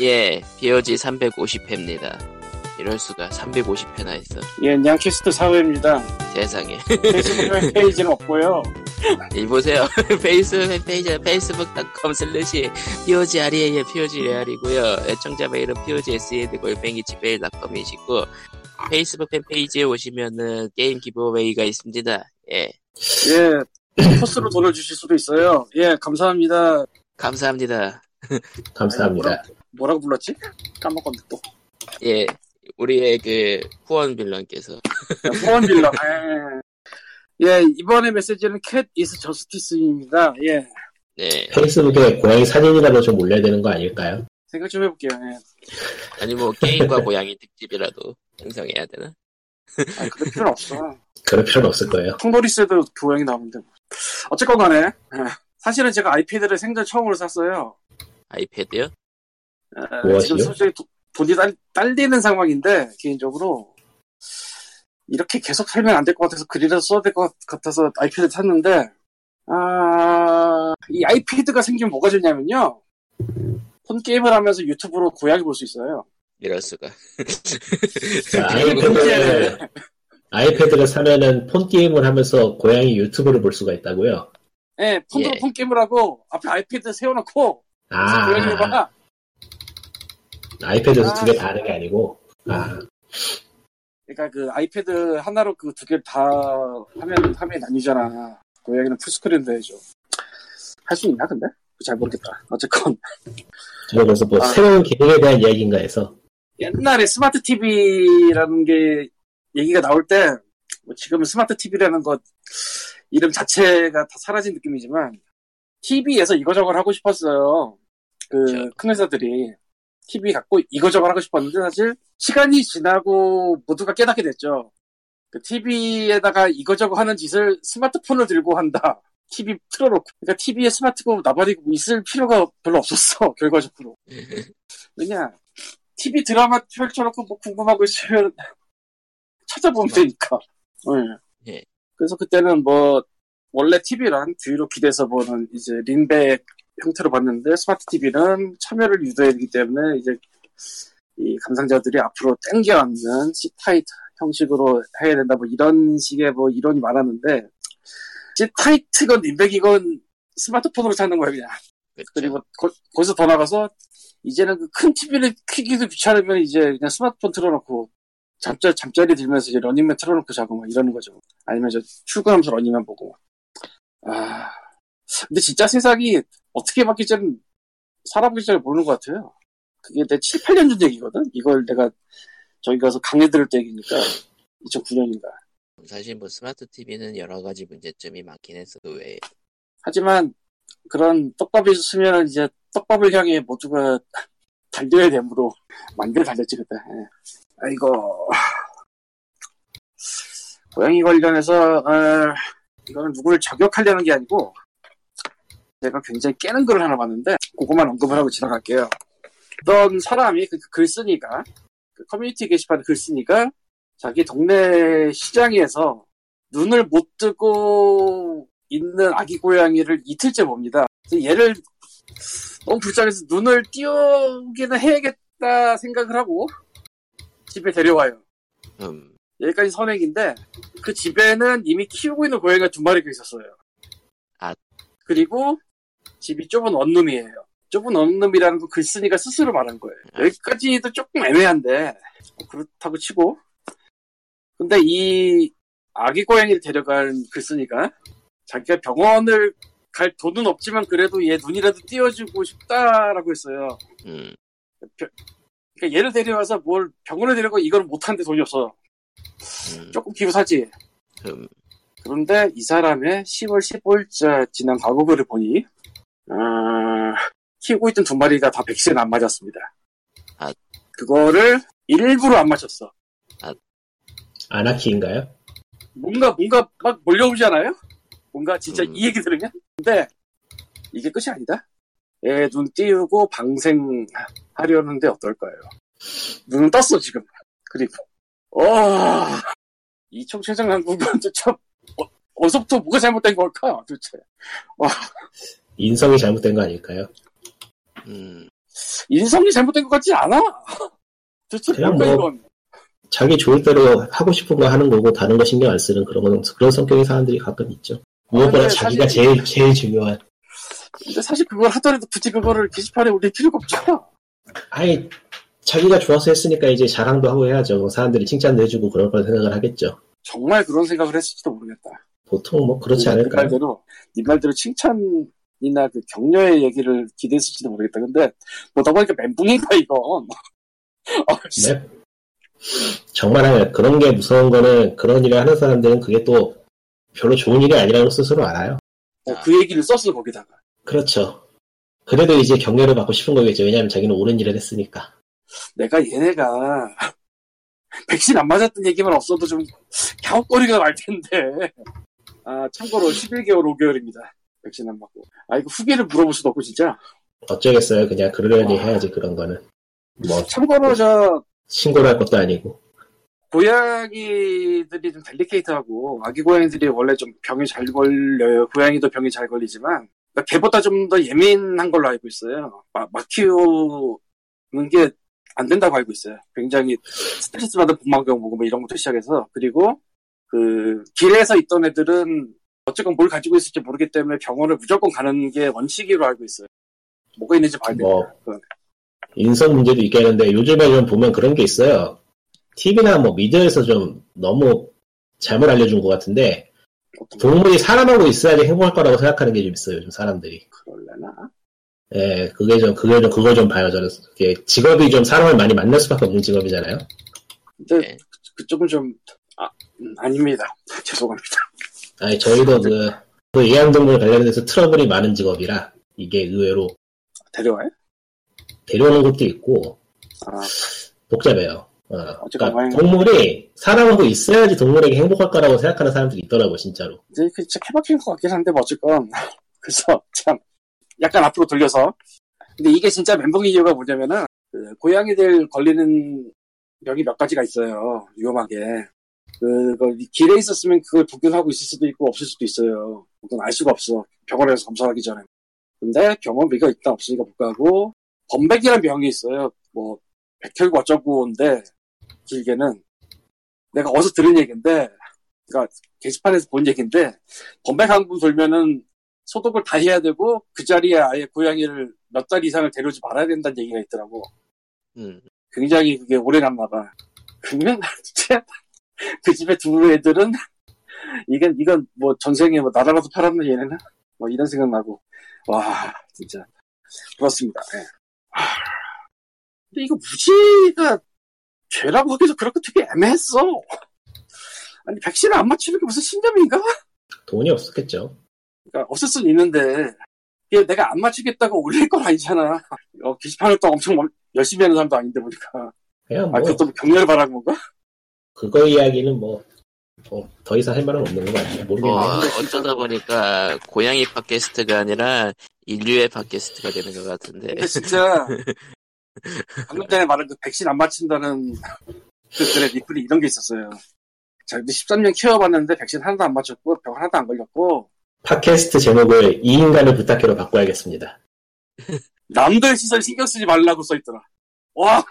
예, POG 350회입니다. 이럴수가 350회나 했어. 예, 냥캐스트 4회입니다. 세상에. 페이스북 페이지는 없고요. 보세요. 페이스북 페이지는 facebook.com/POGREA POGREA이고요. 애청자 메일은 POGSED@gmail.com이시고 페이스북 팬페이지에 오시면은 게임 기브웨이가 있습니다. 예. 예, 포스로 돈을 주실 수도 있어요. 예, 감사합니다. 감사합니다. 감사합니다. 아니, 뭐라고 불렀지? 까먹었네 또. 예, 우리의 그 후원빌런께서. 후원빌런. 예, 이번에 메시지는 캣 이즈 저스티스입니다. 예. 네. 페이스북에 고양이 사진이라도 좀 올려야 되는 거 아닐까요? 생각 좀 해볼게요. 예. 아니 뭐 게임과 고양이 특집이라도 형성해야 되나? 아, 그럴 필요는 없어. 그럴 필요는 없을 거예요. 풍노리스에도 고양이 나오는데. 어쨌건 간에 예. 사실은 제가 아이패드를 생전 처음으로 샀어요. 아이패드요? 아, 지금 솔직히 돈이 딸리는 상황인데 개인적으로 이렇게 계속 살면 안 될 것 같아서 글이라도 써야 될 것 같아서 아이패드 샀는데 이 아이패드가 생기면 뭐가 좋냐면요, 폰 게임을 하면서 유튜브로 고양이 볼 수 있어요. 이럴 수가. 아이패드를 사면은 폰 게임을 하면서 고양이 유튜브를 볼 수가 있다고요? 네, 폰으로 예. 폰 게임을 하고 앞에 아이패드 세워놓고 고양이를 봐. 아이패드에서 두 개 다 하는 게 아니고. 그러니까 그 아이패드 하나로 그 두 개를 다 화면이 나뉘잖아. 고양이는 풀스크린도 해줘. 할 수 있나 근데? 잘 모르겠다. 어쨌건. 그래서 뭐 새로운 기능에 대한 이야기인가 해서. 옛날에 스마트 TV라는 게 얘기가 나올 때, 뭐 지금은 스마트 TV라는 것 이름 자체가 다 사라진 느낌이지만 TV에서 이거저걸 하고 싶었어요. 그 큰 회사들이. TV 갖고 이거저거 하고 싶었는데 사실 시간이 지나고 모두가 깨닫게 됐죠. 그 TV에다가 이거저거 하는 짓을 스마트폰을 들고 한다. TV 틀어놓고. 그러니까 TV에 스마트폰 나발이고 있을 필요가 별로 없었어. 결과적으로. 왜냐. TV 드라마 펼쳐놓고 뭐 궁금하고 있으면 찾아보면 되니까. 네. 그래서 그때는 뭐 원래 TV란 뒤로 기대서 보는 이제 린백 형태로 봤는데 스마트 TV는 참여를 유도했기 때문에 이제 이 감상자들이 앞으로 땡겨앉는 C타입 형식으로 해야 된다 뭐 이런 식의 뭐 이론이 많았는데 C타입이건 인백이건 스마트폰으로 찾는 거야 그냥. 그리고 거기서 더 나가서 이제는 그 큰 TV를 키기도 귀찮으면 이제 그냥 스마트폰 틀어놓고 잠자리 들면서 이제 러닝맨 틀어놓고 자고 막 이러는 거죠. 아니면 저 출근하면서 러닝맨 보고. 근데 진짜 세상이 어떻게 바뀔지는 살아보기 전에 모르는 것 같아요. 그게 내 7, 8년 전 얘기거든? 이걸 내가 저기 가서 강의 들을 때 얘기니까 2009년인가. 사실 뭐 스마트 TV는 여러 가지 문제점이 많긴 했어도 왜. 하지만 그런 떡밥이 있으면 이제 떡밥을 향해 모두가 달려야 되므로 만들 달렸지 그때. 아이고. 고양이 관련해서 이거는 누구를 저격하려는 게 아니고 제가 굉장히 깨는 글을 하나 봤는데 그것만 언급을 하고 지나갈게요. 어떤 사람이 그 글쓰니가 그 커뮤니티 게시판 글쓰니가 자기 동네 시장에서 눈을 못 뜨고 있는 아기 고양이를 이틀째 봅니다. 얘를 너무 불쌍해서 눈을 띄우기는 해야겠다 생각을 하고 집에 데려와요. 여기까지 선행인데 그 집에는 이미 키우고 있는 고양이가 2마리가 있었어요. 그리고 집이 좁은 원룸이에요. 좁은 원룸이라는 거 글쓰니가 스스로 말한 거예요. 여기까지도 조금 애매한데 그렇다고 치고 근데 이 아기 고양이를 데려간 글쓰니가 자기가 병원을 갈 돈은 없지만 그래도 얘 눈이라도 띄워주고 싶다라고 했어요. 그러니까 얘를 데려와서 뭘 병원에 데려가 이건 못하는데 돈이 없어. 조금 비싸지. 그런데 이 사람의 10월 15일자 지난 과거글을 보니 키우고 있던 2마리가 다 백신 안 맞았습니다. 그거를 일부러 안 맞췄어. 아나키인가요? 뭔가 막 몰려오지 않아요? 뭔가 진짜 이 얘기 들으면? 근데 이게 끝이 아니다. 얘 눈 띄우고 방생하려는데 어떨까요? 눈은 떴어 지금. 그리고 이 총체적인 부분은 참 어디서부터 뭐가 잘못된 걸까 도대체. 인성이 잘못된 거 아닐까요? 인성이 잘못된 것 같지 않아? 도대체 뭘까 이건? 자기 좋은 대로 하고 싶은 거 하는 거고 다른 거 신경 안 쓰는 그런 건 그런 성격의 사람들이 가끔 있죠. 무엇보다 아, 자기가 사실, 제일 중요한. 근데 사실 그걸 하더라도 굳이 그거를 게시판에 올릴 필요가 없잖아. 아니 자기가 좋아서 했으니까 이제 자랑도 하고 해야죠. 사람들이 칭찬도 해주고 그런 걸 생각을 하겠죠. 정말 그런 생각을 했을지도 모르겠다. 보통 뭐 그렇지 않을까요? 이 말대로 칭찬이나 그 격려의 얘기를 기대했을지도 모르겠다. 근데 뭐다 보니까 멘붕인가 이건. 네. 정말 그런 게 무서운 거는 그런 일을 하는 사람들은 그게 또 별로 좋은 일이 아니라는 걸 스스로 알아요. 그 얘기를 썼어 거기다가. 그렇죠. 그래도 이제 격려를 받고 싶은 거겠죠. 왜냐하면 자기는 옳은 일을 했으니까. 내가 얘네가 백신 안 맞았던 얘기만 없어도 좀 갸웃거리가 날 텐데. 아 참고로 11개월 5개월입니다. 백신 안 맞고. 아 이거 후기를 물어볼 수도 없고 진짜. 어쩌겠어요. 그냥 그러려니 해야지 그런 거는. 뭐 참고로 저 신고를 할 것도 아니고. 고양이들이 좀 델리케이트하고 아기 고양이들이 원래 좀 병이 잘 걸려요. 고양이도 병이 잘 걸리지만 그러니까 개보다 좀 더 예민한 걸로 알고 있어요. 막 키우는 게 안 된다고 알고 있어요. 굉장히 스트레스 받은 복막경 보고 뭐 이런 것도 시작해서 그리고 그 길에서 있던 애들은 어쨌건 뭘 가지고 있을지 모르기 때문에 병원을 무조건 가는 게 원칙으로 알고 있어요. 뭐가 있는지 봐야 됩니다. 뭐, 인성 문제도 있겠는데 요즘에 좀 보면 그런 게 있어요. TV나 뭐 미디어에서 좀 너무 잘못 알려준 것 같은데 동물이 사람하고 있어야지 행복할 거라고 생각하는 게 좀 있어요. 요즘 사람들이. 그럴려나? 예, 그걸 좀 봐요. 저는 직업이 좀 사람을 많이 만날 수밖에 없는 직업이잖아요. 근데 그쪽은 좀 아닙니다. 죄송합니다. 아니 저희도 그 애완동물 관련해서 트러블이 많은 직업이라 이게 의외로 데려와요? 데려오는 것도 있고 복잡해요. 그러니까 동물이 사람하고 있어야지 동물에게 행복할 거라고 생각하는 사람들이 있더라고 진짜로. 이제 그 진짜 케바케인 것 같긴 한데 뭐 어쨌건 그래서 참 약간 앞으로 돌려서 근데 이게 진짜 멘붕의 이유가 뭐냐면은 그 고양이들 걸리는 병이 몇 가지가 있어요. 위험하게 그걸 길에 있었으면 그걸 복균하고 있을 수도 있고 없을 수도 있어요. 그건 알 수가 없어 병원에서 검사하기 전에. 근데 병원비가 있다 없으니까 못 가고 범백이라는 병이 있어요. 뭐 백혈구 어쩌고인데 길게는 내가 어디서 들은 얘기인데 그러니까 게시판에서 본 얘기인데 범백 한 분 돌면은 소독을 다 해야 되고 그 자리에 아예 고양이를 몇 달 이상을 데려오지 말아야 된다는 얘기가 있더라고. 굉장히 그게 오래 갔나 봐. 그러면 그 집에 두 애들은 이건 뭐 전생에 뭐 날아가서 팔았는 얘네는 뭐 이런 생각 나고 와 진짜 그렇습니다. 예. 근데 이거 무지가 죄라고 하기도 그렇게 되게 애매했어. 아니 백신을 안 맞추는 게 무슨 신념인가? 돈이 없었겠죠. 그러니까 없을 수는 있는데 내가 안 맞추겠다고 올릴 건 아니잖아. 게시판을 또 엄청 열심히 하는 사람도 아닌데 보니까 그냥 뭐 그것도 격려를 바라는 건가? 그거 이야기는 뭐 더 이상 할 말은 없는 거 같아요. 모르겠네요. 어쩌다 보니까 고양이 팟캐스트가 아니라 인류의 팟캐스트가 되는 것 같은데. 근데 진짜 방금 전에 말한 그 백신 안 맞춘다는 그 글에 리플이 이런 게 있었어요. 자, 13년 키워봤는데 백신 하나도 안 맞췄고 병 하나도 안 걸렸고. 팟캐스트 제목을 이 인간을 부탁해로 바꿔야겠습니다. 남들 시선 신경 쓰지 말라고 써있더라. 와.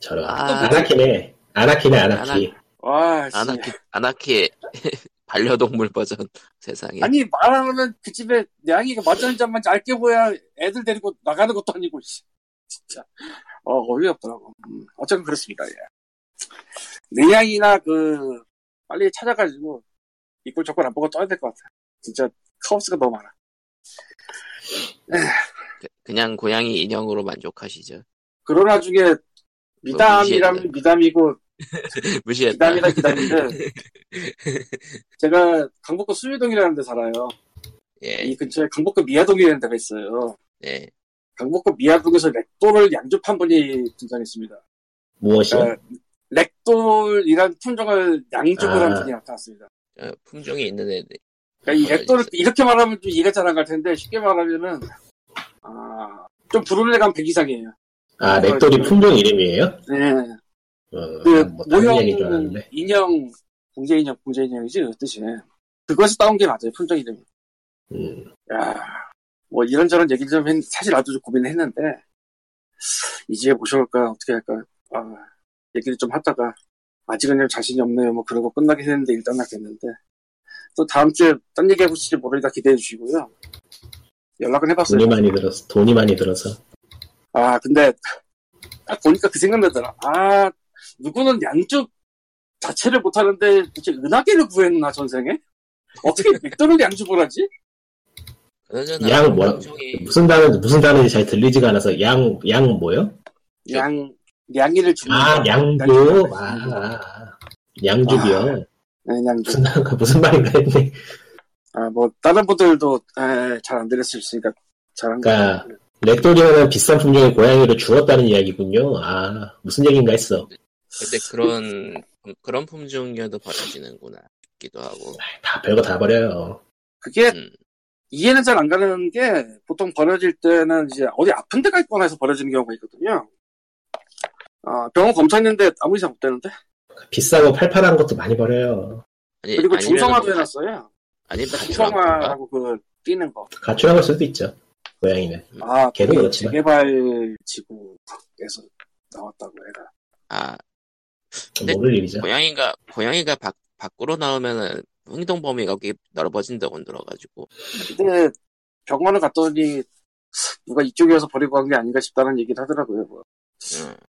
저런. 아나키네. 아나키네 아나키. 와, 아나키 반려동물 버전. 세상에. 아니 말하면 그 집에 냥이가 맞았는지 안 맞는지 알게 보야 애들 데리고 나가는 것도 아니고. 진짜 어이없더라고. 어쨌든 그렇습니다. 예. 내양이나 그 빨리 찾아가지고 이꼴 저꼴 안 보고 떠야 될 것 같아. 진짜 카오스가 너무 많아. 그냥 고양이 인형으로 만족하시죠. 그런 와중에 미담이라면 미담이고 미담이라 기담인데 제가 강북구 수유동이라는 데 살아요. 예. 이 근처에 강북구 미아동이라는 데가 있어요. 예. 강북구 미아동에서 렉돌을 양조판 분이 등장했습니다. 무엇이요? 렉돌이라는 품종을 양조를 한 분이 나타났습니다. 품종이 있는 애들. 그러니까 이 렉돌을 이렇게 말하면 좀 이해가 잘 안 갈 텐데 쉽게 말하면은 좀 부르는 애가 한 100 이상이에요. 아 렉돌이 품종 이름이에요? 네. 그 모형 인형 공제 인형이지 그 뜻이. 그것이 따온 게 맞아요 품종 이름이. 야. 뭐 이런저런 얘기를 좀 사실 나도 좀 고민을 했는데 이제 모셔볼까 어떻게 할까 얘기를 좀 하다가 아직은 좀 자신이 없네요 뭐 그러고 끝나긴 했는데 일단 났겠는데 또 다음 주에 딴 얘기하고 있을지 모르니까 기대해 주시고요. 연락은 해봤어요. 돈이 많이 들어서. 아 근데 딱 보니까 그 생각나더라. 아 누구는 양쪽 자체를 못하는데 도대체 은하계를 구했나 전생에? 어떻게 렉돌을 양쪽을 하지? 양 뭐야? 무슨 단어인지 잘 들리지가 않아서 양 뭐요? 양 양이를 주는 아 양조 아 양족이요. 양조 무슨 말인가 했네. 아 뭐 다른 분들도 잘 안 들었을 수 있으니까 잘한 거. 그러니까 렉돌이라는 비싼 품종의 고양이를 주었다는 이야기군요. 아 무슨 얘기인가 했어. 근데 그런 품종이어도 버려지는구나 싶기도 하고. 다 별거 다 버려요. 그게 이해는 잘 안 가는 게 보통 버려질 때는 이제 어디 아픈 데 갈 거나 해서 버려지는 경우가 있거든요. 아 병원 검사했는데 아무 이상 없다는데. 비싸고 팔팔한 것도 많이 버려요. 아니, 그리고 중성화도 해놨어요. 아니 중성화라고 그 뛰는 거. 가출한 걸 수도 있죠. 고양이는. 아 걔도 그렇지만. 재개발 지구에서 나왔다고 해라. 아 근데 모를 일이죠. 고양이가 밖으로 나오면은. 행동 범위가 꽤 넓어진 덕은 들어가지고. 근데 병원을 갔더니 누가 이쪽에서 버리고 간 게 아닌가 싶다는 얘기를 하더라고요. 뭐.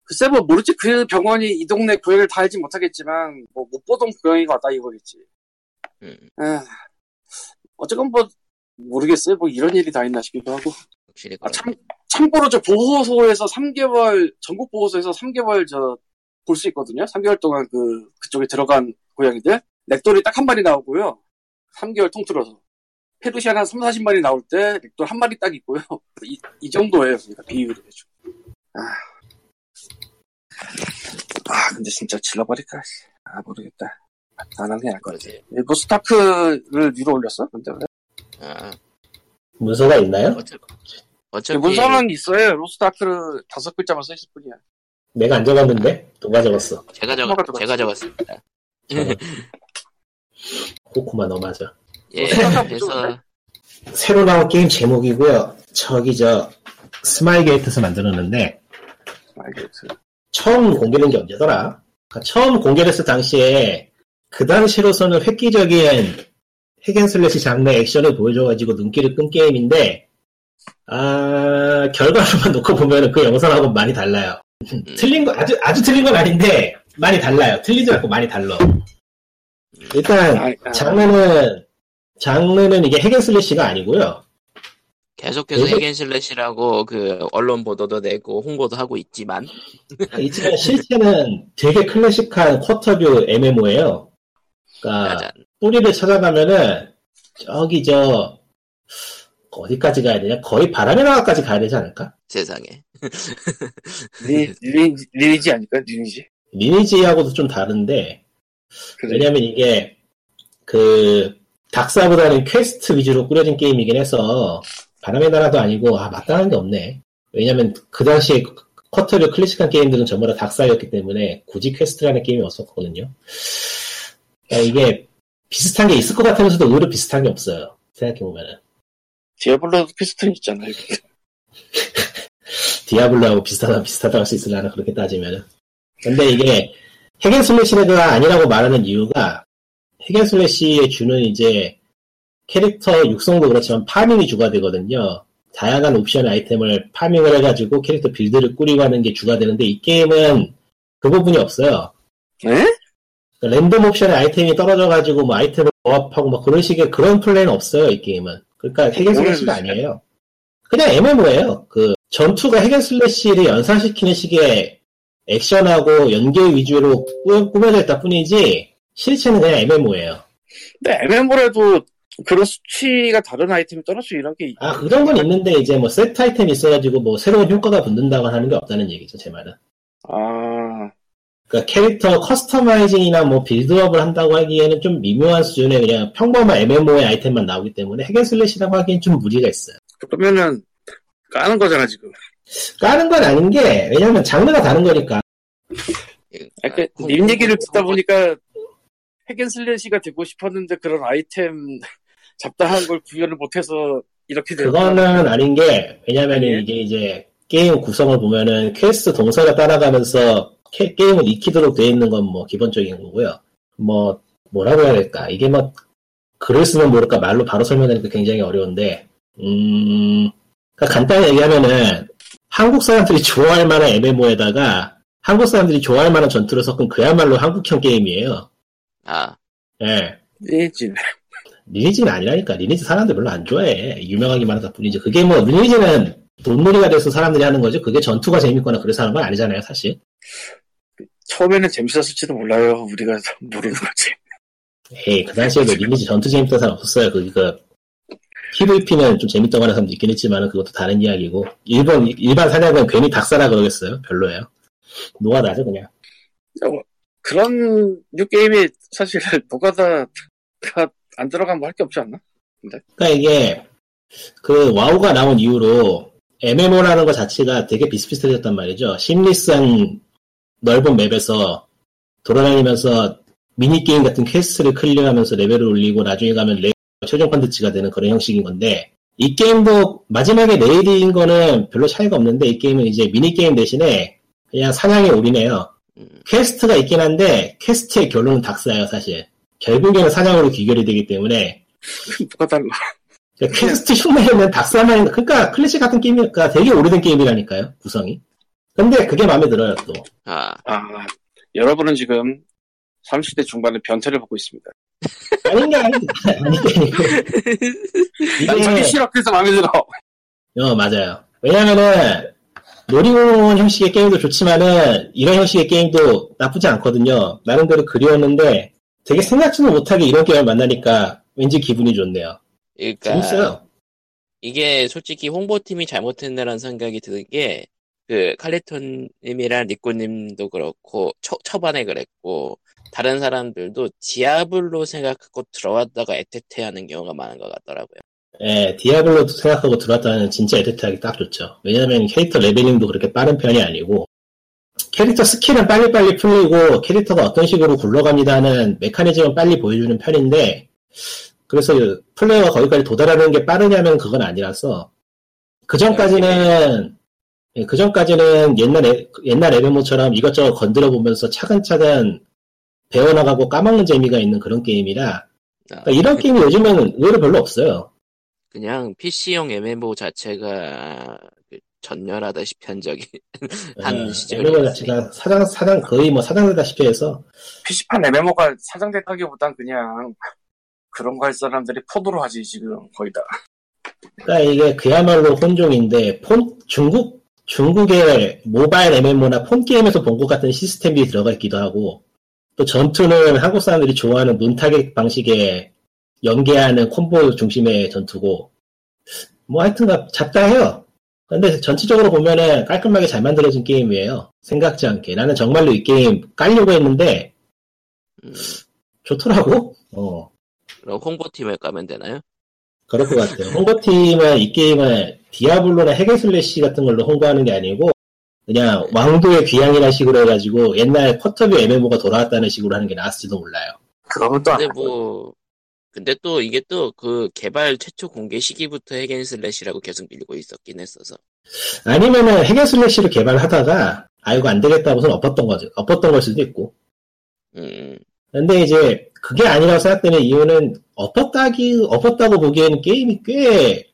글쎄 뭐 모르지. 그 병원이 이 동네 고양이를 다 알지 못하겠지만 뭐 못 보던 고양이가 왔다 이거겠지. 어쨌건 뭐 모르겠어요. 뭐 이런 일이 다 있나 싶기도 하고. 참고로 저 보호소에서 3개월 전국 보호소에서 3개월 저 볼 수 있거든요. 3개월 동안 그쪽에 들어간 고양이들. 렉돌이 딱 한 마리 나오고요. 3개월 통틀어서. 페르시안 한 3, 40마리 나올 때 렉돌 한 마리 딱 있고요. 이 정도예요. 그러니까 비율이 되죠. 근데 진짜 질러버릴까? 모르겠다. 안 하는 게 나을 거지. 일본 스타크를 위로 올렸어? 근데 왜? 문서가 있나요? 어차피 문서는 있어요. 로스트아크를 5글자만 써있을 뿐이야. 내가 안 적었는데? 누가 적었어? 제가 적었습니다. 코코마 너 맞아. 예. 그래서 새로 나온 게임 제목이고요. 저기 스마일게이트에서 만들었는데 스마일게이트. 처음 공개된 게 언제더라? 그러니까 처음 공개됐을 당시에 그 당시로서는 획기적인 핵앤슬래시 장르 액션을 보여줘가지고 눈길을 끈 게임인데 결과로만 놓고 보면 그 영상하고 많이 달라요. 틀린 거 아주 틀린 건 아닌데 많이 달라요. 틀리지 않고 많이 달라. 일단 장르는 이게 핵앤슬래시가 아니고요. 계속해서 핵앤슬래시라고 그 언론 보도도 내고 홍보도 하고 있지만 이제 실제는 되게 클래식한 쿼터뷰 MMO예요. 그러니까 뿌리를 찾아가면은 저기 어디까지 가야 되냐? 거의 바람의 나라까지 가야 되지 않을까? 세상에. 리니지 아닐까요? 리니지하고도 좀 다른데 그래. 왜냐면 이게 그 닥사보다는 퀘스트 위주로 꾸려진 게임이긴 해서 바람의 나라도 아니고 마땅한 게 없네. 왜냐면 그 당시에 쿼터뷰 클래식한 게임들은 전부 다 닥사였기 때문에 굳이 퀘스트라는 게임이 없었거든요. 그러니까 이게 비슷한 게 있을 것 같으면서도 의외로 비슷한 게 없어요. 생각해보면은 디아블로 퀘스트는 있잖아요. 디아블로하고 비슷하다 할 수 있으려나 그렇게 따지면은. 근데 이게 핵앤슬래시가 아니라고 말하는 이유가 핵앤슬래시에 주는 이제 캐릭터 육성도 그렇지만 파밍이 주가 되거든요. 다양한 옵션 아이템을 파밍을 해가지고 캐릭터 빌드를 꾸리고 하는 게 주가 되는데 이 게임은 그 부분이 없어요. 에? 랜덤 옵션의 아이템이 떨어져가지고 뭐 아이템을 조합하고 막 그런 식의 그런 플레이는 없어요. 이 게임은. 그러니까 핵앤슬래시가 아니에요. 그냥 MMO예요. 그 전투가 핵앤슬래시를 연상시키는 식의 액션하고 연계 위주로 꾸며져 있다 뿐이지 실체는 그냥 MMO예요. 근데 MMO라도 그런 수치가 다른 아이템이 떨어지고 이런 게 그런 건 있는데 이제 뭐 세트 아이템이 있어가지고 뭐 새로운 효과가 붙는다고 하는 게 없다는 얘기죠. 제 말은. 그러니까 캐릭터 커스터마이징이나 뭐 빌드업을 한다고 하기에는 좀 미묘한 수준의 그냥 평범한 MMO의 아이템만 나오기 때문에 핵앤슬래시라고 하기엔 좀 무리가 있어요. 그러면은 까는 거잖아 지금. 까는 건 아닌 게 왜냐면 장르가 다른 거니까. 님 얘기를 듣다 보니까 핵앤슬래시가 되고 싶었는데 그런 아이템 잡다한 걸 구현을 못해서 이렇게 되는. 그거는 아닌 게 왜냐면 이게 이제 게임 구성을 보면은 퀘스트 동선을 따라가면서 게임을 익히도록 돼 있는 건 뭐 기본적인 거고요. 뭐라고 해야 될까? 이게 막 글을 쓰면 모를까 말로 바로 설명하니까 굉장히 어려운데, 그러니까 간단히 얘기하면은 한국 사람들이 좋아할 만한 MMO에다가 한국 사람들이 좋아할 만한 전투를 섞은 그야말로 한국형 게임이에요. 아, 예. 리니지는 아니라니까. 리니지 사람들 별로 안 좋아해. 유명하기만 하다 뿐이지. 그게 뭐 리니지는 돈놀이가 돼서 사람들이 하는 거지. 그게 전투가 재밌거나 그래서 하는 건 아니잖아요, 사실. 처음에는 재밌었을지도 몰라요. 우리가 모르는 거지. 에이, 그 당시에도 리니지 전투 재밌던 사람 없었어요. 그러니까 PVP는 좀 재밌다고 하는 사람도 있긴 했지만 그것도 다른 이야기고. 일반 사냥은 괜히 닭사라 그러겠어요. 별로예요. 노가 나죠, 그냥. 그런 류 게임이 사실 노가다가 안 들어가면 뭐 할 게 없지 않나? 근데? 그러니까 이게 그 와우가 나온 이후로 MMO라는 것 자체가 되게 비슷비슷해졌단 말이죠. 심리성 넓은 맵에서 돌아다니면서 미니게임 같은 퀘스트를 클리어하면서 레벨을 올리고 나중에 가면 레이드 최종 컨텐츠가 되는 그런 형식인 건데, 이 게임도 마지막에 레이드인 거는 별로 차이가 없는데 이 게임은 이제 미니게임 대신에 그냥 사냥에 올인해요. 퀘스트가 있긴 한데 퀘스트의 결론은 닥사예요, 사실. 결국에는 사냥으로 귀결이 되기 때문에. 뭐가 달라. 그러니까 퀘스트 흉내는 닥사만, 그러니까 클래식 같은 게임이니까 되게 오래된 게임이라니까요, 구성이. 근데 그게 마음에 들어요, 또. 여러분은 지금 30대 중반에 변태를 보고 있습니다. 아닌 게 아니니까. 난 저기 싫어, 그래서 마음에 들어. 맞아요. 왜냐면은, 놀이공원 형식의 게임도 좋지만은, 이런 형식의 게임도 나쁘지 않거든요. 나름대로 그리웠는데, 되게 생각지도 못하게 이런 게임을 만나니까 왠지 기분이 좋네요. 그러니까 재밌어요. 이게 솔직히 홍보팀이 잘못했네라는 생각이 드는 게, 그 칼리톤님이랑 니꼬님도 그렇고 초반에 그랬고 다른 사람들도 디아블로 생각하고 들어왔다가 애태태하는 경우가 많은 것 같더라고요. 네, 디아블로 생각하고 들어왔다는 진짜 애태태하기 딱 좋죠. 왜냐하면 캐릭터 레벨링도 그렇게 빠른 편이 아니고 캐릭터 스킬은 빨리빨리 풀리고 캐릭터가 어떤 식으로 굴러갑니다는 메커니즘은 빨리 보여주는 편인데, 그래서 플레이어가 거기까지 도달하는 게 빠르냐면 그건 아니라서, 그 전까지는 옛날 MMO처럼 이것저것 건드려 보면서 차근차근 배워나가고 까먹는 재미가 있는 그런 게임이라, 그러니까 이런 게임이 요즘은 의외로 별로 없어요. 그냥 PC용 MMO 자체가 전열하다시피 한 적이 한 시절. MMO 자체가 사장 거의 뭐 사장되다시피 해서, PC판 MMO가 사장됐다기보단 그냥 그런 거 할 사람들이 포도로 하지 지금 거의 다. 그러니까 이게 그야말로 혼종인데, 중국의 모바일 MMO나 폰 게임에서 본 것 같은 시스템이 들어가 있기도 하고, 또 전투는 한국 사람들이 좋아하는 문타겟 방식에 연계하는 콤보 중심의 전투고, 뭐 하여튼 잡다해요. 근데 전체적으로 보면은 깔끔하게 잘 만들어진 게임이에요. 생각지 않게. 나는 정말로 이 게임 깔려고 했는데 좋더라고. 그럼 홍보팀에 까면 되나요? 그럴 것 같아요. 홍보팀은 이 게임을 디아블로나 핵의 슬래시 같은 걸로 홍보하는 게 아니고 그냥 왕도의 귀향이라는 식으로 해가지고 옛날 포터뷰 MMO가 돌아왔다는 식으로 하는 게 나았을지도 몰라요. 그건 또 근데 또 이게 또 그 개발 최초 공개 시기부터 핵앤 슬래시라고 계속 밀리고 있었긴 했어서. 아니면은 핵앤 슬래시를 개발하다가 이거 안 되겠다고선 엎었던 걸 수도 있고. 근데 이제 그게 아니라고 생각되는 이유는 엎었다고 보기에는 게임이 꽤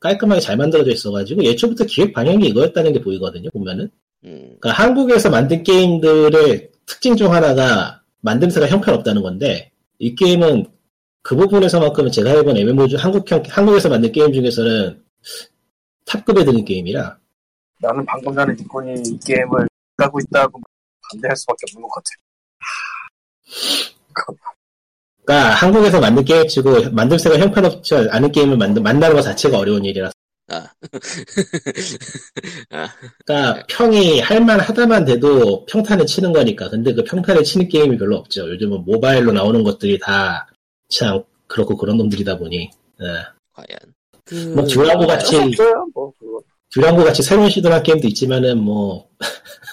깔끔하게 잘 만들어져 있어가지고 예초부터 기획 방향이 이거였다는 게 보이거든요, 보면은. 그러니까 한국에서 만든 게임들의 특징 중 하나가 만듦새가 형편없다는 건데, 이 게임은 그 부분에서만큼은 제가 해본 MMO 중 한국에서 만든 게임 중에서는 탑급에 드는 게임이라. 나는 방금 전에 니콘이 이 게임을 하고 있다고 반대할 수밖에 없는 것 같아. 그러니까 한국에서 만든 게임치고 만듦새가 형편없지 않은 게임을 만나는 것 자체가 어려운 일이라서. 그러니까 평이 할만하다만 돼도 평탄을 치는 거니까. 근데 그 평탄을 치는 게임이 별로 없죠. 요즘은 모바일로 나오는 것들이 다 참 그렇고 그런 놈들이다 보니. 과연 뭐 듀랑고 같이 새로운 시도한 게임도 있지만은 뭐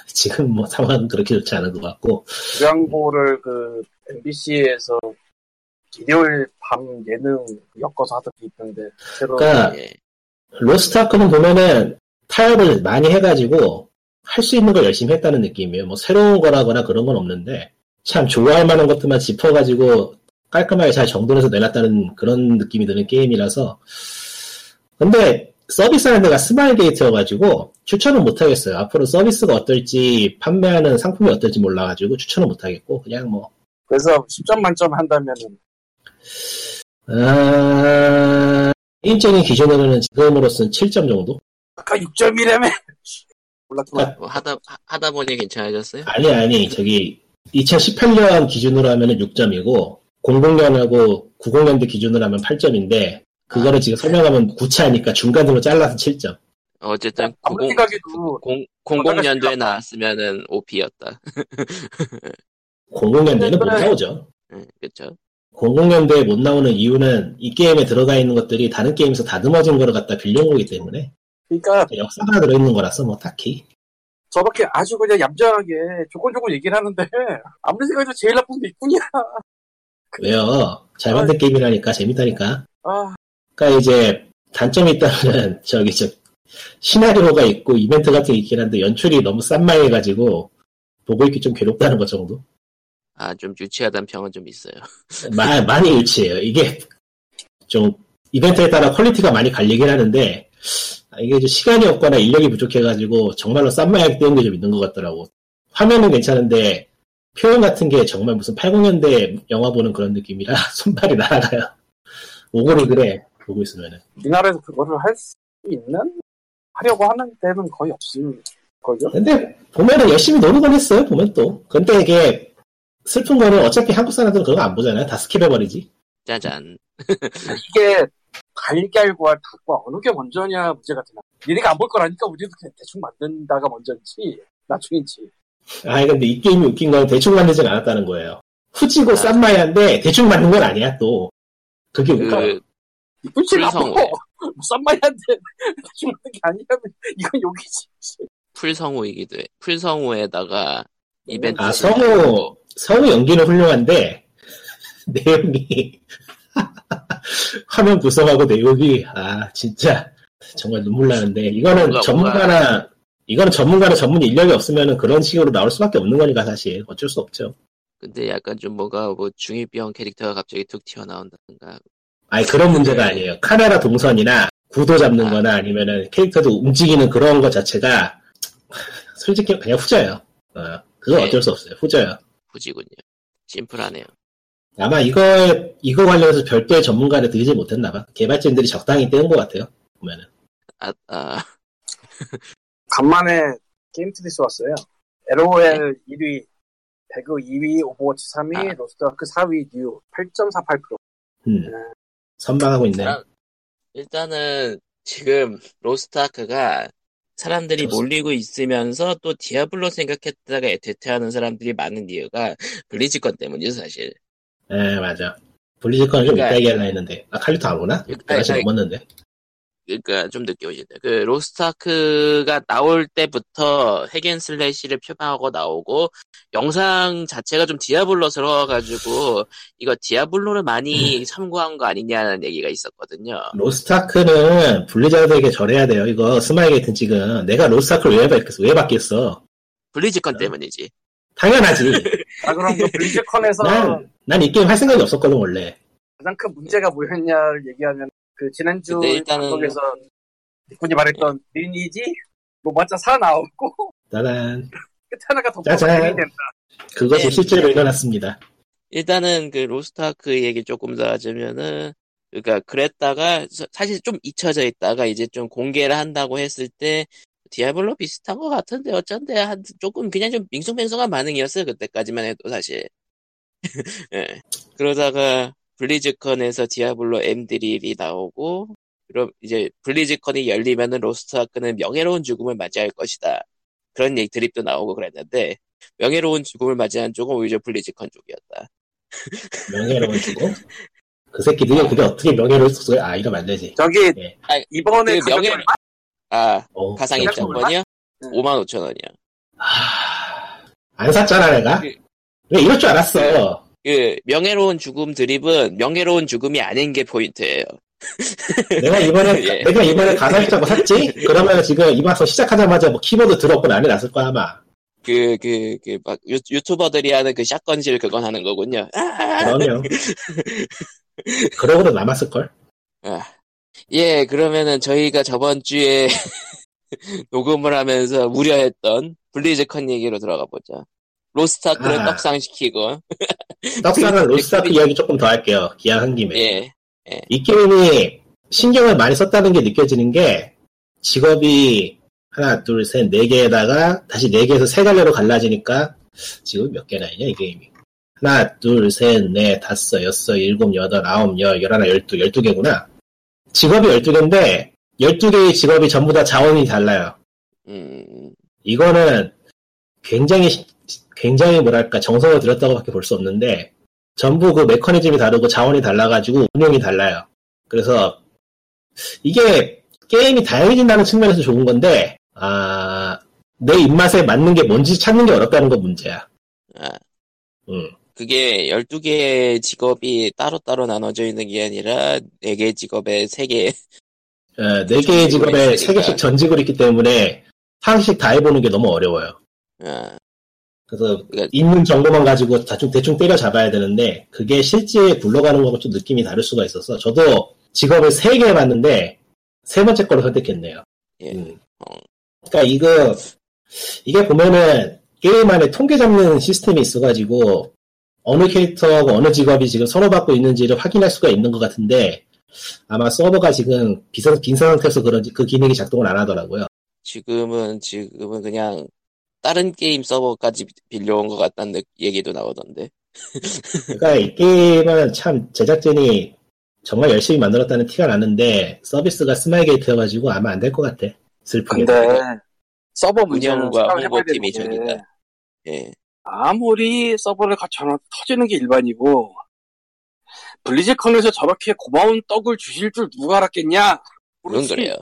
지금 뭐 상황은 그렇게 좋지 않은 것 같고. 듀랑고를 그 MBC에서 일요일 밤 예능 엮어서 하던 게 있던데. 그러니까 로스트아크는 보면은 타협을 많이 해가지고 할 수 있는 걸 열심히 했다는 느낌이에요. 뭐 새로운 거라거나 그런 건 없는데 참 좋아할 만한 것들만 짚어가지고 깔끔하게 잘 정돈해서 내놨다는 그런 느낌이 드는 게임이라서. 근데 서비스하는 데가 스마일게이트여가지고 추천은 못하겠어요. 앞으로 서비스가 어떨지, 판매하는 상품이 어떨지 몰라가지고 추천은 못하겠고, 그냥 뭐. 그래서 10점 만점 한다면은? 게임적인 기준으로는 지금으로서는 7점 정도? 아까 6점이라며? 몰랐구나. 뭐 하다 보니 괜찮아졌어요? 아니. 저기 2018년 기준으로 하면은 6점이고, 00년하고 90년대 기준으로 하면 8점인데, 그거를 지금 설명하면 구차하니까 중간으로 잘라서 7점. 어쨌든 00년도에 나왔으면은 OP였다. 00년대는 못 나오죠. 그렇죠. 00년대에 못 나오는 이유는 이 게임에 들어가 있는 것들이 다른 게임에서 다듬어진 거를 갖다 빌려온 거기 때문에. 그러니까 역사가 들어있는 거라서 뭐 딱히. 저밖에 아주 그냥 얌전하게 조곤조곤 얘기를 하는데 아무리 생각해도 제일 나쁜 게 있군요. 왜요? 잘 만든 게임이라니까, 재밌다니까. 그러니까 이제 단점이 있다면은 저기 시나리오가 있고 이벤트 같은 게 있긴 한데 연출이 너무 싼마이해가지고 보고 있기 좀 괴롭다는 것 정도. 아, 좀 유치하다는 평은 좀 있어요. 많이 유치해요. 이게 좀 이벤트에 따라 퀄리티가 많이 갈리긴 하는데 이게 좀 시간이 없거나 인력이 부족해가지고 정말로 싼마이하게 띄운 게 좀 있는 것 같더라고. 화면은 괜찮은데 표현 같은 게 정말 무슨 80년대 영화 보는 그런 느낌이라 손발이 날아가요. 오글이 그래, 보고 있으면은. 우리나라에서 그거를 할 수 있는? 하려고 하는 데는 거의 없을 거죠? 근데 보면은 열심히 노는 건 했어요, 보면 또. 근데 이게 슬픈 거는 어차피 한국 사람들은 그런 거 안 보잖아요. 다 스킵해버리지. 짜잔. 이게 달걀과 닭과 어느 게 먼저냐 문제가 되나. 얘네가 안 볼 거라니까 우리도 대충 만든다가 먼저인지 나중인지. 아니, 근데 이 게임이 웃긴 건 대충 만들진 않았다는 거예요. 후지고 싼마이한데 대충 만든 건 아니야, 또. 그게 웃겨. 풀치가 아프고, 쌈마이한테 대충 만든 게 아니라면, 이건 욕이지. 풀성우이기도 해. 풀성우에다가 이벤트. 아, 성우 연기는 훌륭한데, 내용이. 화면 구성하고 내용이, 아, 진짜, 정말 눈물 나는데. 이거는 전문가나 전문 인력이 없으면은 그런 식으로 나올 수밖에 없는 거니까 사실 어쩔 수 없죠. 근데 약간 좀 뭐가 중2병 캐릭터가 갑자기 툭 튀어나온다든가. 아니, 그런 문제가 아니에요. 카메라 동선이나 구도 잡는 거나 아니면은 캐릭터도 움직이는 그런 거 자체가 솔직히 그냥 후져요. 그건 네. 어쩔 수 없어요. 후져요. 후지군요. 심플하네요. 아마 이거 관련해서 별도의 전문가를 들이지 못했나봐. 개발진들이 적당히 떼는 것 같아요. 보면은. 간만에 게임 트리스 왔어요. LOL 1위, 배그 2위, 오버워치 3위, 로스트아크 4위, 뉴 8.48%. 선방하고 있네. 일단은 지금 로스트아크가 사람들이 몰리고 있으면서 또 디아블로 생각했다가 애태태하는 사람들이 많은 이유가 블리즈컨 때문이죠, 사실. 네, 맞아. 블리즈컨은 좀 이따 얘기하려 했는데. 아, 칼리토 안 오나? 다시 넘었는데. 그러니까 좀 늦게 오신다. 그 로스트아크가 나올 때부터 핵앤슬래시를 표방하고 나오고 영상 자체가 좀 디아블로스러워가지고 이거 디아블로를 많이 참고한 거 아니냐는 얘기가 있었거든요. 로스트아크는 블리자드에게 절해야 돼요. 이거 스마일게이트는 지금 내가 로스트아크를 왜 받겠어? 블리즈컨 때문이지. 당연하지. 아, 그럼 그 블리즈컨에서 난 이 게임 할 생각이 없었거든 원래. 가장 큰 문제가 뭐였냐를 얘기하면. 그, 지난주 방송에서 니꾼이 말했던 리니지 로마자 살아나오고. 짜잔. 끝 하나가 더 짜잔. 그것이 실제로 일어났습니다. 일단은 그 로스트아크 얘기 조금 더 하자면은, 그러니까 그랬다가 사실 좀 잊혀져 있다가 이제 좀 공개를 한다고 했을 때 디아블로 비슷한 것 같은데 어쩐데 한 조금 그냥 좀 밍숭맹숭한 반응이었어요. 그때까지만 해도 사실. 네. 그러다가 블리즈컨에서 디아블로 M3이 나오고, 그럼 이제 블리즈컨이 열리면은 로스트아크는 명예로운 죽음을 맞이할 것이다. 그런 얘기 드립도 나오고 그랬는데, 명예로운 죽음을 맞이한 쪽은 오히려 블리즈컨 쪽이었다. 명예로운 죽음? 그 새끼들이 그게 어떻게 명예로운 죽음을, 이러면 안 되지. 저기, 네. 이번에 그 가상 입장권이요? 55,000원이요. 안 샀잖아, 내가? 왜 이럴 줄 알았어. 그 명예로운 죽음 드립은 명예로운 죽음이 아닌 게 포인트예요. 내가 이번에 가사를 짜고 샀지? 그러면 지금 이 방송 시작하자마자 뭐 키보드 드롭은 안 해놨을 거야, 아마. 막 유튜버들이 하는 그 샷건질 그건 하는 거군요. 그럼요. 그러고도 남았을걸? 아. 예, 그러면은 저희가 저번 주에 녹음을 하면서 우려했던 블리즈컨 얘기로 들어가 보자. 로스트아크를 떡상시키고. 떡상은 로스트아크 이야기 조금 더 할게요. 기왕 한 김에. 예. 이 게임이 신경을 많이 썼다는 게 느껴지는 게 직업이 하나, 둘, 셋, 네 개에다가 다시 네 개에서 세 갈래로 갈라지니까 지금 몇 개나 있냐, 이 게임이. 하나, 둘, 셋, 넷, 다섯, 여섯, 일곱, 여덟, 아홉, 열, 열하나, 열두 개구나. 직업이 12개인데 12개의 직업이 전부 다 자원이 달라요. 이거는 굉장히 뭐랄까 정성을 들였다고 밖에 볼 수 없는데 전부 그 메커니즘이 다르고 자원이 달라가지고 운영이 달라요. 그래서 이게 게임이 다양해진다는 측면에서 좋은 건데 내 입맛에 맞는 게 뭔지 찾는 게 어렵다는 건 문제야. 그게 12개의 직업이 따로따로 나눠져 있는 게 아니라 4개의 직업에 3개 4개의 직업에 3개씩 전직을 있기 때문에 하나씩 다 해보는 게 너무 어려워요. 그래서 있는 정보만 가지고 대충 때려잡아야 되는데 그게 실제 굴러가는 거하고 좀 느낌이 다를 수가 있어서 저도 직업을 3개 해봤는데 세 번째 거를 선택했네요. 그러니까 이게 보면은 게임 안에 통계 잡는 시스템이 있어가지고 어느 캐릭터하고 어느 직업이 지금 서로 받고 있는지를 확인할 수가 있는 것 같은데 아마 서버가 지금 빈 상태여서 그런지 그 기능이 작동을 안 하더라고요. 지금은 그냥 다른 게임 서버까지 빌려온 것 같다는 얘기도 나오던데. 그러니까 이 게임은 참 제작진이 정말 열심히 만들었다는 티가 나는데 서비스가 스마일게이트여가지고 아마 안 될 것 같아. 슬프게. 근데 서버 운영과 홍보팀이 저기다. 예. 아무리 서버를 갖춰놔도 터지는 게 일반이고 블리즈컨에서 저렇게 고마운 떡을 주실 줄 누가 알았겠냐? 물론 그래요.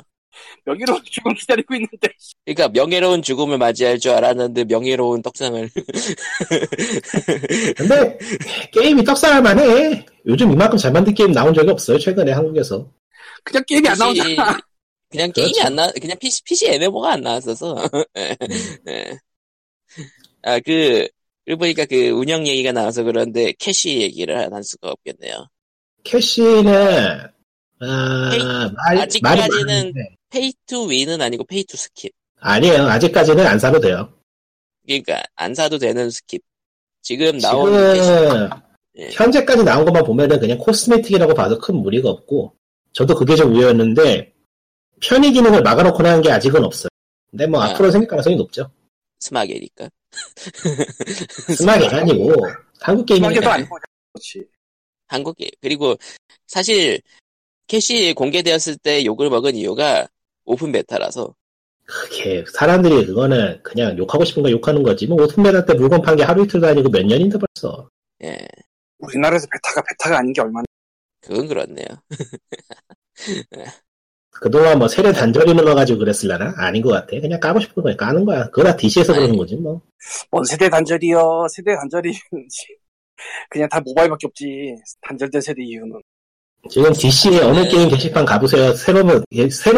명예로운 죽음 기다리고 있는데. 그러니까 명예로운 죽음을 맞이할 줄 알았는데 명예로운 떡상을. 근데 게임이 떡상할만 해. 요즘 이만큼 잘 만든 게임 나온 적이 없어요. 최근에 한국에서. 그냥 게임이 안 나오잖아. 그냥 게임이 그렇죠. 그냥 PC MMO가 안 나왔어서. 네. 보니까 그 운영 얘기가 나와서 그런데 캐시 얘기를 할 수가 없겠네요. 캐시는 아직까지는 페이 투 윈은 아니고 페이 투 스킵. 아니에요. 아직까지는 안 사도 돼요. 그러니까 안 사도 되는 스킵. 지금 나오는 캐시. 현재까지 나온 것만 보면은 그냥 코스메틱이라고 봐도 큰 무리가 없고 저도 그게 좀 우려였는데 편의 기능을 막아놓고 나온 게 아직은 없어요. 근데 뭐 앞으로 생길 가능성이 높죠. 스마게니까. 스마게가 아니고 한국 게임이니까. 스마게도 아니고. 그렇지. 한국 게임. 그리고 사실 캐시 공개되었을 때 욕을 먹은 이유가 오픈 베타라서. 그게 사람들이 그거는 그냥 욕하고 싶은 거 욕하는 거지. 뭐 오픈 베타 때 물건 판 게 하루 이틀도 아니고 몇 년인데 벌써. 예. 우리나라에서 베타가 아닌 게 얼마나. 그건 그렇네요. 그동안 뭐 세례 단절이 넘어가지고 그랬을라나? 아닌 것 같아. 그냥 까고 싶은 거니까 까는 거야. 그거 다 DC에서 그러는 거지 뭐. 뭔 세대 단절이요. 세대 단절이 그냥 다 모바일밖에 없지. 단절된 세대 이유는. 지금 DC의 어느 게임 게시판 가보세요. 새로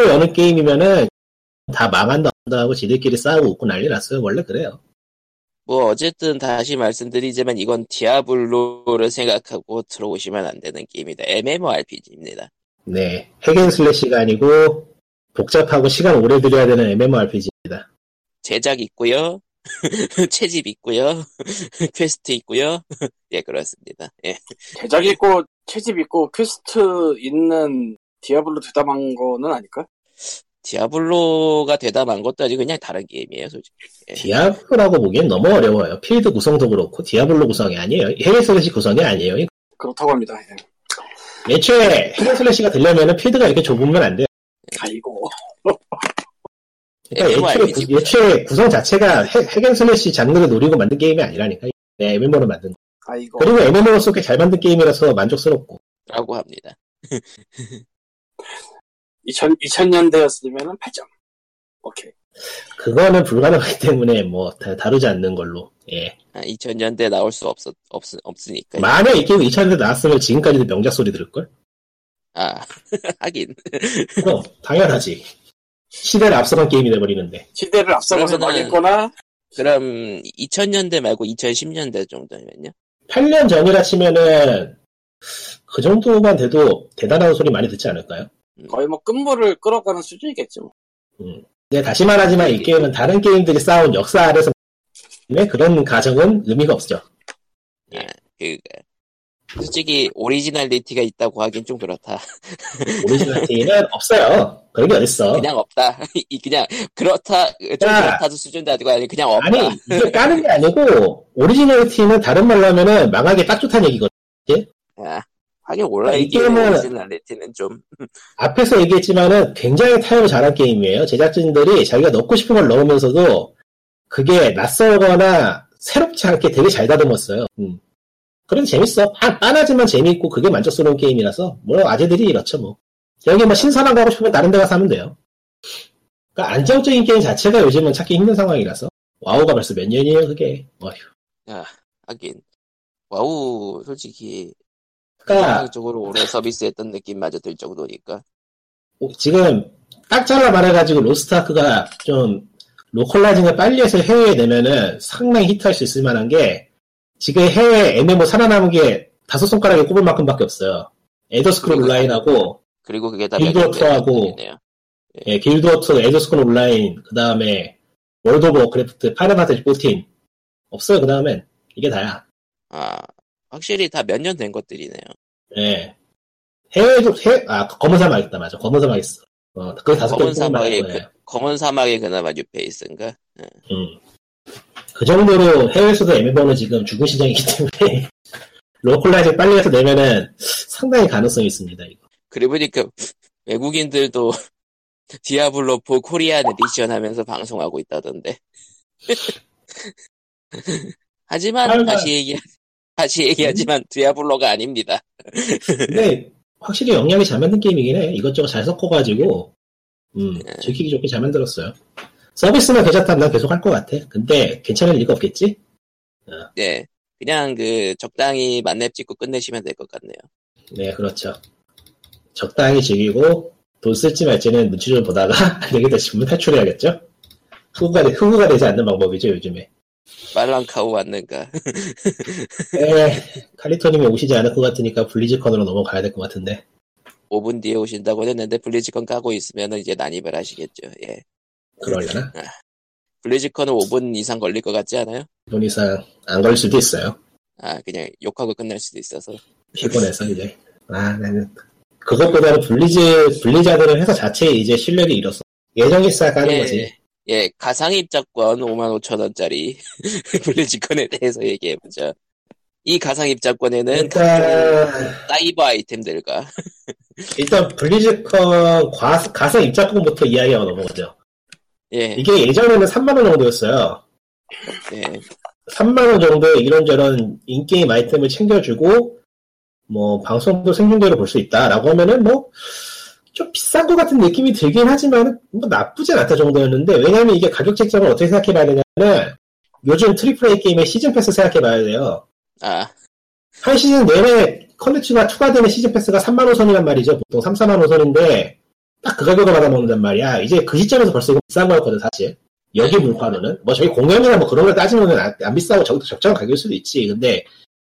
여는 게임이면은 다 망한다 하고 지들끼리 싸우고 웃고 난리 났어요. 원래 그래요. 뭐 어쨌든 다시 말씀드리지만 이건 디아블로를 생각하고 들어오시면 안 되는 게임이다. MMORPG입니다. 네, 핵앤슬래시가 아니고 복잡하고 시간 오래 들여야 되는 MMORPG입니다. 제작 있고요, 채집 있고요, 퀘스트 있고요. 예, 그렇습니다. 예. 제작 있고 채집 있고 퀘스트 있는 디아블로 대담한 거는 아닐까? 디아블로가 대담한 것도 아직 그냥 다른 게임이에요, 솔직히. 예. 디아블로라고 보기엔 너무 어려워요. 필드 구성도 그렇고 디아블로 구성이 아니에요. 핵앤슬래시 구성이 아니에요. 그렇다고 합니다. 예. 애초에 핵앤슬래시가 되려면은 필드가 이렇게 좁으면 안 돼요. 아이고. 그러니까 애초에 구성 자체가 핵앤슬래시 장르를 노리고 만든 게임이 아니라니까. 네, MMO로 만든 거. 아이고. 그리고 MMO로서 꽤 잘 만든 게임이라서 만족스럽고. 라고 합니다. 2000년대였으면은 8점. 오케이. 그거는 불가능하기 때문에 뭐 다루지 않는 걸로. 예. 2000년대 나올 수 없으니까. 만약 이 게임 2000년대 나왔으면 지금까지도 명작 소리 들을걸? 하긴. 그럼 당연하지. 시대를 앞서간 게임이 돼버리는데. 시대를 앞서가서 나겠거나. 그럼 2000년대 말고 2010년대 정도면요? 8년 전이라 치면은 그 정도만 돼도 대단한 소리 많이 듣지 않을까요? 거의 뭐 끝물을 끌어가는 수준이겠죠. 네, 다시 말하지만 이 게임은 다른 게임들이 쌓아온 역사 아래서 그런 가정은 의미가 없죠. 네, 솔직히 오리지널리티가 있다고 하긴 좀 그렇다. 오리지널리티는 없어요. 그런 게 어딨어. 그냥 없다. 그냥 그렇다. 좀 그렇다도 수준도 아니고 그냥 없다. 아니 이게 까는 게 아니고 오리지널리티는 다른 말로 하면은 망하기 딱 좋다는 얘기거든. 아, 하긴 몰라. 이 게임은 오리지널리티는 좀 앞에서 얘기했지만은 굉장히 타협을 잘한 게임이에요. 제작진들이 자기가 넣고 싶은 걸 넣으면서도 그게 낯설거나 새롭지 않게 되게 잘 다듬었어요. 그래도 재밌어. 빤하지만 재밌고 그게 만족스러운 게임이라서 뭐 아재들이 이렇죠 뭐. 여기 뭐 신선한 거 하고 싶으면 다른 데 가서 하면 돼요. 그러니까 안정적인 게임 자체가 요즘은 찾기 힘든 상황이라서. 와우가 벌써 몇 년이에요 그게. 어휴. 야, 하긴 와우 솔직히 상황적으로 그러니까, 오래 서비스했던 느낌마저 들 정도니까. 지금 딱 잘라 말해가지고 로스트아크가 좀 로컬라이징을 빨리 해서 해외에 내면은 상당히 히트할 수 있을 만한 게 지금 해외 MMO 살아남은 게 다섯 손가락에 꼽을 만큼밖에 없어요. 엘더스크롤 온라인하고 그리고 그게 다 길드워터하고 예, 길드워터, 엘더스크롤 온라인 그 다음에 월드 오브 워크래프트, 파이널 판타지 14 없어요. 그 다음엔 이게 다야. 아 확실히 다 몇 년 된 것들이네요. 예. 해외도 검은 사막 있다 맞아. 검은 사막 있어. 그 다섯 개 꼽을 만한 거예요. 검은 사막이 그나마 뉴페이스인가? 응. 그 정도로 해외에서도 MMO는 지금 죽은 시장이기 때문에 로컬라이징 빨리 해서 내면은 상당히 가능성이 있습니다. 이거. 그래 보니까 외국인들도 디아블로 4 코리안 에디션 하면서 방송하고 있다던데. 하지만 다시 얘기하지만 디아블로가 아닙니다. 근데 확실히 영향이 잘 만든 게임이긴 해. 이것저것 잘 섞어가지고 즐기기 좋게 잘 만들었어요. 서비스나 계좌탑 난 계속 할 것 같아. 근데 괜찮을 리가 없겠지? 네. 그냥 적당히 만렙 찍고 끝내시면 될 것 같네요. 네, 그렇죠. 적당히 즐기고 돈 쓸지 말지는 눈치 좀 보다가 안 되겠다 싶으면 탈출해야겠죠? 흑우가 되지 않는 방법이죠, 요즘에. 빨랑카우 왔는가? 네, 칼리토님이 오시지 않을 것 같으니까 블리즈컨으로 넘어가야 될 것 같은데. 5분 뒤에 오신다고 했는데 블리즈컨 까고 있으면 이제 난입을 하시겠죠. 예. 그러려나? 블리즈컨은 5분 이상 걸릴 것 같지 않아요? 5분 이상 안 걸릴 수도 있어요. 그냥 욕하고 끝날 수도 있어서. 피곤해서 이제. 나는 그것보다는 블리자드는 회사 자체에 이제 실력이 잃었어. 예정일사 까는 거지. 예, 가상입자권 5만 5천 원짜리 블리즈컨에 대해서 얘기해보자. 이 가상입자권에는 사이버 아이템들과 일단 블리즈컨 가상입자권부터 이야기가 넘어가죠. 예. 이게 예전에는 3만 원 정도였어요. 예. 3만 원 정도에 이런저런 인게임 아이템을 챙겨주고 뭐 방송도 생중계로 볼 수 있다라고 하면은 뭐 좀 비싼 것 같은 느낌이 들긴 하지만 뭐 나쁘진 않다 정도였는데 왜냐면 이게 가격 책정을 어떻게 생각해봐야 되냐면은 요즘 트리플 A 게임의 시즌 패스 생각해봐야 돼요. 한 시즌 내내 컨텐츠가 추가되는 시즌 패스가 3만 5선이란 말이죠. 보통 3, 4만 5선인데 딱 그 가격을 받아먹는단 말이야. 이제 그 시점에서 벌써 이거 비싼 거였거든, 사실. 여기 물가로는. 뭐 저기 공연이나 뭐 그런 걸 따지면 안 비싸고 저기도 적정한 가격일 수도 있지. 근데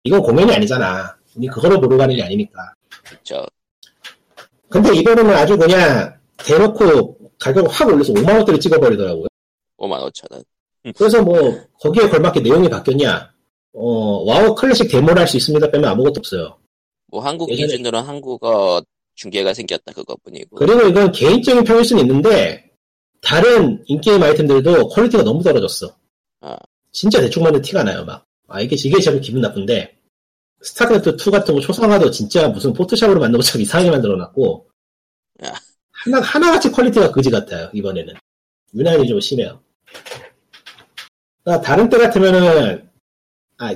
이건 공연이 아니잖아. 그거를 보러 가는 게 아니니까. 그쵸. 근데 이번에는 아주 그냥 대놓고 가격을 확 올려서 5만원대를 찍어버리더라고요. 5만 5천원. 그래서 뭐 거기에 걸맞게 내용이 바뀌었냐. 와우 클래식 데모를 할 수 있습니다 빼면 아무것도 없어요. 뭐 한국 기준으로 한국어 중계가 생겼다 그것뿐이고. 그리고 이건 개인적인 평일 수는 있는데 다른 인게임 아이템들도 퀄리티가 너무 떨어졌어. 진짜 대충 만든 티가 나요 막. 이게 참 기분 나쁜데 스타크래프트 2 같은 거 초상화도 진짜 무슨 포토샵으로 만든 것처럼 이상하게 만들어놨고 하나같이 퀄리티가 거지 같아요 이번에는. 유난히 좀 심해요. 그러니까 다른 때 같으면은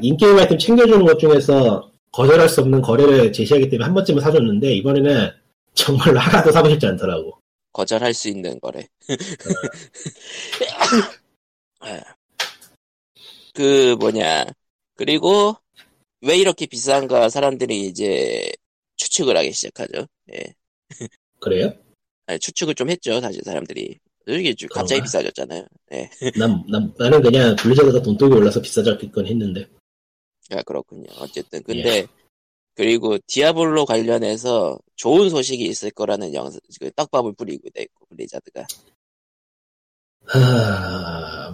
인게임 아이템 챙겨주는 것 중에서 거절할 수 없는 거래를 제시하기 때문에 한 번쯤은 사줬는데 이번에는 정말로 하나도 사고 싶지 않더라고. 거절할 수 있는 거래. 그리고 왜 이렇게 비싼가 사람들이 이제 추측을 하기 시작하죠. 예. 그래요? 아니, 추측을 좀 했죠, 사실 사람들이. 이게 갑자기 비싸졌잖아요. 예. 나는 그냥 블리자드가 돈 뜨고 올라서 비싸졌긴 했는데. 아, 그렇군요. 어쨌든 근데 예. 그리고 디아블로 관련해서 좋은 소식이 있을 거라는 영상, 그 떡밥을 뿌리고 있고 블리자드가.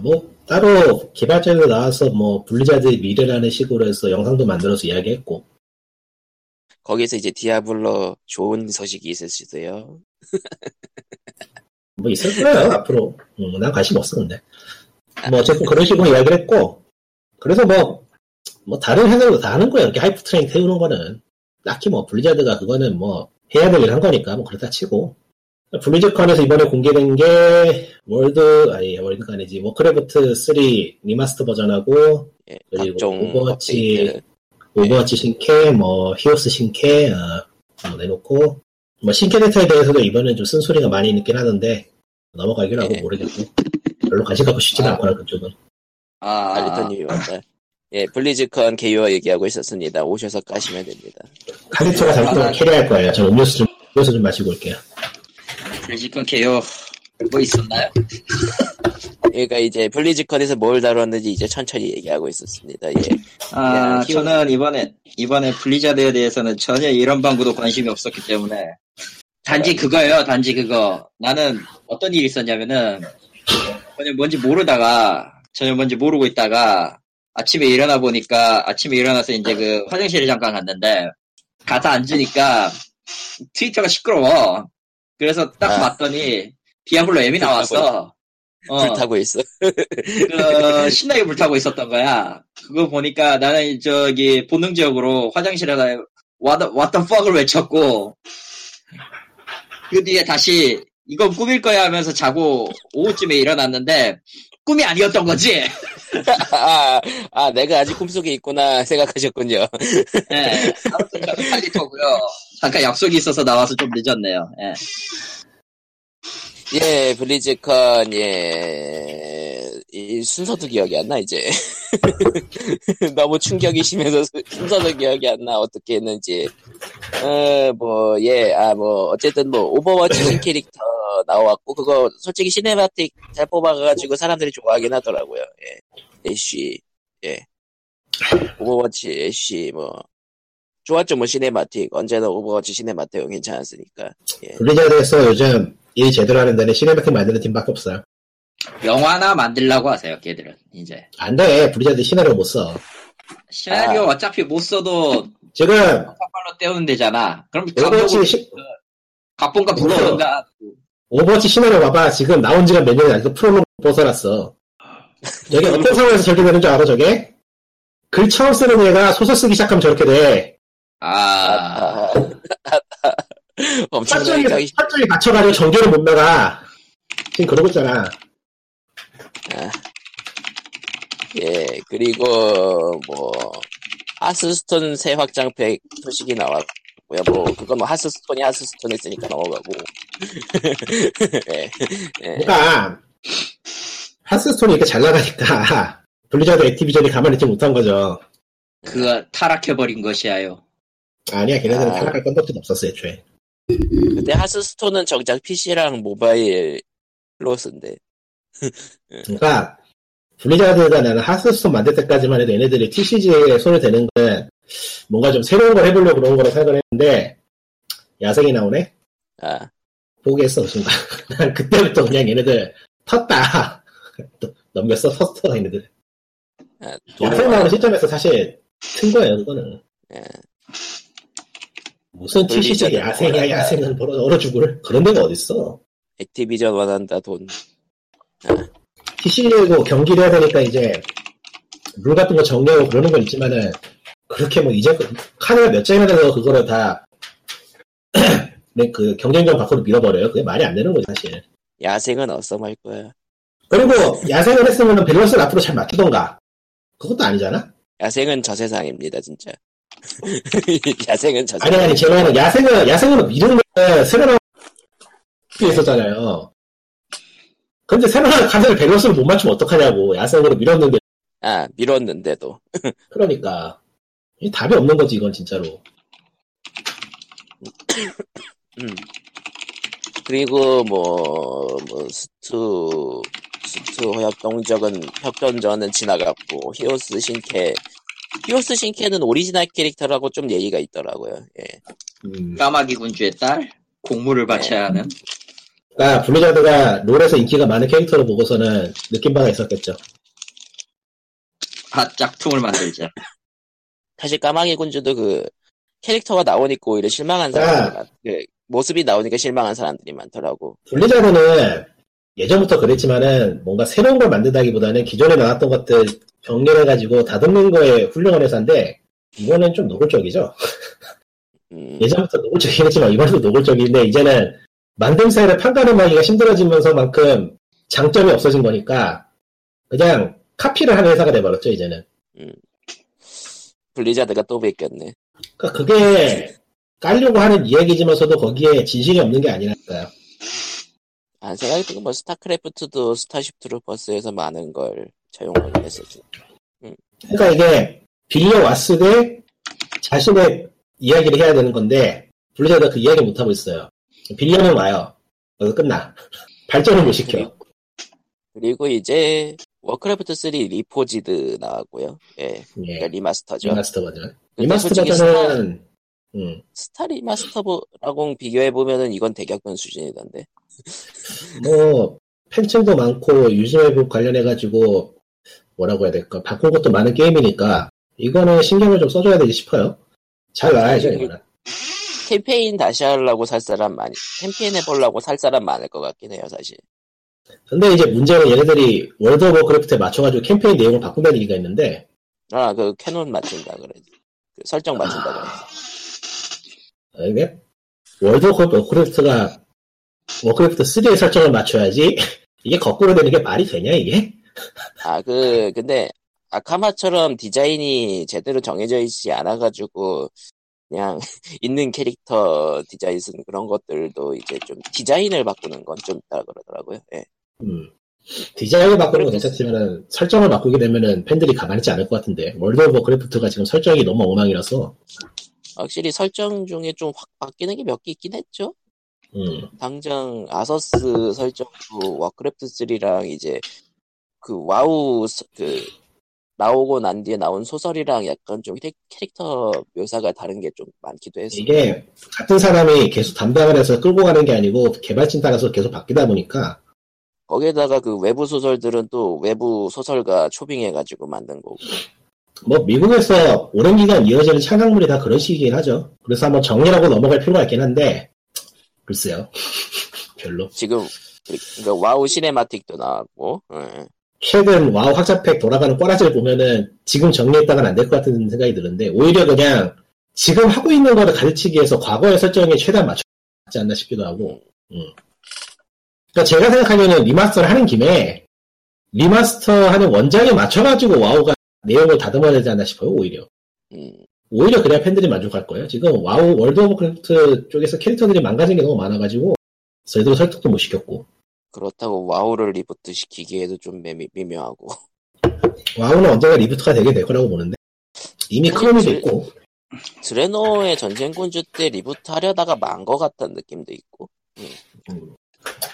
뭐 따로 개발자로 나와서 뭐 블리자드의 미래라는 식으로 해서 영상도 만들어서 이야기했고. 거기서 이제 디아블로 좋은 소식이 있을 수도요. 뭐 있을 거예요 앞으로. 난 관심 없어 근데. 뭐 어쨌든 그런 식으로 이야기를 했고. 그래서 뭐 다른 해설도 다 하는 거예요. 이렇게 하이프 트레인 태우는 거는 딱히 뭐 블리자드가 그거는 뭐 해야 될 일 한 거니까 뭐 그렇다 치고. 블리즈컨에서 이번에 공개된 게 워크래프트 3 리마스터 버전하고 예, 그리고 오버워치 신캐, 뭐 히오스 신캐 내놓고 뭐 신캐 데이터에 대해서도 이번엔 좀 쓴소리가 많이 있긴 하는데 넘어가기로 하고 예. 모르겠고 별로 관심 갖고 싶지는 않거나 그쪽은. 칼리토님이 왔다. 예, 블리즈컨 개요와 얘기하고 있었습니다. 오셔서 까시면 됩니다. 칼리토가 잠깐 캐리할 거예요. 저 음료수 좀 마시고 올게요. 블리즈컨 개요 뭐 있었나요? 그러니까 이제 블리즈컨에서 뭘 다뤘는지 이제 천천히 얘기하고 있었습니다. 예. 저는 이번에 블리자드에 대해서는 전혀 이런 방구도 관심이 없었기 때문에 단지 그거예요. 단지 그거. 나는 어떤 일이 있었냐면은 전혀 뭔지 모르고 있다가 아침에 일어나서 이제 그 화장실에 잠깐 갔는데 가서 앉으니까 트위터가 시끄러워. 그래서 딱 봤더니 디아블로 M이 나왔어. 불타고 있어. 신나게 불타고 있었던 거야. 그거 보니까 나는 저기 본능적으로 화장실에 왔던 퍽을 외쳤고 그 뒤에 다시 이건 꿈일 거야 하면서 자고 오후쯤에 일어났는데 꿈이 아니었던 거지. 내가 아직 꿈속에 있구나 생각하셨군요. 네, 아무튼 저는 칼리토고요. 잠깐 약속이 있어서 나와서 좀 늦었네요. 예. 예, 블리즈컨, 예. 이 순서도 기억이 안 나, 이제. 너무 충격이 심해서 순서도 기억이 안 나, 어떻게 했는지. 어쨌든 오버워치 신캐릭터 나왔고, 그거 솔직히 시네마틱 잘 뽑아가지고 사람들이 좋아하긴 하더라고요. 예. 애쉬, 예. 오버워치, 애쉬, 좋았죠, 시네마틱. 언제나 오버워치 시네마틱은 괜찮았으니까. 예. 블리자드에서 요즘 일 제대로 하는 데는 시네마틱 만드는 팀밖에 없어요. 영화나 만들라고 하세요, 걔들은, 이제. 안 돼, 블리자드 시나리오 못 써. 시나리오 어차피 못 써도. 지금. 한발로 때우면 되잖아. 그럼 각본가 불러온다. 오버워치 시나리오 봐봐. 지금 나온 지가 몇 년이 아니고 프로그램 벗어났어. 저게 어떤 상황에서 저렇게 되는 줄 알아, 저게? 글 처음 쓰는 애가 소설 쓰기 시작하면 저렇게 돼. 사정이 받쳐가지고 정교를 못 나가. 지금 그러고 있잖아. 예, 그리고 하스스톤 새 확장팩 소식이 나왔고요. 그건 하스스톤이 하스스톤에 쓰니까 넘어가고. 예. 그러니까 하스스톤이 이렇게 잘 나가니까 블리자드 액티비전이 가만히 있지 못한 거죠. 그거 타락해버린 것이야요. 아니야, 걔네들은 타락할 건덕지도 없었어, 애초에. 근데 하스스톤은 정작 PC랑 모바일로 쓴데. 그러니까 블리자드가 나는 하스스톤 만들 때까지만 해도 얘네들이 TCG에 손을 대는 건 뭔가 좀 새로운 걸 해보려고 그런 거로 생각을 했는데 야생이 나오네? 포기했어, 순간. 난 그때부터 그냥 얘네들 텄다. 넘겼어, 텄어, 얘네들. 야생 나오는 시점에서 사실 튼 거예요, 그거는. 무슨 TCG 야생을 벌어 죽을 그런 데가 어딨어. 액티비전 원한다 돈. TCG도 경기를 해야 되니까 이제 룰 같은 거 정리하고 그러는 건 있지만은 그렇게 이제 카드가 몇 장이나 돼서 그거를 다 그 경쟁전 밖으로 밀어버려요. 그게 말이 안 되는 거지 사실. 야생은 어썸할 거야. 그리고 야생을 했으면은 밸런스를 앞으로 잘 맞추던가. 그것도 아니잖아. 야생은 저세상입니다 진짜. 야생은 자세. 아니 제 말은 야생으로 미루는 게 새로 나온 게 있었잖아요. 근데 새로 나온 카드를 밸런스를 못 맞추면 어떡하냐고. 야생으로 밀었는데. 밀었는데도. 그러니까 이 답이 없는 거지 이건 진짜로. 그리고 스투 협동전은 지나갔고, 히오스 신캐는 오리지널 캐릭터라고 좀 얘기가 있더라고요. 예. 까마귀 군주의 딸? 공물을 바쳐야 하는? 그러니까 블리자드가 롤에서 인기가 많은 캐릭터로 보고서는 느낀 바가 있었겠죠. 다 짝퉁을 만들자. 사실 까마귀 군주도 그 캐릭터가 나오니까 오히려 실망한 사람들, 그 모습이 나오니까 실망한 사람들이 많더라고. 블리자드는 예전부터 그랬지만은 뭔가 새로운 걸 만든다기보다는 기존에 나왔던 것들 병렬해가지고 다듬는 거에 훌륭한 회사인데, 이거는 좀 노골적이죠. 예전부터 노골적이긴 했지만 이번에도 노골적인데, 이제는 만듦새를 판가름하기가 힘들어지면서만큼 장점이 없어진 거니까 그냥 카피를 하는 회사가 돼버렸죠 이제는. 블리자드가 또 뺏겼네. 그러니까 그게 깔려고 하는 이야기지만서도 거기에 진실이 없는 게 아니랄까요. 아, 생각해보니까 스타크래프트도 스타쉽 트루퍼스에서 많은 걸 차용을 했었죠. 그러니까 이게 빌려왔을 때 자신의 이야기를 해야 되는 건데 블리자드가 그 이야기 못하고 있어요. 빌려는 와요. 그래서 끝나. 발전을 못 시켜. 그리고 이제 워크래프트 3 리포지드 나왔고요. 예. 그러니까 리마스터죠. 리마스터 버전. 리마스터 버전은 스타 리마스터라고 비교해보면은 이건 대격변 수준이던데. 뭐 팬층도 많고 유저에 관련해가지고 뭐라고 해야 될까, 바꿀 것도 많은 게임이니까 이거는 신경을 좀 써줘야 되지 싶어요. 잘 나와야죠 이거는. 캠페인 다시 하려고 살 사람 많이, 캠페인 해보려고 살 사람 많을 것 같긴 해요 사실. 근데 이제 문제는 얘네들이 월드 오브 워크래프트에 맞춰가지고 캠페인 내용을 바꾼다는 얘기가 있는데, 아, 그 캐논 맞춘다 그래, 그 설정 맞춘다 그래. 이게 월드 오브 워크래프트가 워크래프트 3의 설정을 맞춰야지 이게 거꾸로 되는 게 말이 되냐 이게? 아, 근데 아카마처럼 디자인이 제대로 정해져 있지 않아가지고 그냥 있는 캐릭터 디자인 그런 것들도 이제 좀 디자인을 바꾸는 건 좀 있다 그러더라고요. 예. 디자인을 바꾸는 건 괜찮지만 설정을 바꾸게 되면은 팬들이 가만히 있지 않을 것 같은데, 월드 오브 워크래프트가 지금 설정이 너무 엉망이라서. 확실히 설정 중에 좀 확 바뀌는 게 몇 개 있긴 했죠. 당장 아서스 설정도 워크래프트 3랑 이제 그 와우 그 나오고 난 뒤에 나온 소설이랑 약간 좀 캐릭터 묘사가 다른 게 좀 많기도 했어요. 이게 같은 사람이 계속 담당을 해서 끌고 가는 게 아니고 개발진 따라서 계속 바뀌다 보니까, 거기에다가 그 외부 소설들은 또 외부 소설가 초빙해가지고 만든 거고. 뭐 미국에서 오랜 기간 이어지는 창작물이 다 그런 식이긴 하죠. 그래서 한번 정리하고 넘어갈 필요가 있긴 한데. 글쎄요. 별로. 지금, 그러니까 와우 시네마틱도 나왔고, 응. 최근 와우 확장팩 돌아가는 꼬라지를 보면은 지금 정리했다가는 안 될 것 같은 생각이 드는데, 오히려 그냥 지금 하고 있는 거를 가르치기 위해서 과거의 설정에 최대한 맞춰지 않나 싶기도 하고, 그러니까 제가 생각하면은 리마스터를 하는 김에 리마스터 하는 원작에 맞춰가지고 와우가 내용을 다듬어야 되지 않나 싶어요, 오히려. 오히려 그래야 팬들이 만족할 거예요. 지금 와우 월드 오브 워크래프트 쪽에서 캐릭터들이 망가진 게 너무 많아가지고 저희도 설득도 못 시켰고, 그렇다고 와우를 리부트 시키기에도 좀 미묘하고. 와우는 언젠가 리부트가 되게 될 거라고 보는데 이미 크롬이 됐고, 드레노의 전쟁군주 때 리부트 하려다가 망 거 같다는 느낌도 있고.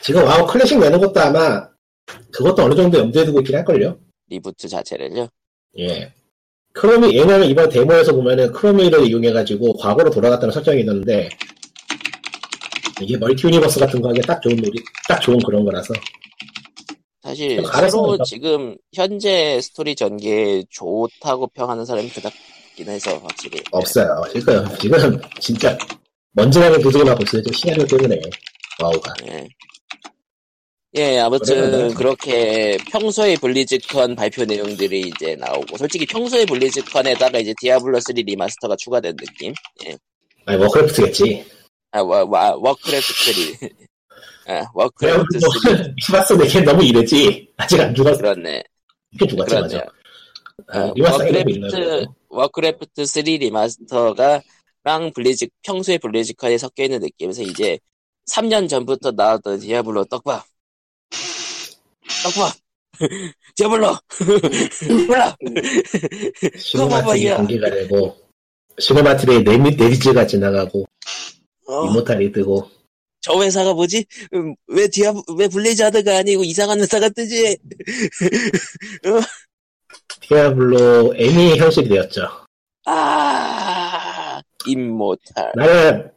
지금 와우 클래식 내는 것도 아마 그것도 어느 정도 염두에 두고 있긴 할걸요, 리부트 자체를요. 예. 크롬이, 왜냐면 이번 데모에서 보면은 크롬이를 이용해가지고 과거로 돌아갔다는 설정이 있는데, 이게 멀티 유니버스 같은 거 하기에 딱 좋은 놀이, 딱 좋은 그런 거라서. 사실, 새로 지금 현재 스토리 전개에 좋다고 평하는 사람이 그닥 있긴 해서 확실히. 없어요. 그러니까요. 지금 진짜 먼지나는 도둑이라고 있어요. 좀 시야를 때문에. 와우가. 네. 예, 아무튼 그렇게 평소에 블리즈컨 발표 내용들이 이제 나오고, 솔직히 평소에 블리즈컨에다가 이제 디아블로 3 리마스터가 추가된 느낌. 예. 아니, 워크래프트겠지. 아, 워크래프트 3. 아, 워크래프트 3. 리마스터 내게 너무 이르지. 아직 안 죽었어. 그렇네. 이게 죽었지, 맞아. 아, 워크래프트 3 리마스터가랑 평소에 블리즈컨에 섞여 있는 느낌에서 이제 3년 전부터 나왔던 디아블로 떡밥! 디아블로! 몰라! 시네마틱이 공개가 되고, 시네마틱에 네비즈가 지나가고, 이모탈이 뜨고. 저 회사가 뭐지? 왜 블리자드가 아니고 이상한 회사가 뜨지? 디아블로 애니의 현실이 되었죠. 아, 임모탈. 나는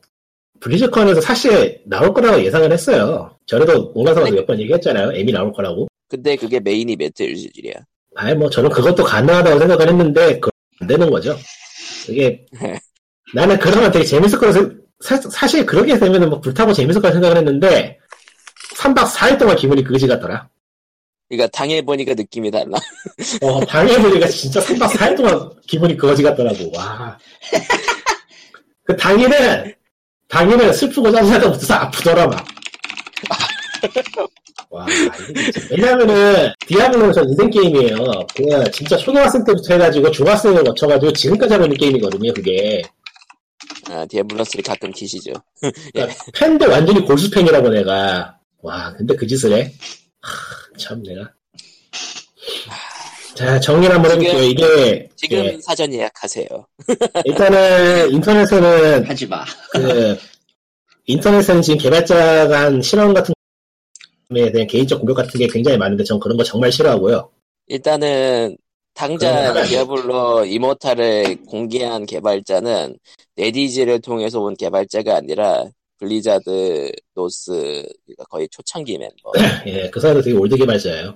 블리즈컨에서 사실 나올 거라고 예상을 했어요. 저래도 공간상에서 몇 번 얘기했잖아요. 애니 나올 거라고. 근데 그게 메인 이벤트 일주일이야. 아니 뭐 저는 그것도 가능하다고 생각을 했는데 그건 안 되는 거죠. 그게 나는 그러면 되게 재밌을 거라서 사실 그렇게 되면은 뭐 불타고 재밌을 거라 생각을 했는데 3박 4일 동안 기분이 그지 같더라. 그러니까 당해보니까 느낌이 달라. 당해보니까 진짜 3박 4일 동안 기분이 거지 같더라고. 와. 그 당일은 슬프고 짜증나다 못해서 아프더라 막. 와, 왜냐면은 디아블로는 전 인생 게임이에요. 그냥 진짜 초등학생 때부터 해가지고 중학생을 거쳐가지고 지금까지 하고 있는 게임이거든요. 그게. 아, 디아블로3 가끔 키시죠. 그러니까 팬도 완전히 골수 팬이라고 내가. 와, 근데 그 짓을 해. 하, 참 내가. 자, 정리를 한번 해볼게요. 이게 지금 예. 사전 예약하세요. 일단은 인터넷에는 하지 마. 그 인터넷에는 지금 개발자가 한 실험 같은 에 대한 개인적 공격 같은 게 굉장히 많은데 전 그런 거 정말 싫어하고요. 일단은 당장 디아블로 이모탈을 공개한 개발자는 네디지를 통해서 온 개발자가 아니라 블리자드 노스 거의 초창기 멤버. 예, 그 사람도 되게 올드 개발자예요.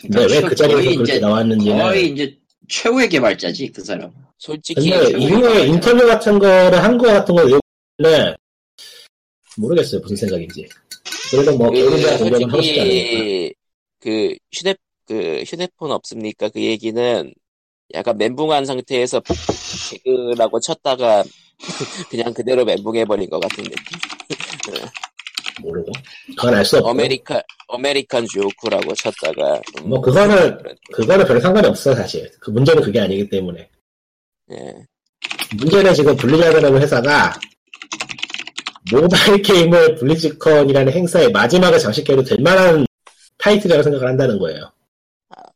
근데 왜 그 자리에서 그렇게 나왔는지는 거의 이제 최후의 개발자지 그 사람. 솔직히 근데 이후에 인터뷰 같은 거를 한 거 같은 거 외우는 모르겠어요 무슨 생각인지. 그래도 뭐 솔직히 휴대폰 없습니까? 그 얘기는 약간 멘붕한 상태에서 개그라고 쳤다가 그냥 그대로 멘붕해버린 것 같은 느낌. 모르고 그건 알 수 없고 아메리칸 조크라고 쳤다가 뭐 그거는 별로 상관이 없어 사실. 그 문제는 그게 아니기 때문에. 예. 문제는 지금 블리자드라는 회사가 모바일 게임을 블리즈컨이라는 행사의 마지막을 장식해도 될 만한 타이틀이라고 생각을 한다는 거예요.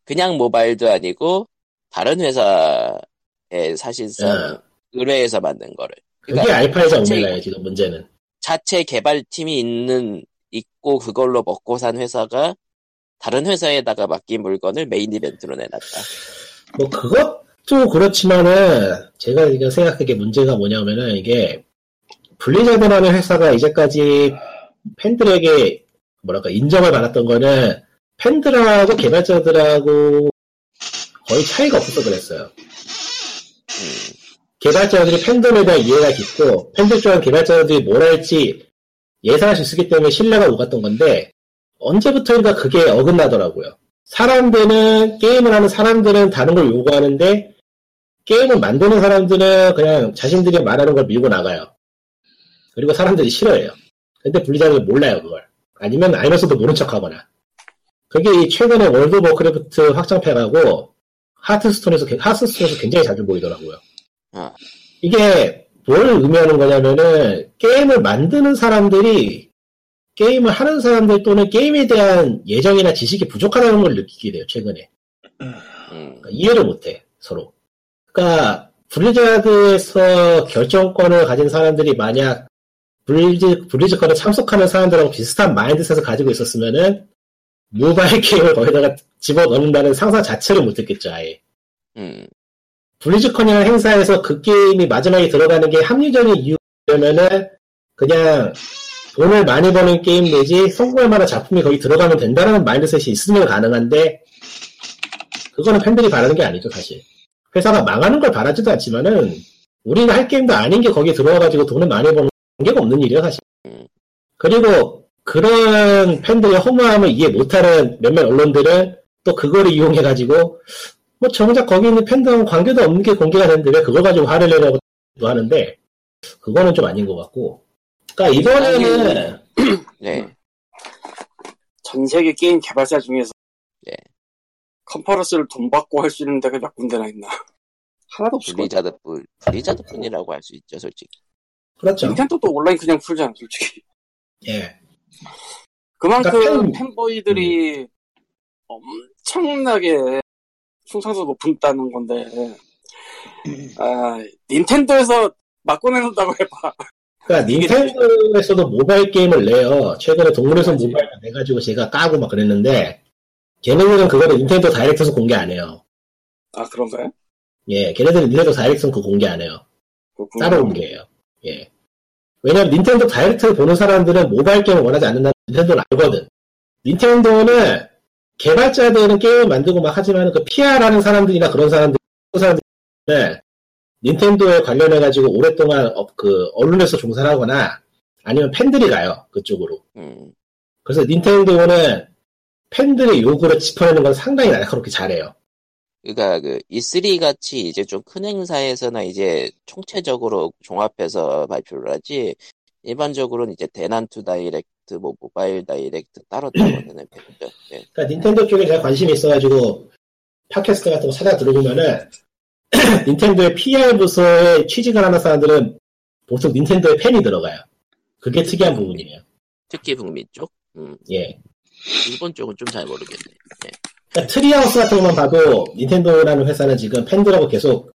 그냥 모바일도 아니고 다른 회사의 사실상 의뢰해서 만든 거를. 그러니까 그게 알파에서 오메가예요 지금 문제는. 자체 개발팀이 있고 그걸로 먹고 산 회사가 다른 회사에다가 맡긴 물건을 메인 이벤트로 내놨다. 뭐 그것도 그렇지만은 제가 지금 생각하기에 문제가 뭐냐면은 이게 블리자드라는 회사가 이제까지 팬들에게 뭐랄까 인정을 받았던 거는 팬들하고 개발자들하고 거의 차이가 없어서 그랬어요. 개발자들이 팬덤에 대한 이해가 깊고 팬들 쪽은 개발자들이 뭘 할지 예상할 수 있기 때문에 신뢰가 오갔던 건데 언제부터인가 그게 어긋나더라고요. 사람들은 게임을 하는 사람들은 다른 걸 요구하는데 게임을 만드는 사람들은 그냥 자신들이 말하는 걸 밀고 나가요. 그리고 사람들이 싫어해요. 근데 블리자드는 몰라요 그걸. 아니면 알면서도 모른 척하거나. 그게 이 최근에 월드 오브 워크래프트 확장팩하고 하스스톤에서 굉장히 자주 보이더라고요. 이게 뭘 의미하는 거냐면은 게임을 만드는 사람들이 게임을 하는 사람들 또는 게임에 대한 예정이나 지식이 부족하다는 걸 느끼게 돼요 최근에. 그러니까 이해를 못해 서로. 그러니까 블리자드에서 결정권을 가진 사람들이 만약 블리즈컨에 참석하는 사람들하고 비슷한 마인드셋을 가지고 있었으면은 모바일 게임을 거기다가 집어넣는다는 상상 자체를 못했겠죠 아예. 블리즈컨이라는 행사에서 그 게임이 마지막에 들어가는 게 합리적인 이유라면은 그냥 돈을 많이 버는 게임 내지 성공할 만한 작품이 거기 들어가면 된다는 마인드셋이 있으면 가능한데 그거는 팬들이 바라는 게 아니죠 사실. 회사가 망하는 걸 바라지도 않지만은 우리는 할 게임도 아닌 게 거기에 들어와가지고 돈을 많이 버는 관계가 없는 일이에요 사실. 그리고 그런 팬들의 허무함을 이해 못하는 몇몇 언론들은 또 그거를 이용해가지고 뭐 정작 거기 있는 팬들하고 관계도 없는 게 공개가 됐는데 왜 그걸 가지고 화를 내려고 하는데 그거는 좀 아닌 것 같고. 그러니까 이번에는 네. 전 세계 게임 개발사 중에서 네. 컨퍼런스를 돈 받고 할 수 있는 데가 몇 군데나 있나? 하나도 없을 거예요. 블리자드뿐이라고 할 수 있죠, 솔직히. 그렇죠. 닌텐도도 온라인 그냥 풀잖아, 솔직히. 예. 그만큼 그러니까 팬보이들이 엄청나게 충성도 높은다는 건데, 아, 닌텐도에서 막고 내놓는다고 해봐. 그러니까 닌텐도에서도 모바일 게임을 내요. 최근에 동물에서 모바일 내가지고 제가 까고 막 그랬는데 걔네들은 그거를 닌텐도 다이렉트에서 공개 안 해요. 아 그런가요? 예, 걔네들은 닌텐도 다이렉트에서 그거 공개 안 해요. 그렇구나. 따로 공개해요. 예. 왜냐면 닌텐도 다이렉트를 보는 사람들은 모바일 게임을 원하지 않는다는 닌텐도를 알거든. 닌텐도는 개발자들은 게임을 만들고 막 하지만 그 PR하는 사람들이나 그런 사람들은 닌텐도에 관련해가지고 오랫동안 그 언론에서 종사하거나 아니면 팬들이 가요. 그쪽으로. 그래서 닌텐도는 팬들의 요구를 짚어내는 건 상당히 날카롭게 잘해요. 그러니까 그 E3 같이 이제 좀 큰 행사에서나 이제 총체적으로 종합해서 발표를 하지 일반적으로는 이제 대난투 다이렉트, 뭐 모바일 다이렉트 따로 하는 편이죠. 네. 그러니까 닌텐도 쪽에 제가 관심이 있어가지고 팟캐스트 같은 거 찾아 들어보면은 닌텐도의 PR 부서에 취직을 하는 사람들은 보통 닌텐도의 팬이 들어가요. 그게 특이한 부분이에요. 특히 북미 쪽? 예. 일본 쪽은 좀 잘 모르겠네. 예. 그러니까 트리하우스 같은 것만 봐도 닌텐도라는 회사는 지금 팬들하고 계속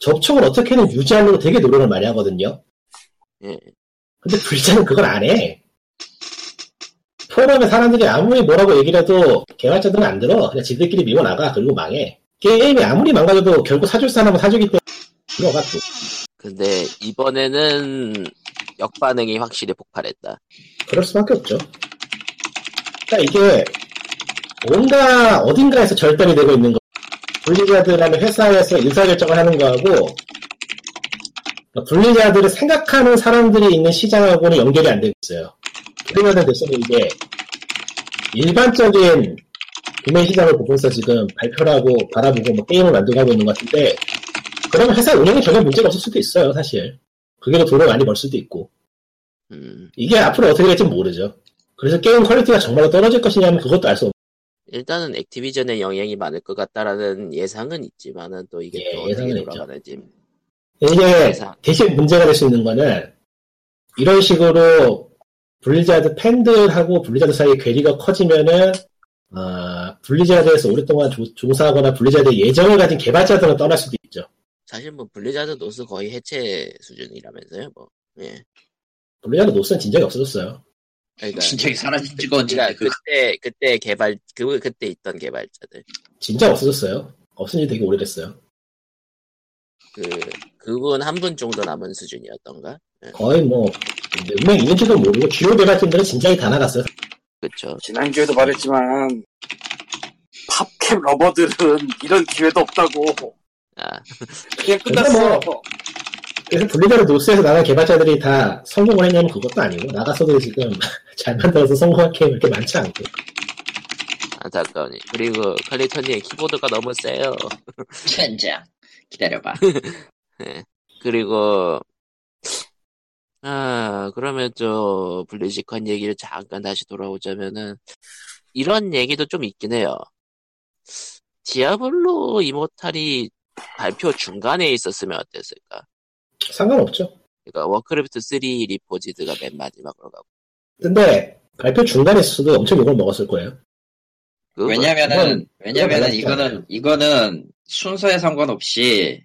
접촉을 어떻게든 유지하려고 되게 노력을 많이 하거든요. 예. 근데 블리자는 그걸 안 해. 포럼에 사람들이 아무리 뭐라고 얘기를 해도 개발자들은 안 들어. 그냥 지들끼리 밀고 나가. 그리고 망해. 게임이 아무리 망가져도 결국 사줄 사람은 사주기 때문에 들어갔고. 근데 이번에는 역반응이 확실히 폭발했다. 그럴 수밖에 없죠. 그러니까 이게 뭔가 어딘가에서 절단이 되고 있는 거. 블리자드라는 회사에서 의사결정을 하는 거하고 블리자드를 생각하는 사람들이 있는 시장하고는 연결이 안 되고 있어요. 블리자드 대신에 이제 일반적인 구매 시장을 보면서 지금 발표를 하고 바라보고 뭐 게임을 만들고 하고 있는 것 같은데 그러면 회사 운영에 전혀 문제가 없을 수도 있어요. 사실 그게 더 돈을 많이 벌 수도 있고 이게 앞으로 어떻게 될지 모르죠. 그래서 게임 퀄리티가 정말로 떨어질 것이냐면 그것도 알 수 없어요. 일단은 액티비전의 영향이 많을 것 같다라는 예상은 있지만은 또 이게 예, 또 어떻게 돌아가는지 이게 대신 문제가 될 수 있는 거는 이런 식으로 블리자드 팬들하고 블리자드 사이의 괴리가 커지면은 블리자드에서 오랫동안 종사하거나 블리자드의 예정을 가진 개발자들은 떠날 수도 있죠. 사실 뭐 블리자드 노스 거의 해체 수준이라면서요. 뭐 예. 블리자드 노스는 진작이 없어졌어요. 그러니까 진작이 사라진 지가 언제야? 그때 개발 그때 있던 개발자들 진짜 없어졌어요. 없은 지 되게 오래됐어요. 그분 한 분 정도 남은 수준이었던가? 네. 거의 뭐 몇명 있는지도 모르고 주요 개발팀들은 진작에 다 나갔어요. 그렇죠. 지난주에도 말했지만 팝캡 러버들은 이런 기회도 없다고. 아. 그냥 끝났어. 뭐, 그래서 블리자드 노스에서 나간 개발자들이 다 성공을 했냐면 그것도 아니고 나가서도 지금 잘 만들어서 성공한 게임 이렇게 많지 않고. 안타까우니. 그리고 칼리터니의 키보드가 너무 세요. 젠장. 기다려봐. 네. 그리고 그러면 저 블리즈컨 얘기를 잠깐 다시 돌아오자면은 이런 얘기도 좀 있긴 해요. 디아블로 이모탈이 발표 중간에 있었으면 어땠을까? 상관없죠. 그러니까 워크래프트 3 리포지드가 맨 마지막으로 가고. 근데 발표 중간에 있었어도 엄청 욕을 먹었을 거예요. 왜냐면은 이거는 순서에 상관없이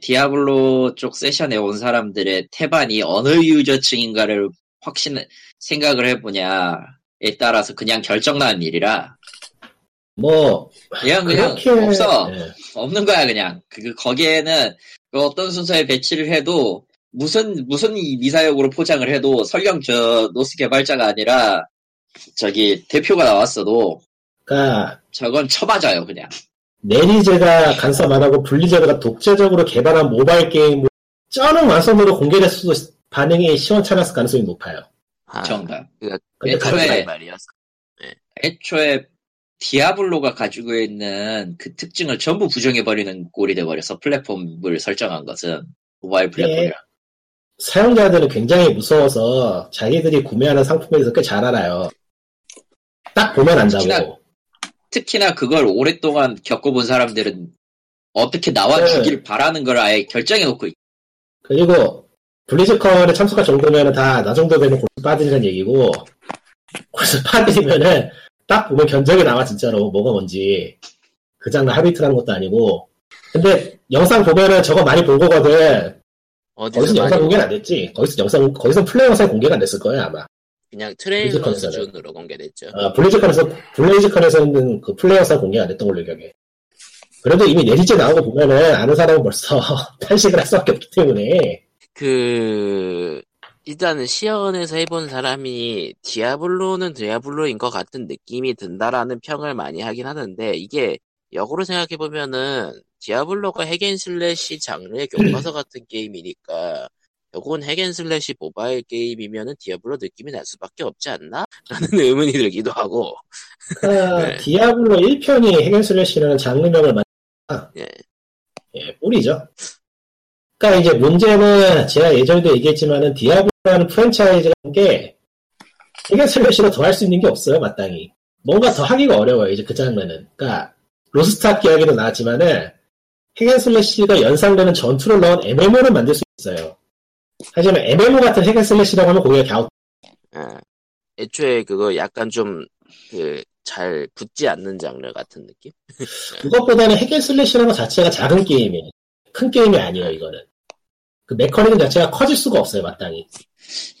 디아블로 쪽 세션에 온 사람들의 태반이 어느 유저층인가를 생각을 해보냐에 따라서 그냥 결정난 일이라. 뭐 그냥 없어. 네. 없는 거야 그냥. 거기에는 어떤 순서에 배치를 해도 무슨 미사역으로 포장을 해도 설령 저 노스 개발자가 아니라 저기 대표가 나왔어도 그러니까 저건 쳐맞아요 그냥. 내리제가 간섭 안 하고 블리자드가 독자적으로 개발한 모바일 게임을 쩌는 완성으로 공개됐어도 반응이 시원찮았을 가능성이 높아요. 정답. 애초에 디아블로가 가지고 있는 그 특징을 전부 부정해버리는 꼴이 돼버려서 플랫폼을 설정한 것은 모바일 플랫폼이라. 네. 사용자들은 굉장히 무서워서 자기들이 구매하는 상품에 대해서 꽤 잘 알아요. 딱 보면 안다고. 특히나 그걸 오랫동안 겪어본 사람들은 어떻게 나와주길 바라는 걸 아예 결정해놓고 있죠. 그리고 블리즈컨에 참석할 정도면 다 나 정도 되면 골수 빠지는 얘기고 골수 빠지면은 딱 보면 견적이 나와 진짜로 뭐가 뭔지. 그 장난 하비트라는 것도 아니고 근데 영상 보면은 저거 많이 본 거거든. 거기서 영상 공개는 안 됐지. 거기서 플레이 영상 공개가 안 됐을 거예요 아마. 그냥 트레일러 수준으로 공개됐죠. 아, 블리즈컨에서는 그 플레이 영상 공개 안 됐던 걸로 기억해. 그래도 이미 4일째 나오고 보면은 아는 사람은 벌써 탄식을 할 수밖에 없기 때문에. 일단은 시연에서 해본 사람이 디아블로는 디아블로인 것 같은 느낌이 든다라는 평을 많이 하긴 하는데, 이게 역으로 생각해보면은 디아블로가 핵앤슬래시 장르의 교과서 같은 게임이니까 요건 핵앤슬래시 모바일 게임이면은 디아블로 느낌이 날 수밖에 없지 않나? 라는 의문이 들기도 하고. 네. 디아블로 1편이 핵앤슬래시라는 장르명을 만든다. 예. 예, 뿔이죠. 그러니까 이제 문제는 제가 예전에도 얘기했지만은 디아블로라는 프랜차이즈라는 게 핵앤슬래시로 더 할 수 있는 게 없어요, 마땅히. 뭔가 더 하기가 어려워요, 이제 그 장르는. 그러니까 로스트아크 이야기도 나왔지만은 핵앤슬래시가 연상되는 전투를 넣은 MMO를 만들 수 있어요. 하지만 MMO 같은 핵앤슬래시라고 하면 거기가 갸웃. 아, 애초에 그거 약간 좀 그 잘 붙지 않는 장르 같은 느낌? 그것보다는 핵앤슬래시라는 것 자체가 작은 게임이에요. 큰 게임이 아니에요 이거는. 그 메커니즘 자체가 커질 수가 없어요 마땅히.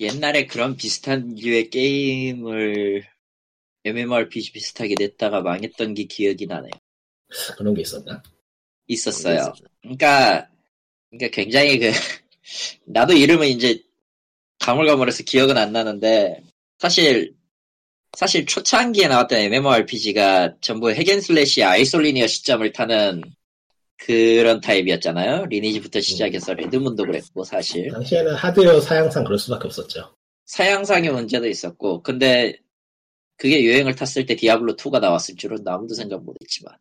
옛날에 그런 비슷한 류의 게임을 MMORPG 비슷하게 냈다가 망했던 게 기억이 나네요. 그런 게 있었나? 있었어요. 그러니까 굉장히 그 나도 이름은 이제 가물가물해서 기억은 안 나는데, 사실 초창기에 나왔던 MMORPG가 전부 핵앤슬래시 아이솔리니어 시점을 타는 그런 타입이었잖아요. 리니지부터 시작해서 레드문도 그랬고, 사실 당시에는 하드웨어 사양상 그럴 수밖에 없었죠. 사양상의 문제도 있었고, 근데 그게 유행을 탔을 때 디아블로2가 나왔을 줄은 아무도 생각 못했지만.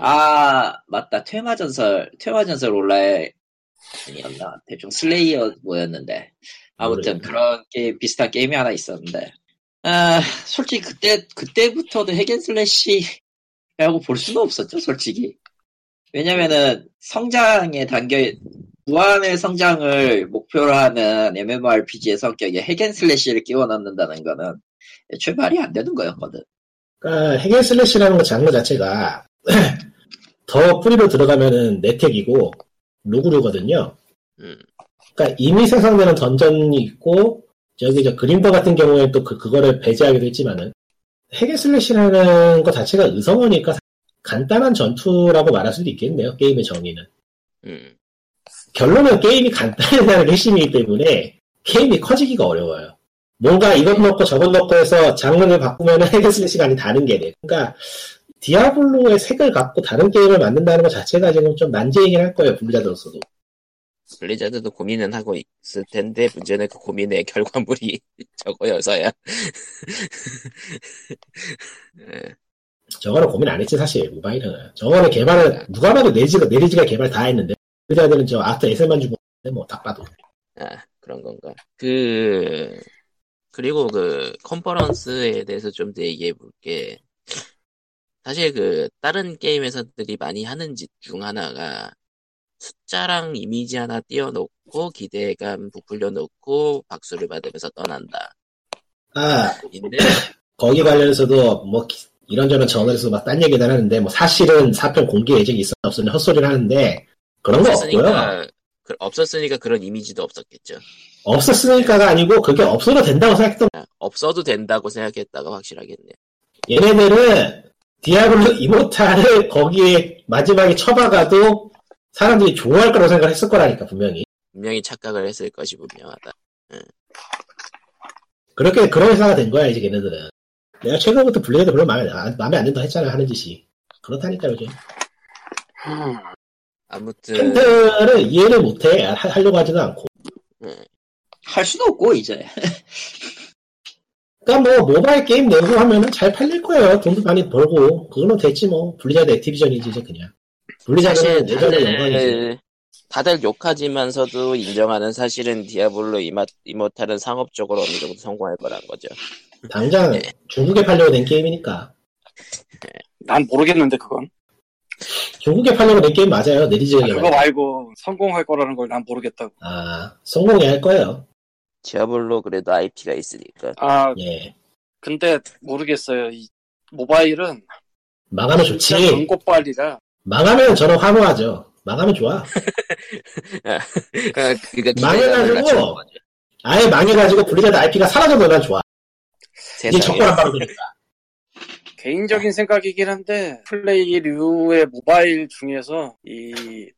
아 맞다, 퇴마전설 올라에 아니었나? 대충 슬레이어 뭐였는데, 아무튼 모르겠네. 그런 게임, 비슷한 게임이 하나 있었는데, 아 솔직히 그때부터도 핵앤슬래시라고 볼 수는 없었죠 솔직히. 왜냐면은 성장의 단계, 무한의 성장을 목표로 하는 MMORPG의 성격에 핵앤슬래시를 끼워 넣는다는 거는 애초에 말이 안 되는 거였거든. 그러니까 핵앤슬래시라는 거 장르 자체가 더 뿌리로 들어가면은 네텍이고 로그루거든요. 그러니까 이미 생성되는 던전이 있고, 저기 저 그림더 같은 경우에 또 그거를 배제하기도 했지만은, 핵앤슬래시라는 것 자체가 의성어니까 간단한 전투라고 말할 수도 있겠네요. 게임의 정의는. 결론은 게임이 간단하다는 게 핵심이기 때문에 게임이 커지기가 어려워요. 뭔가 이것 넣고 저것 넣고 해서 장르를 바꾸면은 핵앤슬래시가 아닌 다른 게 돼. 그러니까 디아블로의 색을 갖고 다른 게임을 만든다는 것 자체가 지금 좀 난제이긴 할 거예요, 블리자드로서도. 블리자드도 고민은 하고 있을 텐데, 문제는 그 고민의 결과물이 저거여서야. 저거는 고민 안 했지, 사실, 모바일은. 저거는 개발을, 누가 봐도 내리지가 개발 다 했는데, 블리자드는 저 아트 에셀만 주고 있는데, 뭐, 딱 봐도. 아, 그런 건가. 그리고 컨퍼런스에 대해서 좀 더 얘기해볼게. 사실 다른 게임 회사들이 많이 하는 짓 중 하나가 숫자랑 이미지 하나 띄워놓고 기대감 부풀려놓고 박수를 받으면서 떠난다. 아, 근데 거기 관련해서도 뭐 이런저런 저널에서 막 딴 얘기를 하는데, 뭐 사실은 사편 공개 예정이 있었나 없었나 헛소리를 하는데, 그런 거 없고요. 없었으니까 그런 이미지도 없었겠죠. 없었으니까가 아니고 그게 없어도 된다고 생각했다가 확실하겠네요. 얘네들은 디아블로 이모탈을 거기에 마지막에 쳐박아도 사람들이 좋아할 거라고 생각을 했을 거라니까, 분명히. 분명히 착각을 했을 것이 분명하다. 응. 그런 회사가 된 거야, 이제 걔네들은. 내가 최근부터 블리자드 별로 마음에 안 든다 했잖아, 하는 짓이. 그렇다니까, 요즘. 아무튼. 팬들은 이해를 못 해. 하려고 하지도 않고. 응. 할 수도 없고, 이제. 그러니까 뭐 모바일 게임 내고 하면은 잘 팔릴 거예요. 돈도 많이 벌고. 그걸로 됐지 뭐. 블리자드 액티비전이지 이제 그냥. 블리자드는 내전의 영광이지. 다들 욕하지만서도 인정하는 사실은 디아블로 이모탈은 상업적으로 어느 정도 성공할 거란 거죠. 당장 네. 중국에 팔려고 낸 게임이니까. 난 모르겠는데 그건. 중국에 팔려고 낸 게임 맞아요. 내리지역에. 그거 말고 성공할 거라는 걸 난 모르겠다고. 아, 성공해야 할 거예요. 디아블로 그래도 IP가 있으니까. 아, 예. 근데 모르겠어요. 이 모바일은 망하면 좋지. 광고빨이라. 망하면 저는 환호하죠. 망하면 좋아. 그러니까 망해가지고 아예 망해가지고 블리자드 IP가 사라져버리면 좋아. 이게 적절한 발언이니까. 개인적인 생각이긴 한데 플레이류의 모바일 중에서 이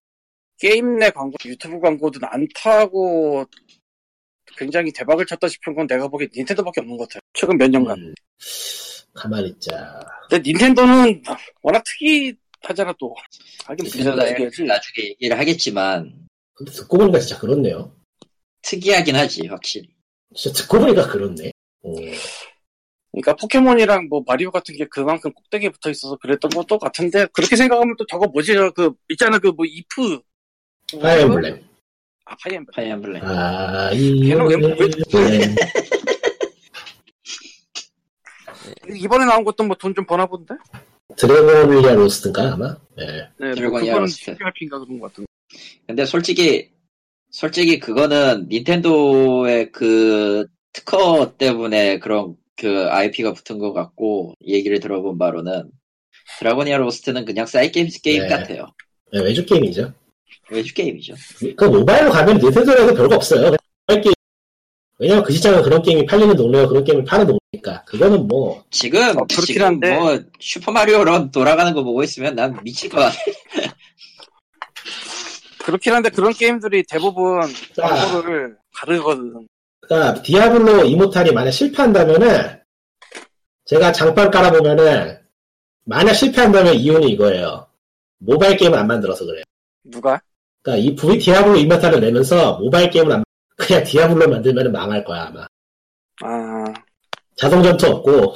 게임 내 광고, 유튜브 광고든 안 타고 굉장히 대박을 쳤다 싶은 건 내가 보기엔 닌텐도밖에 없는 것 같아요. 최근 몇 년간. 가만히 있자. 근데 닌텐도는 워낙 특이하잖아 또. 하긴 특이하지. 나중에 얘기를 하겠지만. 근데 듣고 보니까 진짜 그렇네요. 특이하긴 하지 확실히. 진짜 듣고 보니까 그렇네. 오. 그러니까 포켓몬이랑 뭐 마리오 같은 게 그만큼 꼭대기에 붙어 있어서 그랬던 것도 같은데 그렇게 생각하면 또 저거 뭐지? 그 있잖아 그 뭐 이프. 파이어 엠블렘. 아 파이어 엠블렘. 아 이거 엠블렘. 이번에 나온 것도 뭐 돈 좀 버나 본데? 드래곤이야 로스트인가 아마? 네. 네 드래곤이야 로스트. PRP인가 그런 것 같은데. 근데 솔직히 그거는 닌텐도의 그 특허 때문에 그런 그 IP가 붙은 것 같고 얘기를 들어본 바로는 드래곤이야 로스트는 그냥 사이드 게임 네. 같아요. 네, 외주 게임이죠. 외주 게임이죠. 그 모바일로 가면 닌텐도에서 별거 없어요. 왜냐면 그 시장은 그런 게임이 팔리는 동네가 그런 게임을 파는 동네니까 그거는 뭐 지금 그렇긴 한데 뭐 슈퍼마리오 런 돌아가는 거 보고 있으면 난 미칠 것 같아. 그렇긴 한데 그런 게임들이 대부분 광고를 가르거든. 그러니까 디아블로 이모탈이 만약 실패한다면은 제가 장판 깔아보면은 만약 실패한다면 이유는 이거예요. 모바일 게임을 안 만들어서 그래요. 누가? 그러니까 이 디아블로 이모탈을 내면서 모바일 게임을 안 그냥 디아블로 만들면은 망할 거야 아마. 아 자동 전투 없고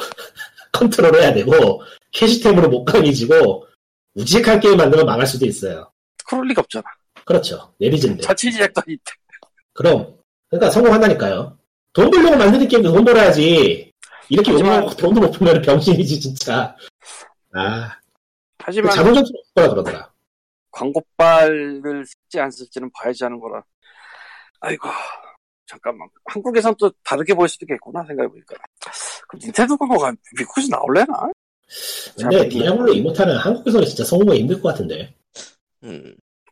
컨트롤 해야 되고 캐시템으로 못 강해지고 우직한 게임 만들면 망할 수도 있어요. 그럴 리가 없잖아. 그렇죠. 내리진데. 자체 제작단이 있대. 그럼. 그러니까 성공한다니까요. 돈 벌려고 만드는 게임도 돈 벌어야지. 이렇게 욕망하고 돈도 못 벌면 병신이지 진짜. 아. 하지만 자동 전투는 없더라 그러더라. 광고빨을 쓸지 안 쓸지는 봐야지 하는 거라. 아이고 잠깐만 한국에선 또 다르게 보일 수도 있겠구나 생각해보니까. 그럼 닌텐도 광고가 미국에서 나올래나? 근데 디아블로 이모탈은 한국에서는 진짜 성공이 힘들 것 같은데.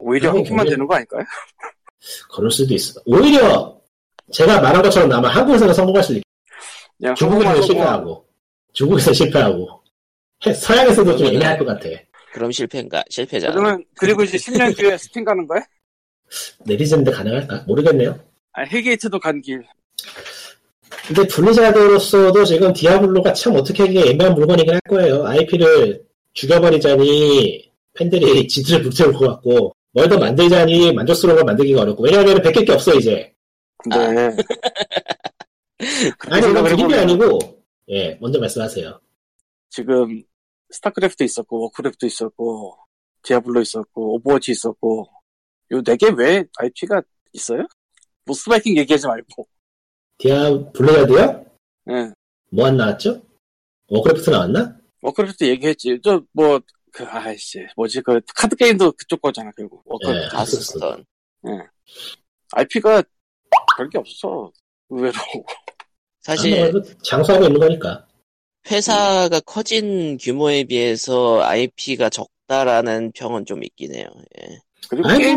오히려 한국만 되는 거 아닐까요? 그럴 수도 있어. 오히려 제가 말한 것처럼 아마 한국에서는 성공할 수도 있겠다. 중국에서는 실패하고 중국에서 실패하고 서양에서도 그러면, 좀 애매할 것 같아. 그럼 실패인가? 실패잖아. 그러면 그리고 이제 10년 뒤에 스팀 가는 거야? 내리자는데 가능할까? 모르겠네요. 아, 헬게이트도 간 길. 근데 블리자드로서도 지금 디아블로가 참 어떻게 하기에 애매한 물건이긴 할 거예요. IP를 죽여버리자니 팬들이 지들을 불태울 것 같고 뭘 더 만들자니 만족스러운 걸 만들기가 어렵고 왜냐하면 100개 없어 이제. 네. 아니 이건 드립이 아니고 예 먼저 말씀하세요. 지금 스타크래프트 있었고 워크래프트 있었고 디아블로 있었고 오버워치 있었고 요 4개 왜 IP가 있어요? 모스바이킹 얘기하지 말고. 블리자드요? 네. 뭐 안 나왔죠? 워크래프트 나왔나? 워크래프트 얘기했지. 저 뭐 그 아이씨 뭐지 그 카드 게임도 그쪽 거잖아 결국. 워크래프트. 하스스톤. 예. 네. IP가 별게 없어 의외로. 사실 장수하고 있는 거니까. 회사가 커진 규모에 비해서 IP가 적다라는 평은 좀 있긴 해요. 예. 아니,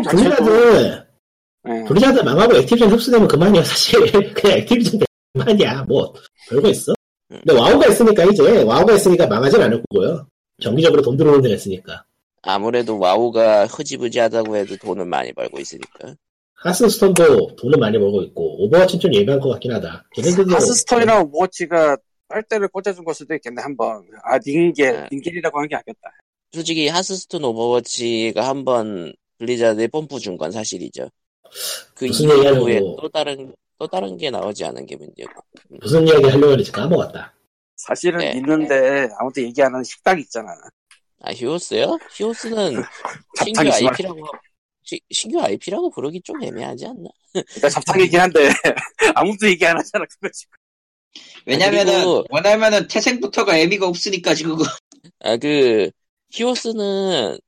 블리자드 망하고 액티비전 흡수되면 그만이야, 사실. 그냥 액티비전 그만이야, 뭐, 별거 있어. 근데 와우가 있으니까, 이제, 와우가 있으니까 망하진 않을 거고요. 정기적으로 돈 들어오는 데가 있으니까. 아무래도 와우가 흐지부지 하다고 해도 돈을 많이 벌고 있으니까. 하스스톤도 돈을 많이 벌고 있고, 오버워치는 좀 예매한 것 같긴 하다. 하스스톤이랑 오버워치가 빨대를 꽂아준 걸 수도 있겠네, 한 번. 아, 닌겔이라고 하는 게 아니었다. 솔직히 하스스톤 오버워치가 한번 블리자드에 뽐뿌 준 건 사실이죠. 그 이후에 또 다른 게 나오지 않은 게 문제고. 무슨 이야기 하려고 했는지 까먹었다. 사실은 네. 있는데 네. 아무도 얘기 안 하는 식당 있잖아. 아 히오스요? 히오스는 신규 IP라고 신규 IP라고 부르기 좀 애매하지 않나? 그러니까 잡탕이긴 한데 아무도 얘기 안 하잖아 그거 지금. 왜냐면은 원하면은 태생부터가 애미가 없으니까 지금 그거. 아 그. 히오스는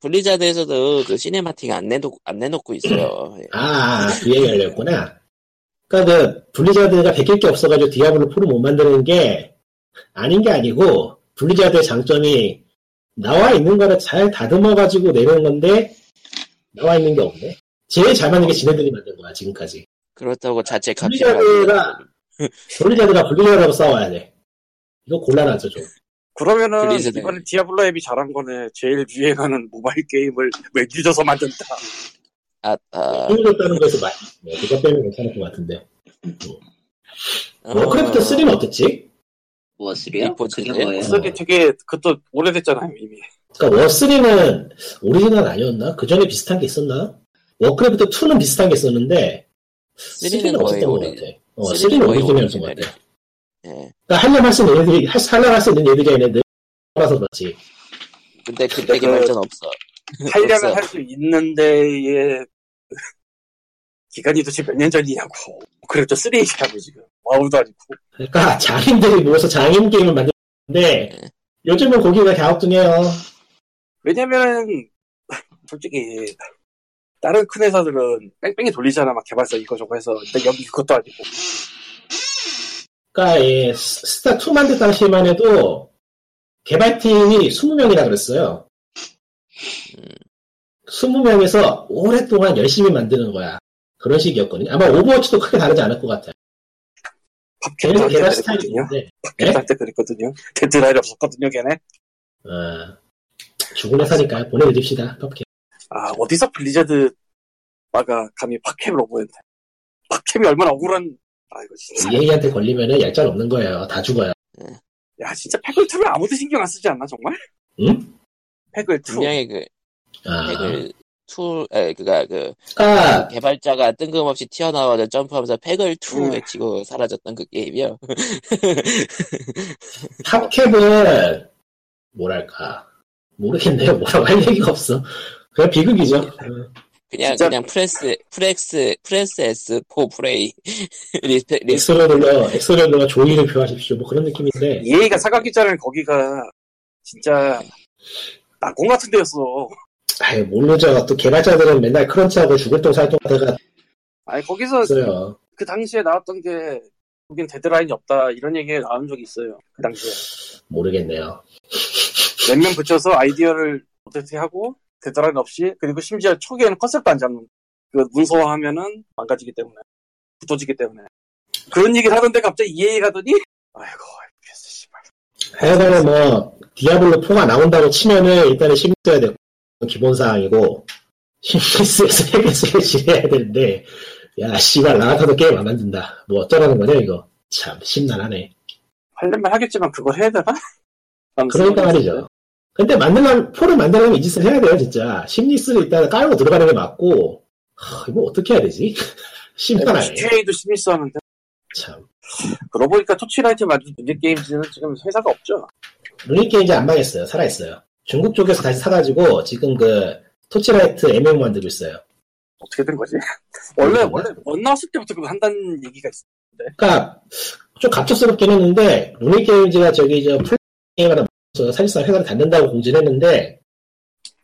블리자드에서도 그 시네마틱 안 내놓고 있어요. 아, 그 얘기 하려구나. 그러니까 그 블리자드가 베낄 게 없어가지고 디아블로 4를 못 만드는 게 아닌 게 아니고 블리자드의 장점이 나와 있는 거를 잘 다듬어가지고 내는 건데 나와 있는 게 없네. 제일 잘 만든 게 지네들이 만든 거야 지금까지. 그렇다고 자책하지. 블리자드가 블리자드하고 싸워야 돼. 이거 곤란하죠 좀. 그러면은 블리자드. 이번에 디아블로 앱이 잘한 거네. 제일 유행하는 모바일 게임을 외주져서 만든다. 만들었다는 거에서 많이. 네, 그거 빼면 괜찮을 것 같은데. 워크래프트 3는 어땠지? 워 3요? 그게 뭐예요? 3 되게 그것도 오래됐잖아요 이미. 그러니까 워 3는 오리지널 아니었나? 그 전에 비슷한 게 있었나? 워크래프트 2는 비슷한 게 있었는데 3는 없었던 것 같아. 3는 오리지널이었던 것 같아. 예. 그러니까 하려면 할 수 있는 애들이 얘네들 알아서 그렇지. 근데 그때 개발자는 없어. 하려면 할 수 있는데의 기간이 도대체 몇 년 전이냐고. 그렇죠. 3 얘기하고 지금 와우도 아니고. 그러니까 장인들이 모여서 장인 게임을 만드는데 네. 요즘은 거기가 갸우뚱해요. 왜냐면은 솔직히 다른 큰 회사들은 뺑뺑이 돌리잖아. 막 개발사 이거저거 해서. 근데 여기 그것도 아니고. 그러니까 예, 스타2 만들 당시만 해도 개발팀이 20명이라 그랬어요. 20명에서 오랫동안 열심히 만드는 거야. 그런 식이었거든요. 아마 오버워치도 크게 다르지 않을 것 같아요. 걔네도 개발 스타일이 있는데. 걔네도 때 그랬거든요. 데드라인 없었거든요, 걔네. 아, 죽은 회사니까요. 보내드립시다. 아, 어디서 블리자드 마가 감히 팟캠을 오버했네. 팟캠이 얼마나 억울한. 아, 이거 진짜. 이 얘기한테 걸리면은 얄짤 없는 거예요. 다 죽어요. 야, 진짜 패글2를 아무도 신경 안 쓰지 않나, 정말? 응? 패글2. 분명히 그, 패글. 개발자가 뜬금없이 튀어나와서 점프하면서 팩을 투 외치고 사라졌던 그 게임이요. 팝캡은 뭐랄까 모르겠네요. 뭐라고 할 얘기가 없어. 그냥 비극이죠. 그냥 프레스 S4 프레이 엑스로들러 종이를 표하십시오. 뭐 그런 느낌인데. 얘가 사각기자는 거기가 진짜 낙원 같은 데였어. 아유, 모르죠. 또 개발자들은 맨날 크런치하고 죽을 똥 살 똥 하다가. 아니, 거기서 있어요. 그 당시에 나왔던 게, 거긴 데드라인이 없다, 이런 얘기가 나온 적이 있어요. 그 당시에. 모르겠네요. 몇 명 붙여서 아이디어를 어떻게 하고, 데드라인 없이, 그리고 심지어 초기에는 컨셉도 안 잡는, 그 문서화하면은 망가지기 때문에, 붙어지기 때문에. 그런 얘기를 하던데 갑자기 EA 가더니, 아이고, FPS, 씨발. 하여간에 뭐, 디아블로 4가 나온다고 치면은 일단은 심어야 되고, 기본사항이고 심리스에서 해결책을 진행해야 되는데 야 씨발 나 같아도 게임 안 만든다 뭐 어쩌라는 거냐 이거 참 심란하네. 하려면 하겠지만 그거 해야 되나? 그러니까 말이죠. 근데 만들려면 포를 만들려면 이 짓을 해야 돼요 진짜. 심리스를 일단 깔고 들어가는 게 맞고 이거 어떻게 해야 되지? 심란하네. STA도 심리스 하는데 참 그러고 보니까 토치라이트 만든 루닉게임즈는 지금 회사가 없죠. 루닉게임즈 안 망했어요. 살아있어요. 중국 쪽에서 다시 사가지고 지금 그 토치라이트 MMO 만들고 있어요. 어떻게 된 거지? 원래 못 나왔을 때부터 그거 한다는 얘기가 있었는데. 그러니까 좀 갑작스럽긴 했는데 루닉 게임즈가 저기 저 플레이 게임을 하면서 사실상 회사를 닫는다고 공지를 했는데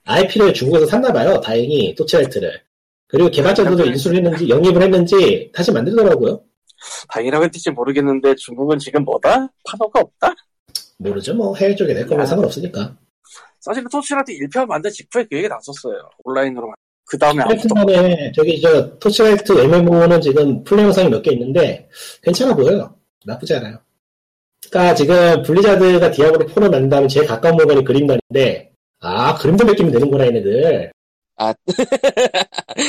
IP를 중국에서 샀나 봐요. 다행히 토치라이트를. 그리고 개발자들도 인수를 했는지 영입을 했는지 다시 만들더라고요. 다행이라고 했을지 모르겠는데 중국은 지금 뭐다? 파도가 없다? 모르죠. 뭐 해외 쪽에 낼 거면 상관없으니까. 사실은 토치라이트 1편 만든 직후에 그 얘기 나왔었어요. 온라인으로. 그 다음에 아무튼. 저기, 토치라이트 MMO는 지금 플레이 영상이 몇 개 있는데, 괜찮아 보여요. 나쁘지 않아요. 그니까 지금 블리자드가 디아블로 4를 만든 다음에 제일 가까운 물건이 그림 던인데, 아, 그림도 베끼면 되는구나, 얘네들.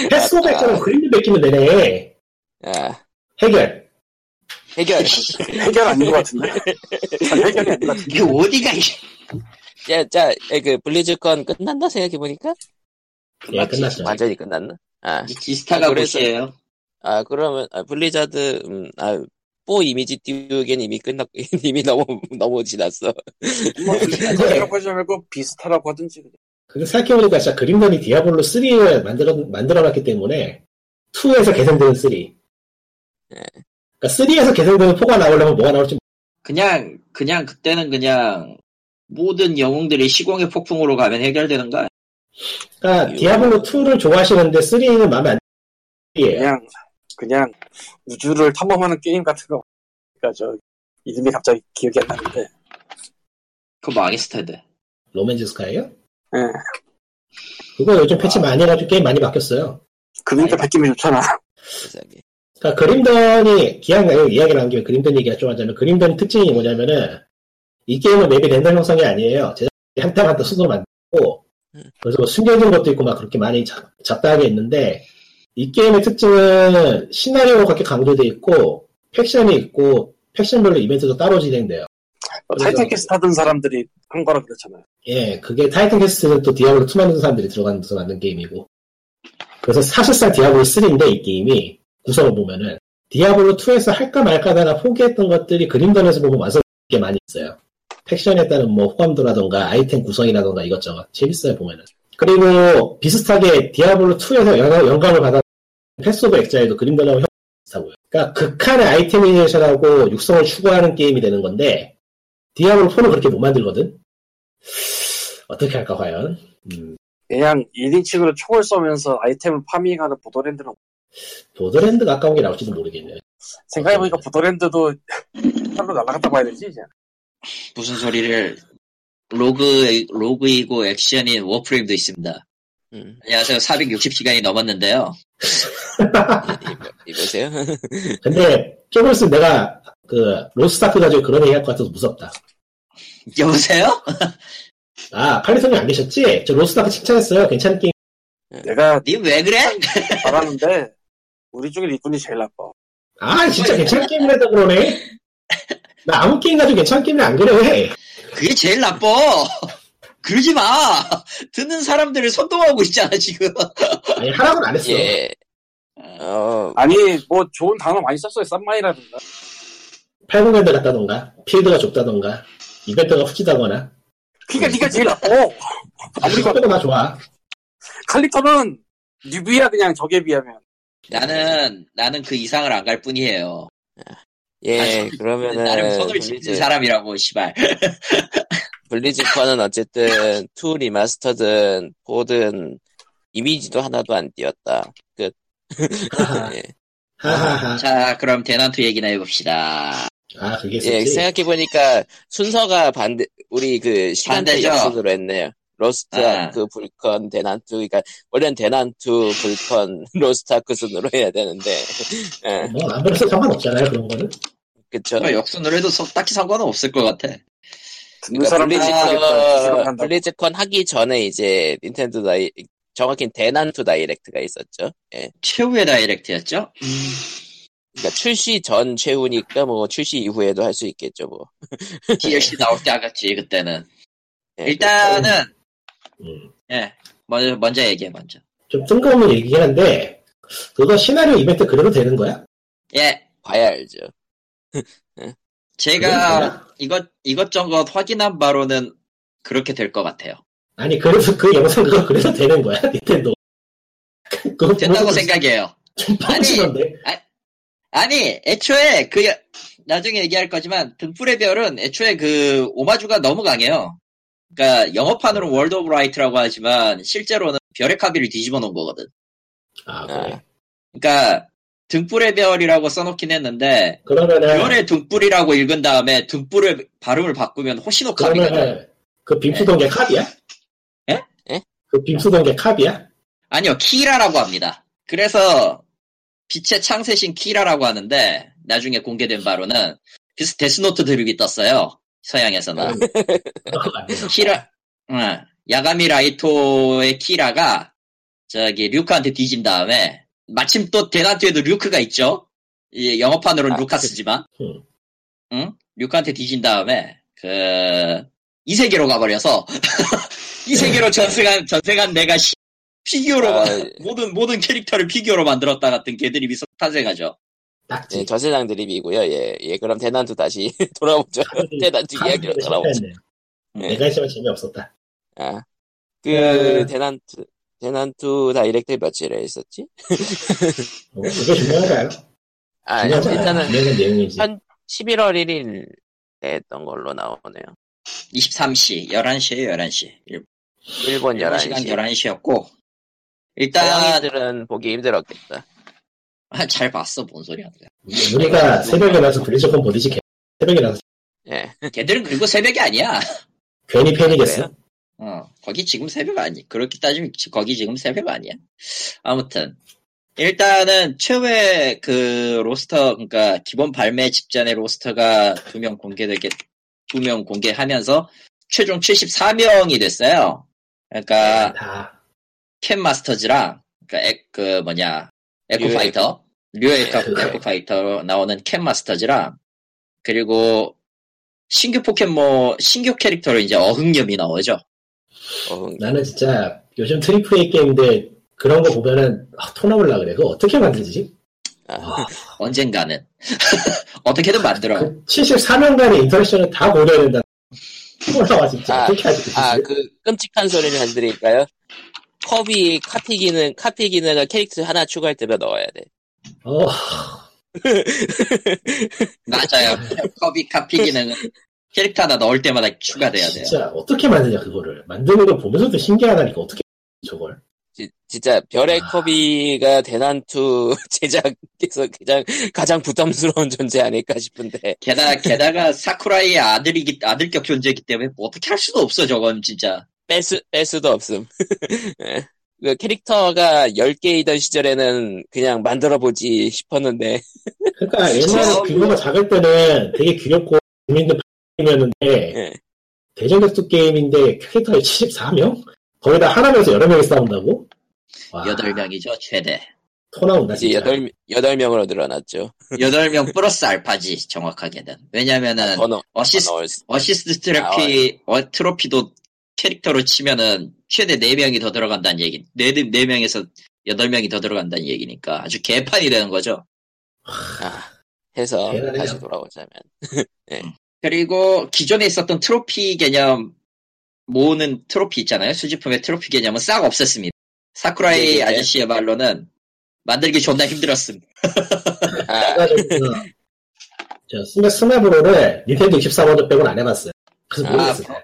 패스오백처럼 그림도 베끼면 되네. 해결. 해결 아닌 것 같은데? 해결이 아닌 것 같은데? 이게 어디가, 이게. 자, 그 블리즈컨 끝난다 생각해보니까? 예, 끝났어요. 완전히 끝났나? 지스타가 그랬어요. 그러면 블리자드 4 이미지 띄우기엔 이미 끝났고 이미 너무 지났어. 뭐 블리자드라고 하지 말고 비스타라고 하든지. 그게 생각해보니까 진짜 그림던이 디아블로 3를 만들어놨기 때문에 2에서 개선되는 3. 네. 그러니까 3에서 개선되는 4가 나오려면 뭐가 나올지. 그냥 그때는 그냥. 모든 영웅들이 시공의 폭풍으로 가면 해결되는가? 그러니까 디아블로 2를 좋아하시는데 3는 마음에 안 들어요. 그냥 우주를 탐험하는 게임 같은 거. 그러니까 저 이름이 갑자기 기억이 안 나는데. 그거 망했을 텐데. 로맨즈 스카이요? 예. 그거 요즘 패치 많이 해가지고 게임 많이 바뀌었어요. 그러니까 바뀌면 좋잖아. 그러니까 그림던이 기왕 이야기를 한 김에 그림던 얘기가 좀 하자면, 그림던 특징이 뭐냐면은 이 게임은 맵이 랜덤 형성이 아니에요. 제작진이 한땀 스스로 만들고, 그래서 뭐 숨겨진 것도 있고 막 그렇게 많이 잡다하게 있는데, 이 게임의 특징은 시나리오가 그렇게 강조돼 있고 팩션이 있고 팩션별로 이벤트도 따로 진행돼요. 타이탄 퀘스트 하던 사람들이 한 거라 그랬잖아요. 예, 그게 타이탄 퀘스트는 또 디아블로 2 만든 사람들이 들어가서 만든 게임이고, 그래서 사실상 디아블로 3인데 이 게임이 구성을 보면은 디아블로 2에서 할까 말까 하다가 포기했던 것들이 그림던에서 보면 완성된 게 많이 있어요. 팩션에 따른 뭐 호감도라던가 아이템 구성이라던가 이것저것 재밌어요 보면은. 그리고 비슷하게 디아블로 2에서 영감을 받아 패스 오브 엑자일도 그림던하고 형식이 비슷하고요. 그러니까 극한의 아이템이니션하고 육성을 추구하는 게임이 되는 건데, 디아블로 4는 그렇게 못 만들거든. 어떻게 할까 과연? 그냥 1인칭으로 총을 쏘면서 아이템을 파밍하는 보더랜드는, 보더랜드가 아까운 게 나올지도 모르겠네요. 생각해보니까 보더랜드도 살로 날아갔다 봐야 되지 이제. 무슨 소리를. 로그이고 액션인 워프레임도 있습니다. 안녕하세요. 460시간이 넘었는데요. 이보세요. 근데 조금 있으면 내가 그 로스트아크 가지고 그런 얘기할 것 같아서 무섭다. 여보세요? 아, 칼리토님 안 계셨지? 저 로스트아크 칭찬했어요. 괜찮은 게임. 내가 님 왜 그래? 말하는데 우리 쪽에 리꾼이 제일 나빠. 아, 진짜 괜찮은 게임이라도 그러네. 나 아무 게임 가지고 괜찮은 게임을 안 그래. 그게 제일 나빠. 그러지 마. 듣는 사람들을 선동하고 있잖아 지금. 아니, 하라고는 안 했어. 예. 아니 뭐 좋은 단어 많이 썼어요. 쌈마이라든가 80년대 같다던가, 필드가 좁다던가, 이벤트가 후지다거나. 그러니까 네가 제일 나빠. 아무리 봐도 나 좋아. 칼리터는 뉴비야 그냥 저게 비하면. 나는 그 이상을 안 갈 뿐이에요. 예, 아니, 그러면은 나름 손을 씻는 사람이라고 시발. 블리즈컨은 어쨌든 2 리마스터든 4든 이미지도 하나도 안 띄었다. 끝. 예. 자, 그럼 대난투 얘기나 해봅시다. 아, 그게 예, 생각해 보니까 순서가 반대, 우리 그 시간대 역순으로 했네요. 로스트아크, 불컨, 대난투. 그러니까 원래는 대난투, 불컨, 로스트아크 순으로 해야 되는데. 뭐 안 그래서 상관없잖아요 그런 거는. 그렇죠. 역순으로 해도 딱히 상관은 없을 것 같아. 그러니까 블리즈컨 하기 전에 이제 닌텐도 정확히 대난투 다이렉트가 있었죠. 예. 최후의 다이렉트였죠. 그러니까 출시 전 최후니까 뭐 출시 이후에도 할 수 있겠죠 뭐. DLC 나올 때 알았지 그때는. 예, 일단은. 예, 먼저 얘기해, 먼저. 좀 뜬금없는 얘기긴 한데, 그거 시나리오 이벤트 그래도 되는 거야? 예, 봐야 알죠. 제가 이것저것 확인한 바로는 그렇게 될 것 같아요. 아니, 그래서 그 영상 그거 그래도 되는 거야? 닌텐도. 그거 된다고 생각해요. 좀 빠지던데. 아니, 애초에 나중에 얘기할 거지만, 등불의 별은 애초에 그 오마주가 너무 강해요. 그러니까 영어판으로는 월드 오브 라이트라고 하지만 실제로는 별의 카비를 뒤집어 놓은 거거든. 아, 그래. 그러니까 등불의 별이라고 써놓긴 했는데, 그러면은 별의 등불이라고 읽은 다음에 등불의 발음을 바꾸면 호시노 카비가. 그 빔쓰던 게 카비야? 예? 예? 그 빔쓰던 게 카비야? 아니요, 키라라고 합니다. 그래서 빛의 창세신 키라라고 하는데, 나중에 공개된 바로는 그래서 데스노트 드립이 떴어요. 서양에서는. 키라, 야가미 라이토의 키라가 저기 류크한테 뒤진 다음에, 마침 또 대난투에도 류크가 있죠. 이 영어판으로는 루카스지만, 응? 류크한테 뒤진 다음에 그 이 세계로 가버려서 이 세계로 전생한 내가 피규어로 모든 캐릭터를 피규어로 만들었다 같은 개드립이 탄생하죠. 네, 저 세상 드립이고요. 예, 그럼 대난투 다시 돌아오죠. 대난투 이야기로 돌아오죠. 네. 내가 있으면 재미없었다. 아, 대난투 다이렉트 며칠에 있었지? 그게 중요한가요? 아, 일단은 내용이지. 11월 1일 했던 걸로 나오네요. 11시에요. 일본 11시. 11시였고, 일단 서양인들은 보기 힘들었겠다. 아, 잘 봤어, 뭔 소리야. 우리가 새벽에 나서 블리즈컨 보듯이 새벽에 나서. 예. 걔들은 그리고 새벽이 아니야. 괜히 팬이겠어? 거기 지금 새벽 아니. 그렇게 따지면 거기 지금 새벽 아니야. 아무튼 일단은 최후의 그 로스터, 그러니까 기본 발매 직전에 로스터가 2명 공개되게 2명 공개하면서 최종 74명이 됐어요. 그러니까 캡마스터즈랑 에코파이터 에코파이터 나오는 캡마스터즈랑 그리고 신규 포켓몬 신규 캐릭터로 이제 어흥염이 나오죠. 나는 진짜 요즘 트리플 A 게임인데. 그런 거 보면은 토나올라 그래. 그거 어떻게 만들지? 언젠가는 어떻게든 만들어. 그 74년간의 인터랙션을 다 고려해야 된다. 올라와 진짜. 어떻게 하지? 그 끔찍한 소리를 안 드릴까요? 커비 카피 기능을 캐릭터 하나 추가할 때면 넣어야 돼. 맞아요. 커비 카피 기능은 캐릭터 하나 넣을 때마다 추가돼야 돼요. 진짜 어떻게 만드냐 그거를. 만드는 걸 보면서도 신기하다니까 어떻게 저걸. 진짜 별의 커비가 대난투 제작에서 가장 부담스러운 존재 아닐까 싶은데 게다가 사쿠라이의 아들격 존재이기 때문에 뭐 어떻게 할 수도 없어. 저건 진짜 뺄 수도 없음. 그 캐릭터가 10개이던 시절에는 그냥 만들어보지 싶었는데 그러니까 옛날에 규모가 작을 때는 되게 귀엽고 재밌는 게임이었는데 대전격투 게임인데 캐릭터에 74명? 거기다 하나면서 여러 명이 싸운다고? 8명이죠, 최대. 토나온다, 진짜. 8명으로 늘어났죠. 8명 플러스 알파지, 정확하게는. 왜냐면은, 어시스트 트로피도 캐릭터로 치면은, 최대 4명이 더 들어간다는 얘기, 4명에서 8명이 더 들어간다는 얘기니까, 아주 개판이 되는 거죠. 해서, 대단해요. 다시 돌아오자면. 네. 그리고, 기존에 있었던 트로피 개념, 모으는 트로피 있잖아요. 수집품의 트로피 개념은 싹 없앴습니다. 사쿠라이 네네. 아저씨의 말로는 만들기 존나 힘들었음. 스매브로를 닌텐도 64번도 빼고는 안 해봤어요. 그래서 모르겠어요.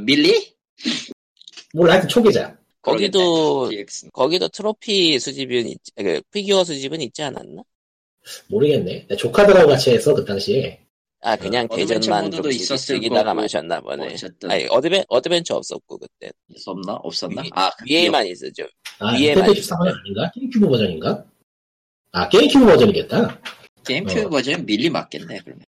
밀리? 몰라, 하여튼 초기자. 거기도 트로피 수집은 피규어 수집은 있지 않았나? 모르겠네. 조카들하고 같이 해서 그 당시에. 그냥 대전만 좀 즐기다가 마셨나 보네. 아니, 어드벤처 없었고, 그때. 없었나? 없었나? 위에만 있었죠. 닌텐도 64만 아닌가? 게임큐브 버전인가? 게임큐브 버전이겠다. 게임큐브 버전은 밀리 맞겠네, 그러면.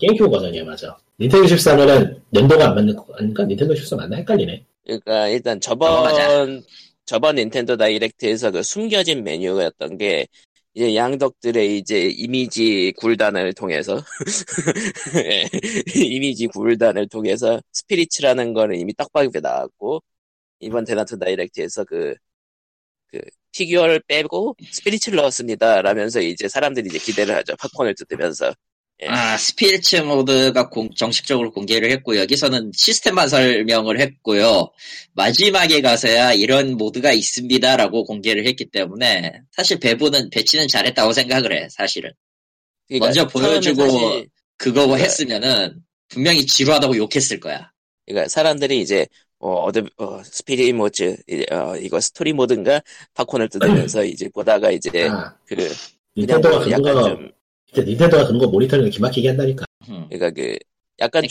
게임큐브 버전이야, 맞아. 닌텐도 64면은 연도가 안 맞는 거 아닌가? 닌텐도 64 맞나? 헷갈리네. 그러니까, 일단 저번 닌텐도 다이렉트에서 그 숨겨진 메뉴였던 게, 이제 양덕들의 이제 이미지 굴단을 통해서 스피릿이라는 거는 이미 떡밥에 나왔고 이번 대난투 다이렉트에서 그 피규어를 빼고 스피릿을 넣었습니다 라면서 이제 사람들이 이제 기대를 하죠. 팝콘을 뜯으면서. 예. 스피릿 모드가 정식적으로 공개를 했고 여기서는 시스템만 설명을 했고요. 마지막에 가서야 이런 모드가 있습니다라고 공개를 했기 때문에 사실 배치는 잘했다고 생각을 해. 사실은 그러니까 먼저 보여주고 그러니까, 했으면은 분명히 지루하다고 욕했을 거야. 그러니까 사람들이 이제 스피릿 모드 이거 스토리 모드인가 팝콘을 뜯으면서 이제 보다가 이제 닌텐도가 약간 좀 닌텐도가 그런 거 모니터링을 기막히게 한다니까. 그러니까 약간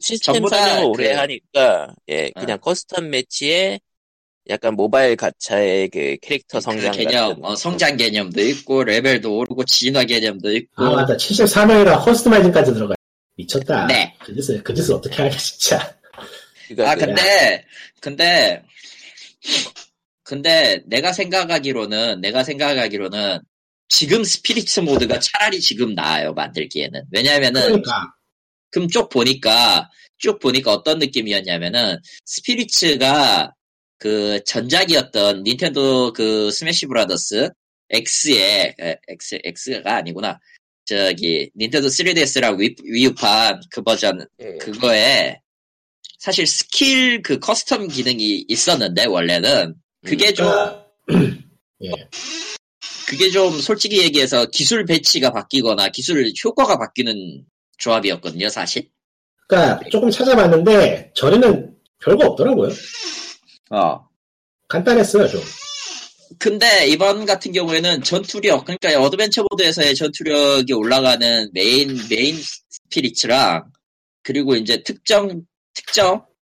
시스템 설명을 오래 하니까 그냥 커스텀 매치에 약간 모바일 가차의 그 캐릭터 성장 개념, 성장 개념도 있고 레벨도 오르고 진화 개념도 있고. 맞다. 74명이라 커스터마이징까지 들어가. 미쳤다. 네. 그 짓을 어떻게 하냐 진짜. 그러니까 근데 내가 생각하기로는. 지금 스피릿 모드가 차라리 지금 나아요, 만들기에는. 왜냐면은, 그럼 쭉 보니까 어떤 느낌이었냐면은, 스피릿가 그 전작이었던 닌텐도 그 스매시브라더스 X가 아니구나. 저기, 닌텐도 3DS랑 위유판 그 버전, 그거에 사실 스킬 그 커스텀 기능이 있었는데, 원래는. 그게 좀 솔직히 얘기해서 기술 배치가 바뀌거나 기술 효과가 바뀌는 조합이었거든요, 사실. 그러니까 조금 찾아봤는데 전에는 별거 없더라고요. 간단했어요, 좀. 근데 이번 같은 경우에는 전투력, 그러니까 어드벤처 모드에서의 전투력이 올라가는 메인 스피릿이랑 그리고 이제 특정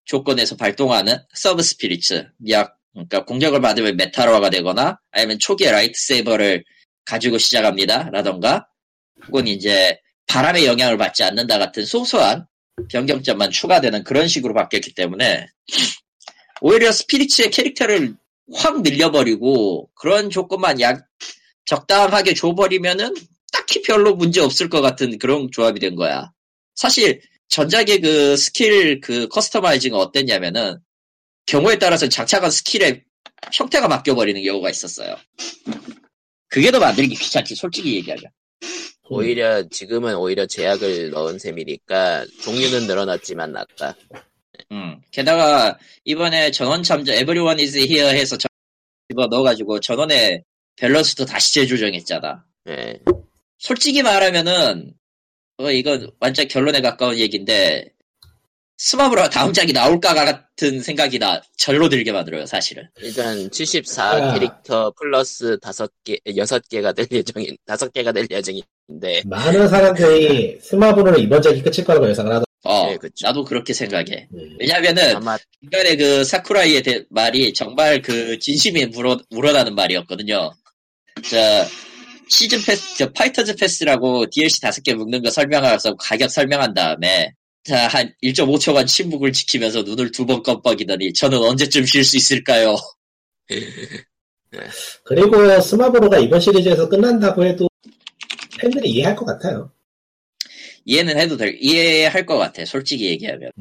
조건에서 발동하는 서브스피릿츠, 약, 그러니까 공격을 받으면 메탈화가 되거나 아니면 초기의 라이트세이버를 가지고 시작합니다. 라던가 혹은 이제 바람의 영향을 받지 않는다 같은 소소한 변경점만 추가되는 그런 식으로 바뀌었기 때문에 오히려 스피릿츠의 캐릭터를 확 늘려버리고 그런 조건만 약 적당하게 줘버리면은 딱히 별로 문제 없을 것 같은 그런 조합이 된 거야. 사실 전작의 그 스킬 그 커스터마이징은 어땠냐면은 경우에 따라서 장착한 스킬의 형태가 바뀌어버리는 경우가 있었어요. 그게 더 만들기 귀찮지, 솔직히 얘기하자. 오히려 지금은 오히려 제약을 넣은 셈이니까 종류는 늘어났지만 낮다. 게다가 이번에 전원 참전 Everyone is here 해서 집어 넣어가지고 전원의 밸런스도 다시 재조정했잖아. 네. 솔직히 말하면은 이건 완전 결론에 가까운 얘기인데 스마브라 다음 작이 나올까 같은 생각이 나 절로 들게 만들어요, 사실은. 일단 74 캐릭터 플러스 5개가 될 예정인데 많은 사람들이 스마브로는 이번 작이 끝일 거라고 예상을 하더라고요. 네, 그렇죠. 나도 그렇게 생각해. 왜냐면은 중간에 그 사쿠라이의 말이 정말 그 진심이 우러나는 말이었거든요. 자, 시즌 패스, 저 파이터즈 패스라고 DLC 5개 묶는 거 설명하면서 가격 설명한 다음에 자, 한 1.5초간 침묵을 지키면서 눈을 2번 깜빡이더니 저는 언제쯤 쉴 수 있을까요? 그리고 스마브로가 이번 시리즈에서 끝난다고 해도 팬들이 이해할 것 같아요. 이해할 것 같아, 솔직히 얘기하면.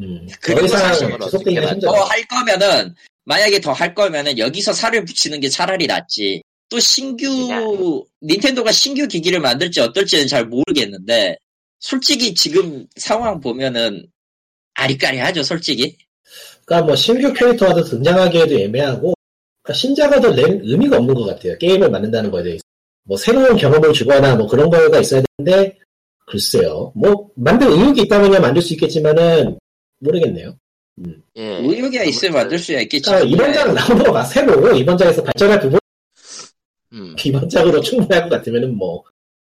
그리고 사실 더 할 거면은 만약에 더 할 거면은 여기서 살을 붙이는 게 차라리 낫지. 또 닌텐도가 신규 기기를 만들지 어떨지는 잘 모르겠는데 솔직히 지금 상황 보면은 아리까리하죠, 솔직히. 그러니까 뭐 신규 캐릭터와도 등장하기에도 애매하고 그러니까 신작은 더 의미가 없는 것 같아요. 게임을 만든다는 거에 대해서 뭐 새로운 경험을 주거나 뭐 그런 거가 있어야 되는데 글쎄요. 뭐 만들 의욕이 있다면 만들 수 있겠지만은 모르겠네요. 예, 의욕이 있으면 만들 수 있겠지. 그러니까 이번 작은 나오는 거가 새로 이번 작에서 발전할 부분. 이번 작으로 충분할 것 같으면은 뭐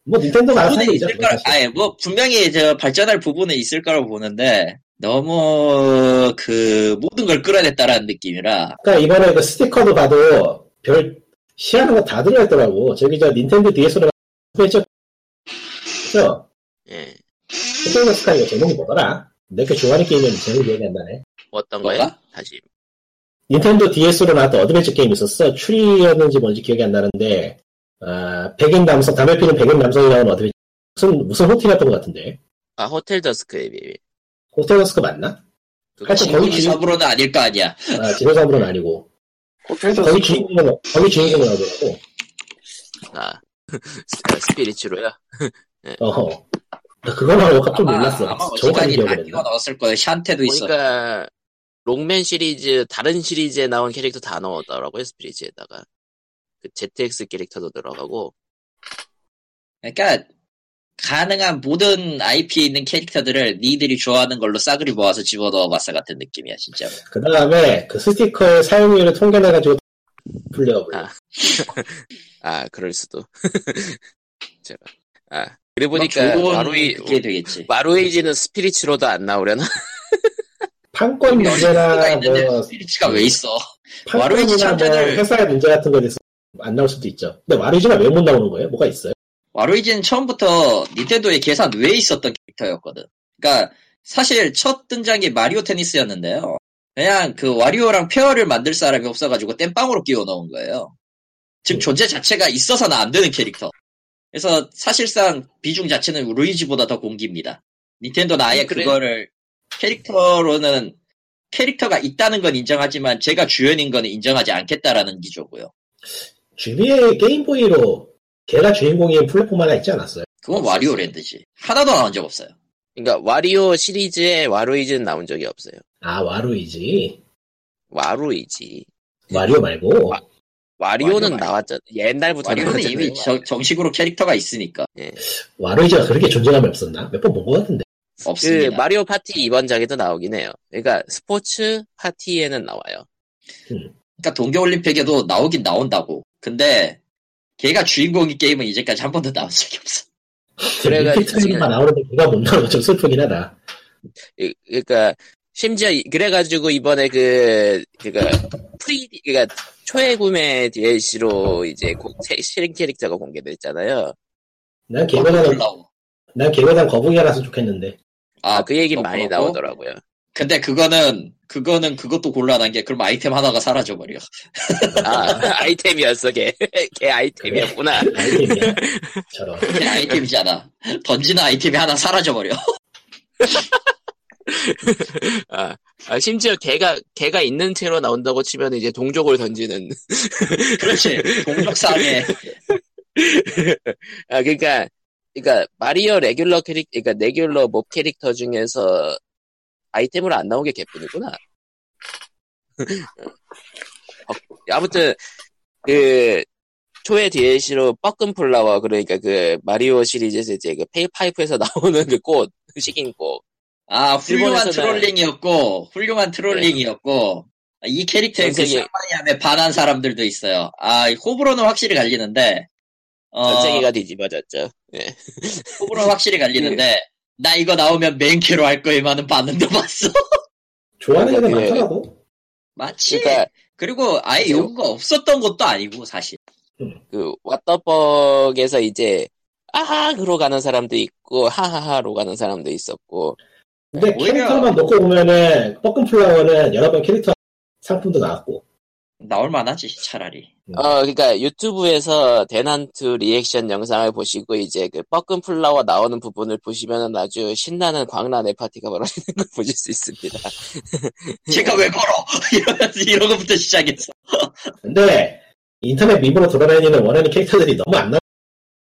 닌텐도가 알아서 하는 거죠. 아예 뭐 분명히 저 발전할 부분은 있을 거라고 보는데 너무 그 모든 걸 끌어냈다라는 느낌이라. 그러니까 이번에 그 스티커도 봐도 별 희한한 거 다 들어있더라고. 저기 저 닌텐도 DS로 했죠. 그죠? 예. 스토리 스타일 제목이 뭐더라? 내가 좋아하는 게임은 제목이 기억이 안 나네. 어떤 거야? 다시. 닌텐도 DS로 나왔던 어드벤처 게임 있었어. 추리였는지 뭔지 기억이 안 나는데, 백인 남성, 담배 피는 백인 남성이라는 어드벤처, 무슨 호텔이었던 것 같은데. 아, 호텔 더스크에 호텔 더스크 맞나? 하여튼 거기 주인공은 아닐 거 아니야. 아, 지도사부로는 아니고. 호텔 더스크. 거기 주인공은 하더라고. 아, 스피릿으로요? 네. 어허. 나 그거 말고 좀 놀랐어. 아마 어지간히 다 끼워 넣었을 거예요. 샨테도 있어. 그러니까 롱맨 시리즈 다른 시리즈에 나온 캐릭터 다 넣었더라고요. 스피릿에다가 그 ZX 캐릭터도 들어가고. 그러니까 가능한 모든 IP에 있는 캐릭터들을 니들이 좋아하는 걸로 싸그리 모아서 집어넣어봤어 같은 느낌이야 진짜. 그 다음에 그 스티커의 사용률을 통계내가지고 플레이어블. 아, 그럴 수도. 제가. 아. 그래 보니까 마루에이지는 스피릿으로도 안 나오려나? 판권 문제나 뭐 스피릿가 왜 있어? 마루에이지 참전을 회사의 문제 같은 거에 대해서 안 나올 수도 있죠. 근데 마루에이지가 왜 못 나오는 거예요? 뭐가 있어요? 마루에이지는 처음부터 닌텐도의 계산 외에 있었던 캐릭터였거든. 그러니까 사실 첫 등장이 마리오 테니스였는데요. 그냥 그 와리오랑 페어를 만들 사람이 없어가지고 땜빵으로 끼워 넣은 거예요. 즉 존재 자체가 있어서는 안 되는 캐릭터. 그래서 사실상 비중 자체는 루이지보다 더 공기입니다. 닌텐도는 아예 그거를 캐릭터로는 캐릭터가 있다는 건 인정하지만 제가 주연인 건 인정하지 않겠다라는 기조고요. 주위에 게임보이로 걔가 주인공인 플랫폼 하나 있지 않았어요? 그건 와리오 랜드지. 하나도 나온 적 없어요. 그러니까 와리오 시리즈에 와루이지는 나온 적이 없어요. 아, 와루이지. 와루이지. 와리오 말고. 와리오는 나왔잖아. 옛날부터 와리오는 이미 정식으로 캐릭터가 있으니까. 예. 와루이지가 그렇게 존재감이 없었나? 몇 번 본 것 같은데. 없습니다. 그 마리오 파티 이번 작에도 나오긴 해요. 그러니까 스포츠 파티에는 나와요. 그러니까 동계올림픽에도 나오긴 나온다고. 근데 걔가 주인공인 게임은 이제까지 한 번도 나온 적이 없어. 그래가지고 걔가 못 나오는 게 걔가 못 나오는 게 좀 슬프긴 하다. 그러니까 심지어 그래가지고 이번에 그러니까 초회 구매 DLC로 이제 실행 캐릭터가 공개됐잖아요. 난 개보단 거북이라서 좋겠는데. 아, 그 얘기는 많이 나오더라고요. 근데 그거는 그것도 곤란한 게 그럼 아이템 하나가 사라져버려. 아, 아이템이었어, 걔 아이템이었구나. 그래, 아이템이야. 저런. 걔 아이템이잖아. 던지는 아이템이 하나 사라져버려. 아, 심지어 걔가 있는 채로 나온다고 치면 이제 동족을 던지는. 그렇지. 동족상에. 아, 그러니까 마리오 레귤러 캐릭터, 그러니까 레귤러 몹 캐릭터 중에서 아이템으로 안 나온 게 개뿐이구나. 아무튼 그 초회 DLC로 뻐끔플라워, 그러니까 그 마리오 시리즈에서 이제 그 페이파이프에서 나오는 그 꽃, 식인 꽃. 아, 훌륭한 트롤링이었고, 네. 이 캐릭터의 그 샤바니함에 반한 사람들도 있어요. 아, 호불호는 확실히 갈리는데. 전세계가 뒤집어졌죠. 네. 호불호는 확실히 갈리는데. 나 이거 나오면 맨캐로 할 거에만은 반응도 봤어. 좋아하는 애들 많더라고. 맞지. 그러니까, 그리고 아예 요구가 없었던 것도 아니고 사실. 그 왓더벅에서 이제 아하로 가는 사람도 있고 하하하로 가는 사람도 있었고. 근데 캐릭터만 놓고 보면은 뻐끔플라워는 여러 번 캐릭터 상품도 나왔고. 나올만하지 차라리. 그러니까 유튜브에서 대난투 리액션 영상을 보시고 이제 그 뻐끔플라워 나오는 부분을 보시면은 아주 신나는 광란의 파티가 벌어지는 걸 보실 수 있습니다. 제가 왜 걸어? 이런 것부터 시작했어. 근데 인터넷 밈으로 돌아다니는 원하는 캐릭터들이 너무 안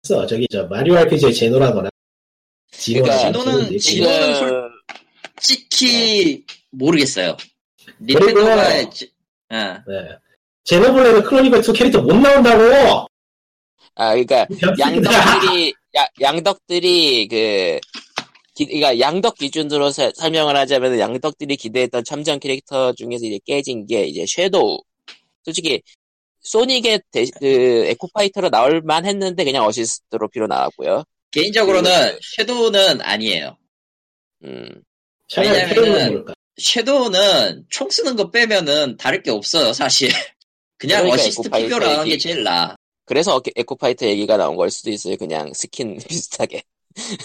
나왔어. 저기 저 마리오 RPG의 제노라거나. 제노는 솔직히 모르겠어요. 닌텐도가 네. 제노블레이드 크로니컬2 캐릭터 못 나온다고! 아, 그니까, 양덕들이, 그니까, 양덕 기준으로 설명을 하자면, 양덕들이 기대했던 참전 캐릭터 중에서 이제 깨진 게, 이제, 섀도우. 솔직히, 소닉의 에코파이터로 나올만 했는데, 그냥 어시스트로 비로 나왔고요. 개인적으로는, 섀도우는 아니에요. 왜냐면은, 섀도우는 총 쓰는 거 빼면은 다를 게 없어요, 사실. 그냥 그러니까 어시스트 피규어로 하는 게 제일 나아. 그래서 에코파이터 얘기가 나온 걸 수도 있어요, 그냥 스킨 비슷하게.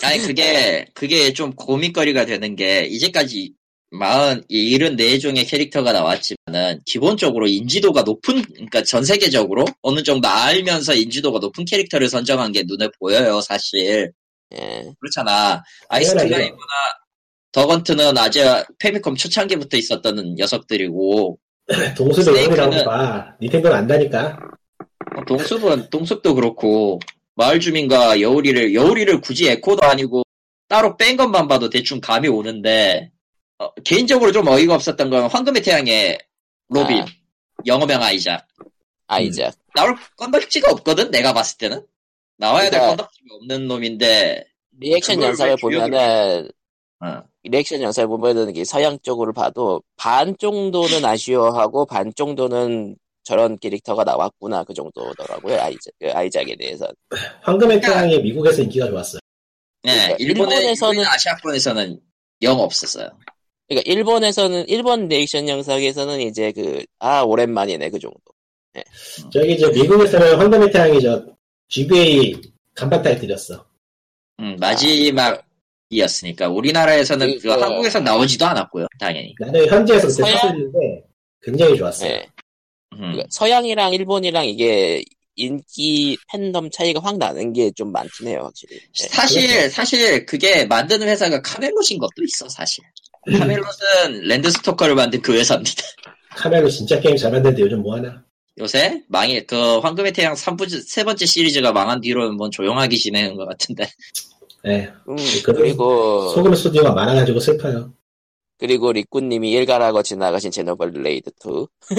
아니, 그게 좀 고민거리가 되는 게, 이제까지 74종의 캐릭터가 나왔지만은, 기본적으로 인지도가 높은, 그러니까 전 세계적으로 어느 정도 알면서 인지도가 높은 캐릭터를 선정한 게 눈에 보여요, 사실. 예. 그렇잖아. 아이스트라이브나, 더건트는 아직 페미컴 초창기부터 있었던 녀석들이고. 동숲도 너무 나오니까 닌텐도는 안다니까. 동숲도 그렇고 마을 주민과 여우리를 굳이 에코도 아니고 따로 뺀 것만 봐도 대충 감이 오는데, 개인적으로 좀 어이가 없었던 건 황금의 태양의 로빈, 영어명 아이작. 나올 건덕지가 없거든, 내가 봤을 때는. 나와야 될 건덕지가 없는 놈인데. 리액션 영상을 보면은 리액션 영상을 보면은 서양 쪽으로 봐도 반 정도는 아쉬워하고 반 정도는 저런 캐릭터가 나왔구나, 그 정도더라고요. 아이작에 대해서. 황금의 태양이 미국에서 인기가 좋았어요. 네, 그러니까 일본에서는 아시아권에서는 영 없었어요. 그러니까 일본 리액션 영상에서는 이제 오랜만이네, 그 정도. 네. 저기 저 미국에서는 황금의 태양이 저 GBA 간판 타이틀이었어. 마지막. 이었으니까. 우리나라에서는 한국에서 나오지도 않았고요, 당연히. 나는 현지에서 그때 봤는데 굉장히 좋았어요. 네. 그러니까 서양이랑 일본이랑 이게 인기 팬덤 차이가 확 나는 게 좀 많긴 해요, 확실히. 네. 사실 그게 만드는 회사가 카멜롯인 것도 있어, 사실. 카멜롯은 랜드스토커를 만든 그 회사입니다. 카멜롯 진짜 게임 잘 만드는데 요즘 뭐하나? 요새 망해. 그 황금의 태양 3번째 시리즈가 망한 뒤로는 뭔 조용하게 지내는 것 같은데. 네. 그리고 소금 스튜디오가 많아가지고 슬퍼요. 그리고 리꾸님이 일가라고 지나가신 제노블레이드 2.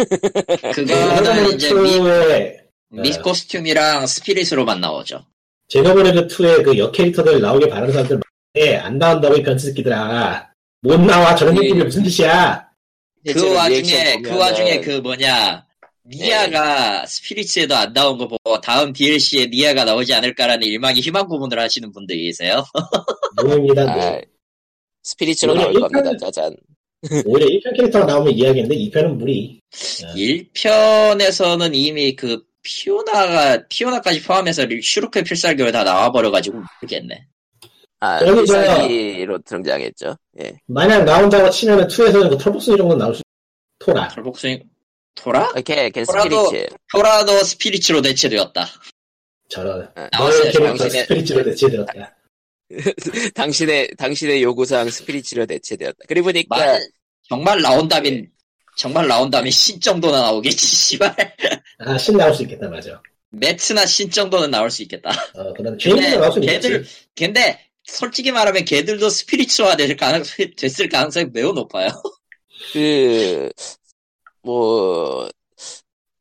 그거는 이제 미코스튬이랑 스피릿으로만 나오죠. 제노블레이드 2의 그 역 캐릭터들 나오길 바라는 사람들 많은데 안 나온다고, 이 변수끼들아. 못 나와, 저런 느낌이 무슨 뜻이야. 그 와중에 니아가 스피릿에도 안 나온 거 보고 다음 DLC에 니아가 나오지 않을까라는 일망이 희망 고문을 하시는 분들이 계세요. 모입니다. 스피릿으로 나올 겁니다. 짜잔. 오히려 1편 캐릭터가 나오면 이야기인데 2편은 무리. 1편에서는 이미 그 피오나까지 포함해서 슈루크의 필살기로 다 나와버려가지고 모르겠네. 아, 필살기로 등장했죠. 예. 만약 나온다고 치면은 2에서는 그 털복숭이 정도는 나올 수. 토라. 털복숭이. 토라? 오케이, 걔 스피리츠. 토라도 스피리츠로 대체되었다. 저런. 나왔어요. 당신의 스피리츠로 대체되었다. 당신의 요구사항 스피리츠로 대체되었다. 그리고 보니까 정말 나온다면 신 정도나 나오겠지, 씨발. 아, 신 나올 수 있겠다, 맞아. 매트나 신 정도는 나올 수 있겠다. 어, 그런 주인공 나올 수 있겠지. 근데 솔직히 말하면 걔들도 스피리츠화 됐을 가능성이 매우 높아요.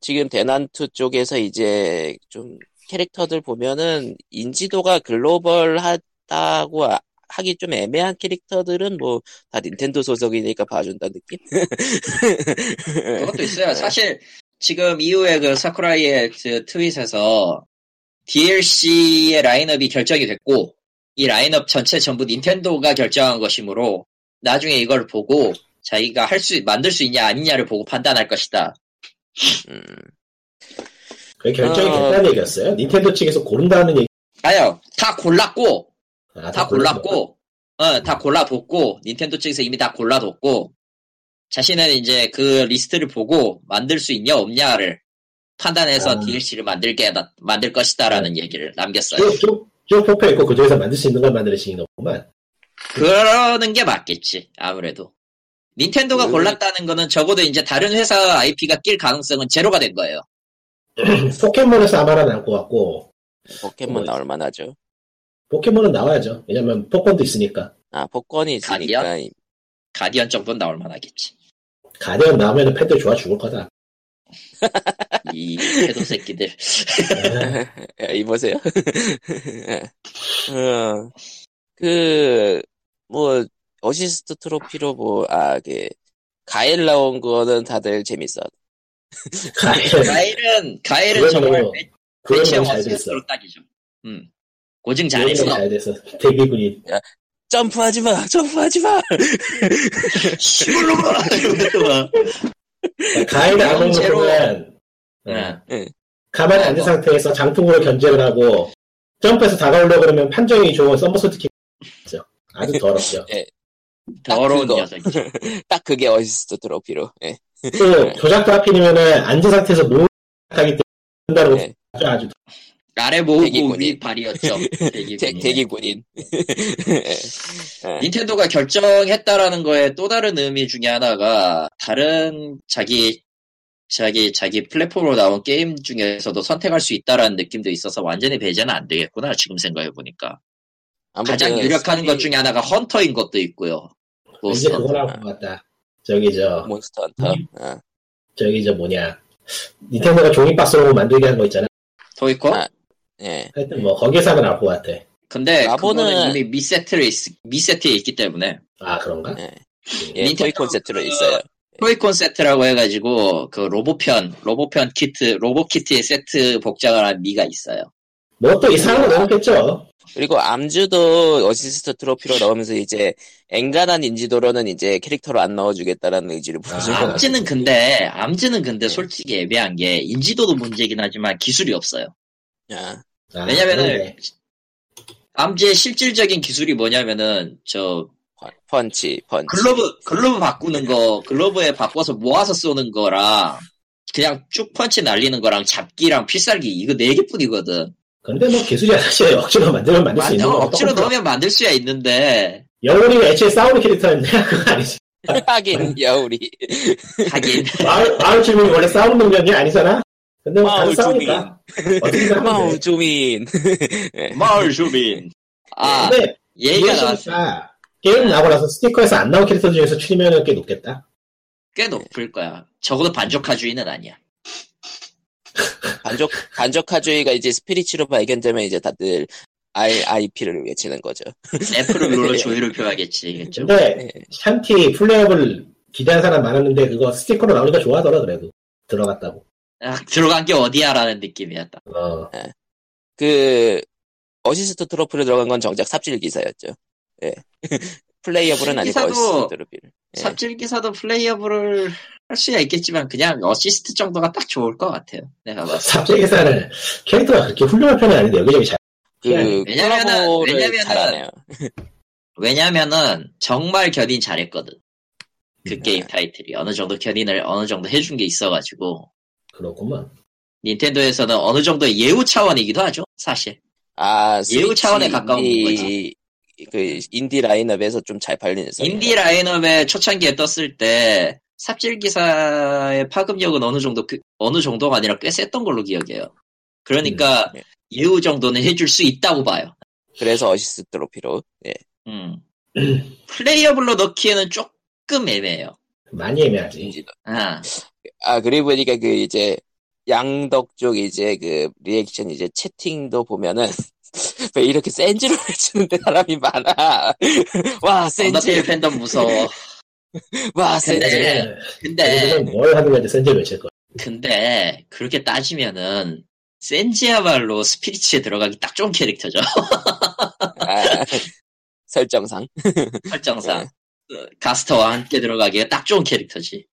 지금 대난투 쪽에서 이제 좀 캐릭터들 보면은 인지도가 글로벌하다고 하기 좀 애매한 캐릭터들은 뭐 다 닌텐도 소속이니까 봐준다는 느낌? 그것도 있어요. 사실 지금 이후에 그 사쿠라이의 그 트윗에서 DLC의 라인업이 결정이 됐고 이 라인업 전체 전부 닌텐도가 결정한 것이므로 나중에 이걸 보고 자기가 만들 수 있냐 아니냐를 보고 판단할 것이다. 그 결정이 됐다는 얘기였어요? 닌텐도 측에서 고른다는 얘기? 아니요, 다 골랐고, 다 골라뒀고 닌텐도 측에서 이미 다 골라뒀고 자신은 이제 그 리스트를 보고 만들 수 있냐 없냐를 판단해서 DLC를 만들 것이다라는 얘기를 남겼어요. 쭉 뽑혀 있고 그 중에서 만들 수 있는 걸 만드시는 거구만. 그러는 게 맞겠지, 아무래도. 닌텐도가 골랐다는 거는 적어도 이제 다른 회사 IP가 낄 가능성은 제로가 된 거예요. 포켓몬에서 아마나 나올 것 같고. 포켓몬 나올 만하죠. 포켓몬은 나와야죠. 왜냐면 복권도 있으니까. 아, 복권이 있으니까. 가디언 정도는 나올 만하겠지. 가디언 나오면은 팬들 좋아 죽을 거다. 이 패도 새끼들. 이보세요. 어시스트 트로피로 가일 나온 거는 다들 재밌어. 가일은 정말 매치형 어시스트로 딱이죠. 고증 잘했어. 대기군인. 점프하지 마. 시골로 가. 가일 안 오는 동안 가만히 앉은 상태에서 장풍으로 견제를 하고 점프해서 다가오려고 그러면 판정이 좋은 썸머솔트 킥. 아주 더럽죠. 예. 더러운 녀석이죠. 딱 그게 어시스트 트로피로. 예. 그 조작도 하필이면은 앉은 상태에서 모으기 때문에 아주 아래 모으고 위 발이었죠. 대기군인. 닌텐도가 결정했다라는 거에 또 다른 의미 중에 하나가 다른 자기 플랫폼으로 나온 게임 중에서도 선택할 수 있다라는 느낌도 있어서 완전히 배제는 안 되겠구나 지금 생각해 보니까. 가장 유력한 것 중에 하나가 헌터인 것도 있고요. 이제 그거랑 맞다. 몬스터 헌터. 닌텐도가 종이박스로 만들게 한 거 있잖아. 토이코? 예. 하여튼 거기에서는 나올 것 같아. 근데 그거는 이미 미세트에 있기 때문에. 아, 그런가? 예. 토이콘 세트로 있어요. 토이콘 세트라고 해가지고 그 로보편 키트, 로보 키트의 세트 복장을 한 미가 있어요. 뭐 또 이상한 거 나왔겠죠. 그리고 암주도 어시스트 트로피로 넣으면서 이제 엔간한 인지도로는 이제 캐릭터로 안 넣어주겠다라는 의지를 보여준 것 같아요. 암주는 근데 솔직히 애매한 게 인지도도 문제긴 하지만 기술이 없어요. 왜냐면은 암주의 실질적인 기술이 뭐냐면은 펀치. 글러브 바꾸는 거, 글러브에 바꿔서 모아서 쏘는 거랑 그냥 쭉 펀치 날리는 거랑 잡기랑 필살기 이거 4개뿐이거든. 근데 기술이야 사실 억지로 만들면 만들 수 있는 거 억지로 넣으면 만들 수야 있는데 여우리가 애초에 싸우는 캐릭터였네. 그거 아니지. 하긴 여우리 하긴 마을 주민이 원래 싸우는 능력이 아니잖아. 근데 마을 싸우니까 마을 주민 아 얘기가 나왔으니까 게임 나오고 나서 스티커에서 안 나온 캐릭터 중에서 추리면은 꽤 높겠다. 꽤 높을 거야. 적어도 반조카주의는 아니야. 반적하주의가 이제 스피릿으로 발견되면 이제 다들 IP를 외치는 거죠. F를 눌러 조의를 표하겠지. 근데 샨티 플레이어블 기대한 사람 많았는데 그거 스티커로 나오니까 좋아하더라. 그래도 들어갔다고. 아, 들어간 게 어디야라는 느낌이었다. 어시스트 트로피로 들어간 건 정작 삽질 기사였죠. 예. 플레이어블은 아니고 어시스트로빌. 예. 삽질기사도 플레이어블을 할 수야 있겠지만 그냥 어시스트 정도가 딱 좋을 것 같아요. 내가 봤을 때. 삽질기사는 캐릭터가 그렇게 훌륭한 편은 아닌데 여기저기 잘. 왜냐면은 잘하네요. 왜냐면은 정말 견인 잘했거든. 그 게임 타이틀이 어느 정도 견인을 어느 정도 해준 게 있어가지고. 그렇구만. 닌텐도에서는 어느 정도 예우 차원이기도 하죠, 사실. 아, 예우 차원에 가까운 거지. 그 인디 라인업에서 좀 잘 팔리는 인디 라인업에 초창기에 떴을 때 삽질기사의 파급력은 어느 정도가 아니라 꽤 셌던 걸로 기억해요. 그러니까 예우 정도는 해줄 수 있다고 봐요. 그래서 어시스트 트로피로. 예. 플레이어블로 넣기에는 조금 애매해요. 많이 애매하지. 아 그리고 보니까 그 이제 양덕 쪽 이제 그 리액션 이제 채팅도 보면은. 왜 이렇게 센지를 외치는데 사람이 많아. 와 센지. 언더테일 팬덤 무서워. 와 센지. 근데 뭘 하는 건지 센지를 외칠 거야. 근데 그렇게 따지면은 센지야말로 스피릿에 들어가기 딱 좋은 캐릭터죠. 아, 설정상 가스터와 함께 들어가기에 딱 좋은 캐릭터지.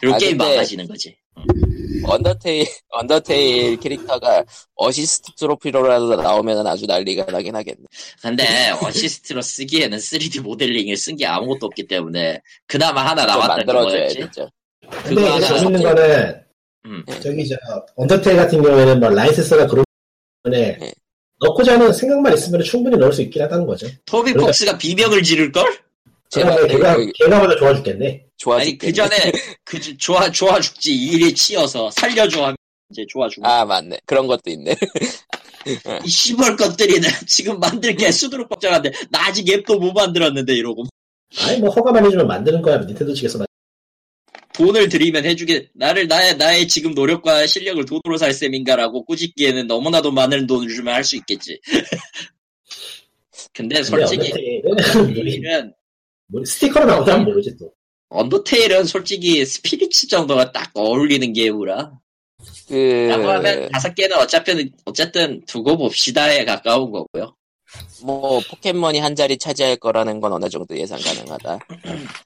그리고 게임 망가지는 거지. 언더테일 캐릭터가 어시스트 트로피로라도 나오면 아주 난리가 나긴 하겠네. 근데 어시스트로 쓰기에는 3D 모델링을 쓴 게 아무것도 없기 때문에 그나마 하나 나왔다는 거였지. 근데 하나 재밌는 거는 저기 저 언더테일 같은 경우에는 뭐 라이센스가 그런 거에 넣고자 하는 생각만 있으면 충분히 넣을 수 있긴 하다는 거죠. 토비 그러니까. 폭스가 비명을 지를걸? 걔가 먼저 좋아 죽겠네. 아니 그 전에 좋아 죽지 이 일에 치여서 살려줘 하면 이제 좋아 죽어. 아 맞네 그런 것도 있네. 이 시벌 것들이네 지금 만들게 수두룩 걱정한데 나 아직 앱도 못 만들었는데 이러고. 아니 뭐 허가만 해주면 만드는 거야 닌텐도 측에서. 돈을 들이면 해주게 나의 지금 노력과 실력을 돈으로 살 셈인가라고 꾸짖기에는 너무나도 많은 돈을 주면 할 수 있겠지. 근데 솔직히 우리는 스티커로 나오면 모르지 또. 언더테일은 솔직히 스피릿 정도가 딱 어울리는 게임이라. 라고 하면 5개는 어쨌든 두고 봅시다에 가까운 거고요. 뭐 포켓몬이 한 자리 차지할 거라는 건 어느 정도 예상 가능하다.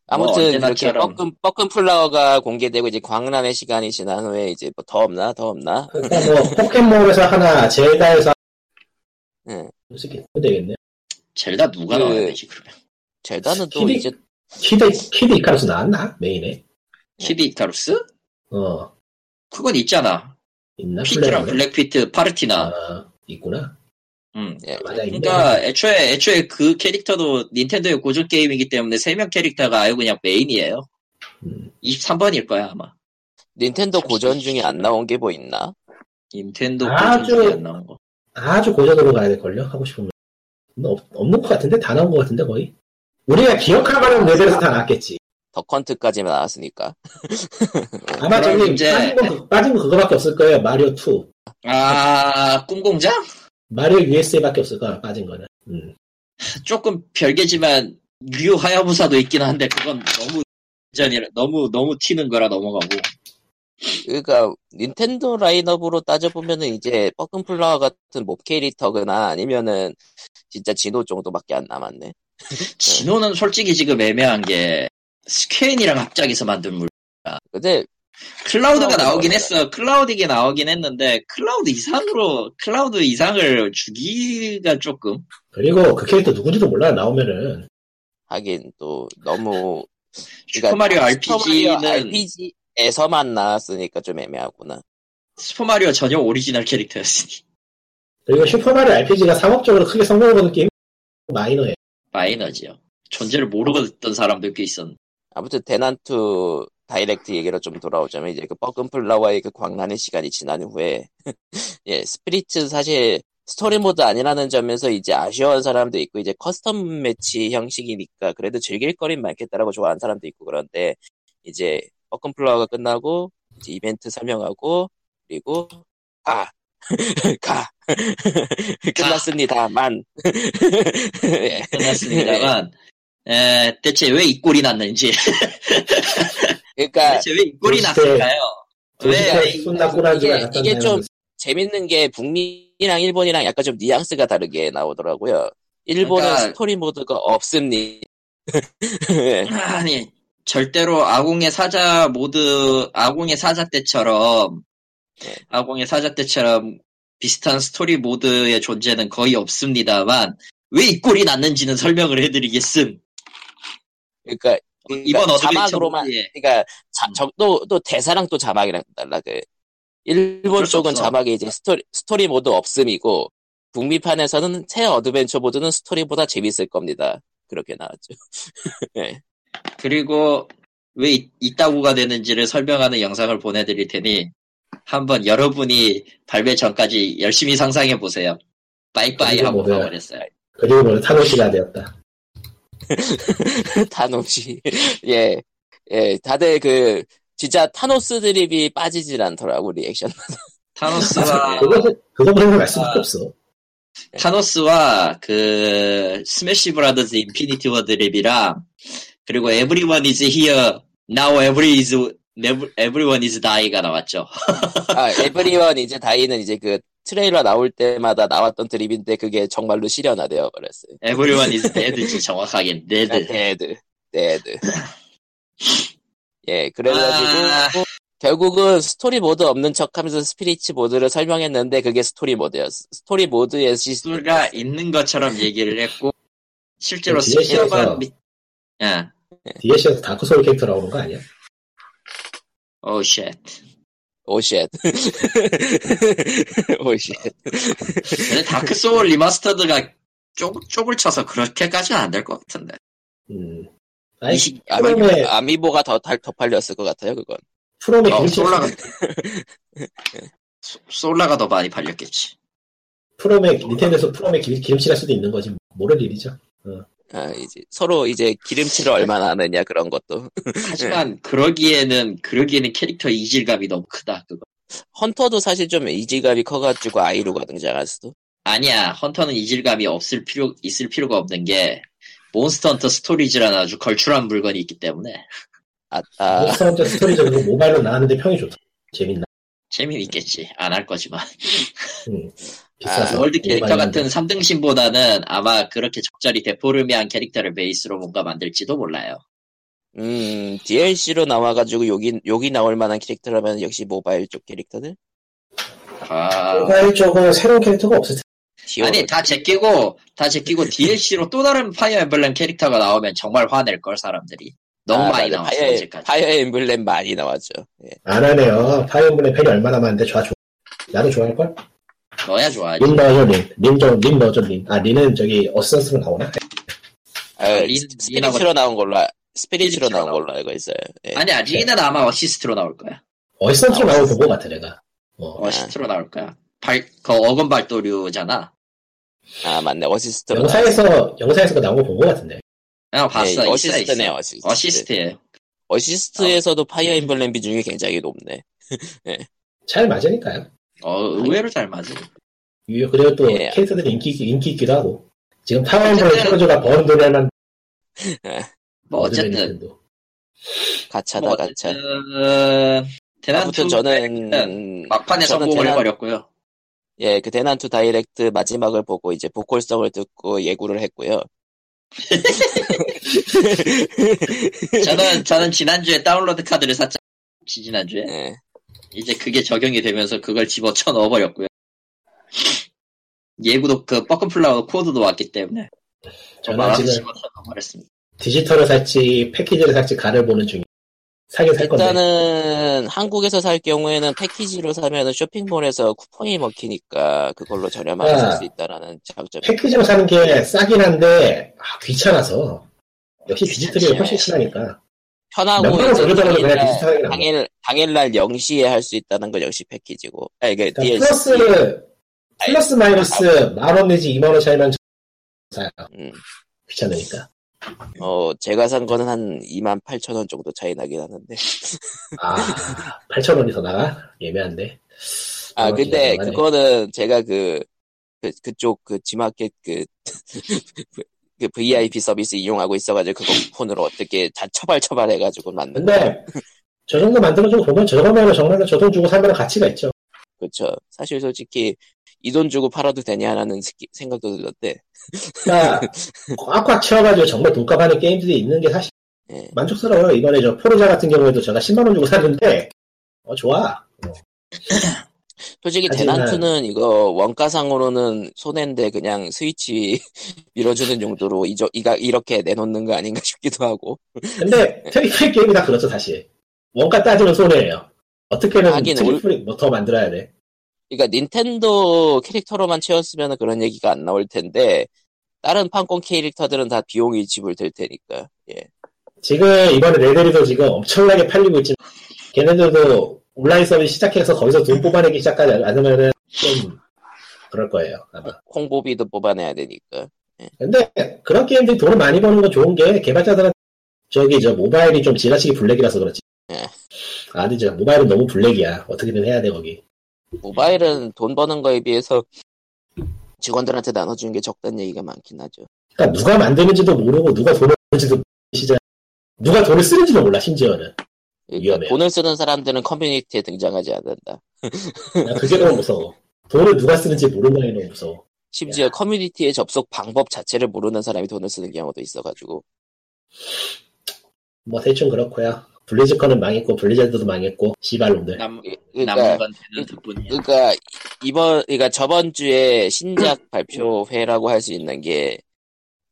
아무튼 뭐 이렇게 뻐끔플라워가 공개되고 이제 광란의 시간이 지난 후에 이제 뭐 더 없나? 그러니까 뭐 포켓몬에서 하나, 젤다에서 솔직히 되겠네요. zel다 누가 나와야 되지 그러면? 젤다는 또 이제 키드 이카루스 나왔나? 메인에? 키드 이카루스? 그건 있잖아. 있나? 피트랑 블랙피트, 파르티나. 아, 있구나. 예, 맞아, 그러니까 애초에 그 캐릭터도 닌텐도의 고전 게임이기 때문에 3명 캐릭터가 아예 그냥 메인이에요. 23번일 거야 아마. 닌텐도 고전 중에 안 나온 게 뭐 있나? 닌텐도 고전 중에 안 나온 거. 아주 고전으로 가야 될걸요? 하고 싶으면. 없는 것 같은데? 다 나온 것 같은데 거의? 우리가 기억하는 레벨에서 다 나왔겠지. 더컨트까지만 나왔으니까. 아마 저기 이제 빠진 거 그거밖에 없을 거예요. 마리오 2. 아, 꿈공장? 마리오 USA밖에 없을 거야. 빠진 거는. 조금 별개지만 류 하야부사도 있긴 한데 그건 너무 튀는 거라 넘어가고. 그러니까 닌텐도 라인업으로 따져보면은 이제 뻐끔플라워 같은 몹 캐릭터거나 아니면은 진짜 진호 정도밖에 안 남았네. 진호는 솔직히 지금 애매한 게 스퀘인이랑 합작해서 만든 물건이라. 근데 클라우드가 나오긴 했어. 클라우드가 나오긴 했는데 클라우드 이상을 주기가 조금. 그리고 그 캐릭터 누군지도 몰라 나오면은. 하긴 또 너무 슈퍼마리오 RPG는 RPG에서만 나왔으니까 좀 애매하구나. 슈퍼마리오 전혀 오리지널 캐릭터였으니. 그리고 슈퍼마리오 RPG가 상업적으로 크게 성공을 거둔 게임 마이너예요. 마이너지요. 존재를 모르고 듣던 사람도 꽤 있었는데. 아무튼 대난투 다이렉트 얘기로 좀 돌아오자면 이제 그 뻐끔플라와의 그 광란의 시간이 지난 후에 예 스피릿은 사실 스토리 모드 아니라는 점에서 이제 아쉬워하는 사람도 있고 이제 커스텀 매치 형식이니까 그래도 즐길 거리는 많겠다라고 좋아하는 사람도 있고 그런데 이제 뻐끔플라와가 끝나고 이제 이벤트 설명하고 그리고 끝났습니다만. 예. 끝났습니다만. 대체 왜 이 꼴이 났는지. 그러니까. 대체 왜 이 꼴이 났을까요? 이게 좀 재밌는 게 북미랑 일본이랑 약간 좀 뉘앙스가 다르게 나오더라고요. 일본은 그러니까, 스토리 모드가 없습니다. 아니, 절대로 아궁의 사자 모드, 아궁의 사자 때처럼 비슷한 스토리 모드의 존재는 거의 없습니다만, 왜 이 꼴이 났는지는 설명을 해드리겠음. 그러니까, 이번 자막으로만, 그러니까, 또 대사랑 또 자막이랑 달라. 그, 일본 쪽은 자막이 이제 스토리 모드 없음이고, 북미판에서는 새 어드벤처 모드는 스토리보다 재밌을 겁니다. 그렇게 나왔죠. 네. 그리고 왜 이따구가 되는지를 설명하는 영상을 보내드릴 테니 한번 여러분이 발매 전까지 열심히 상상해 보세요. 빠이빠이 하고 가버렸어요. 그리고 오늘 타노시가 되었다. 타노시. 예, 예, 다들 그 진짜 타노스 드립이 빠지질 않더라고 리액션. 타노스가 그거보다 갈 수밖에 없어. 타노스와 그 스매시브라더스 인피니티 워 드립이랑 그리고 Everyone is here now everyone is die가 나왔죠. 아, Everyone is die는 이제 그 트레일러 나올 때마다 나왔던 드립인데 그게 정말로 실현화되어 버렸어요. Everyone is dead지 정확하게 dead. 예, 그래가지고 결국은 스토리 모드 없는 척하면서 스피릿 모드를 설명했는데 그게 스토리 모드였어. 스토리 모드의 시스템가 있는 것처럼 얘기를 했고 실제로 스피릿만 DLC에서 다크 소울 캐릭터 나오는 거 아니야? 오쉣. 근데 다크 소울 리마스터드가 쪽을 쳐서 그렇게까지는 안 될 것 같은데. 아니, 아미보가 더 팔렸을 것 같아요 그건. 프롬에 솔라가 더 많이 팔렸겠지. 프롬에 닌텐도에서 프롬에 기름칠할 수도 있는 거지. 모를 일이죠. 어. 아, 이제 서로 이제 기름칠을 얼마나 하느냐 그런 것도. 하지만 그러기에는 캐릭터 이질감이 너무 크다 그거. 헌터도 사실 좀 이질감이 커가지고 아이루가 등장할 수도. 아니야, 헌터는 이질감이 있을 필요가 없는 게 몬스터 헌터 스토리즈라는 아주 걸출한 물건이 있기 때문에. 몬스터 헌터 스토리즈는 모바일로 나왔는데 평이 좋다. 재밌나? 재미있겠지. 안 할 거지만. 월드 캐릭터 같은 3등신보다는 아마 그렇게 적절히 데포르미한 캐릭터를 베이스로 뭔가 만들지도 몰라요. DLC로 나와가지고 여기 나올 만한 캐릭터라면 역시 모바일 쪽 캐릭터들? 모바일 쪽은 새로운 캐릭터가 없을 텐데. 아니, 다 제끼고 DLC로 또 다른 파이어 엠블렘 캐릭터가 나오면 정말 화낼걸, 사람들이. 너무 많이 나왔어, 어제까지. 파이어 엠블렘 많이 나왔죠. 예. 안 하네요. 파이어 엠블렘 팩이 얼마나 많은데, 나도 좋아할걸? 너야 좋아하지. 린 넣어줘, 린 넣어줘, 린. 아, 린은 저기, 어센스로 나오나? 아, 스피릿으로 나온 걸로 알고 있어요. 예. 아니야, 린은 아마 어시스트로 나올 거야. 어시스트로 나올 것 같아, 내가. 어시스트로 나올 거야. 그 어건발도류잖아. 아, 맞네, 어시스트로. 영상에서 나온 거 본 것 같은데. 봤어. 예, 어시스트네요. 어시스트예요. 어시스트에서도 파이어 엠블렘 비중이 굉장히 높네. 네. 잘 맞으니까요. 의외로 잘 맞아. 그리고 또 캐릭터들이 인기 있기도 하고. 지금 파이어 엠블렘 캐릭터가 버는 돈에만. 뭐 어쨌든 가차다 가차. 대난투 저는 막판에 성공을 해버렸고요. 예, 그 대난투 다이렉트 마지막을 보고 이제 보컬성을 듣고 예고를 했고요. 저는 지난주에 다운로드 카드를 샀죠. 지난주에. 네. 이제 그게 적용이 되면서 그걸 집어쳐 넣어버렸고요. 예고도 그 뻐끔플라워 코드도 왔기 때문에 저는 지금 디지털을 살지 패키지를 살지 간을 보는 중이에요. 사긴 살 건데. 일단은 한국에서 살 경우에는 패키지로 사면은 쇼핑몰에서 쿠폰이 먹히니까 그걸로 저렴하게 살 수 있다라는 장점. 패키지로 사는 게 싸긴 한데 귀찮아서. 역시 디지털이 훨씬 편하니까. 편하고 당일날 0시에 할 수 있다는 건 역시 패키지고. 아, 이게 DLC. 플러스 마이너스 10,000원 내지 20,000원 차이만 사요. 귀찮으니까. 제가 산 거는 한 28,000원 정도 차이 나긴 하는데. 아, 8,000원이 더 나가? 예매한데. 아, 근데 그거는 제가 그쪽 그 지마켓 그 VIP 서비스 이용하고 있어가지고 그거 폰으로 어떻게 다 처발 해가지고 만든. 근데 저 정도 만들어주고 보면 저거 말고 정말로 저 돈 주고 살만한 가치가 있죠. 그렇죠. 사실 솔직히 이 돈 주고 팔아도 되냐라는 생각도 들었대. 그러니까 꽉꽉 채워가지고 정말 돈값 하는 게임들이 있는 게 사실 예. 만족스러워요. 이번에 저 포르자 같은 경우에도 제가 10만 원 주고 샀는데 좋아. 솔직히 하지만... 대난투는 이거 원가상으로는 손해인데 그냥 스위치 밀어주는 용도로 이렇게 내놓는 거 아닌가 싶기도 하고. 근데 트리플 게임이 다 그렇죠 사실. 원가 따지면 손해예요. 어떻게든 트리플이 뭐 더 만들어야 돼. 그러니까 닌텐도 캐릭터로만 채웠으면 그런 얘기가 안 나올 텐데 다른 판권 캐릭터들은 다 비용이 지불될 테니까. 예. 지금 이번에 레데리도 지금 엄청나게 팔리고 있지만 걔네들도 온라인 서비스 시작해서 거기서 돈 뽑아내기 시작하지 않으면은 좀 그럴 거예요 아마. 홍보비도 뽑아내야 되니까. 예. 근데 그런 게임들이 돈을 많이 버는 건 좋은 게 개발자들은 저 모바일이 좀 지나치게 블랙이라서 그렇지. 예. 아니죠. 모바일은 너무 블랙이야. 어떻게든 해야 돼 거기. 모바일은 돈 버는 거에 비해서 직원들한테 나눠주는 게 적다는 얘기가 많긴 하죠. 그러니까 누가 만드는지도 모르고 누가 돈을 쓰는지도 시작. 누가 돈을 쓰는지도 몰라 심지어는. 위험해. 돈을 쓰는 사람들은 커뮤니티에 등장하지 않는다. 그게 너무 무서워. 돈을 누가 쓰는지 모르는 게 너무 무서워. 심지어 야. 커뮤니티에 접속 방법 자체를 모르는 사람이 돈을 쓰는 경우도 있어가지고. 뭐 대충 그렇고요. 블리즈컨은 망했고 블리자드도 망했고 씨발놈들. 남은 건 대난투뿐이야. 그러니까 저번 주에 신작 발표회라고 할 수 있는 게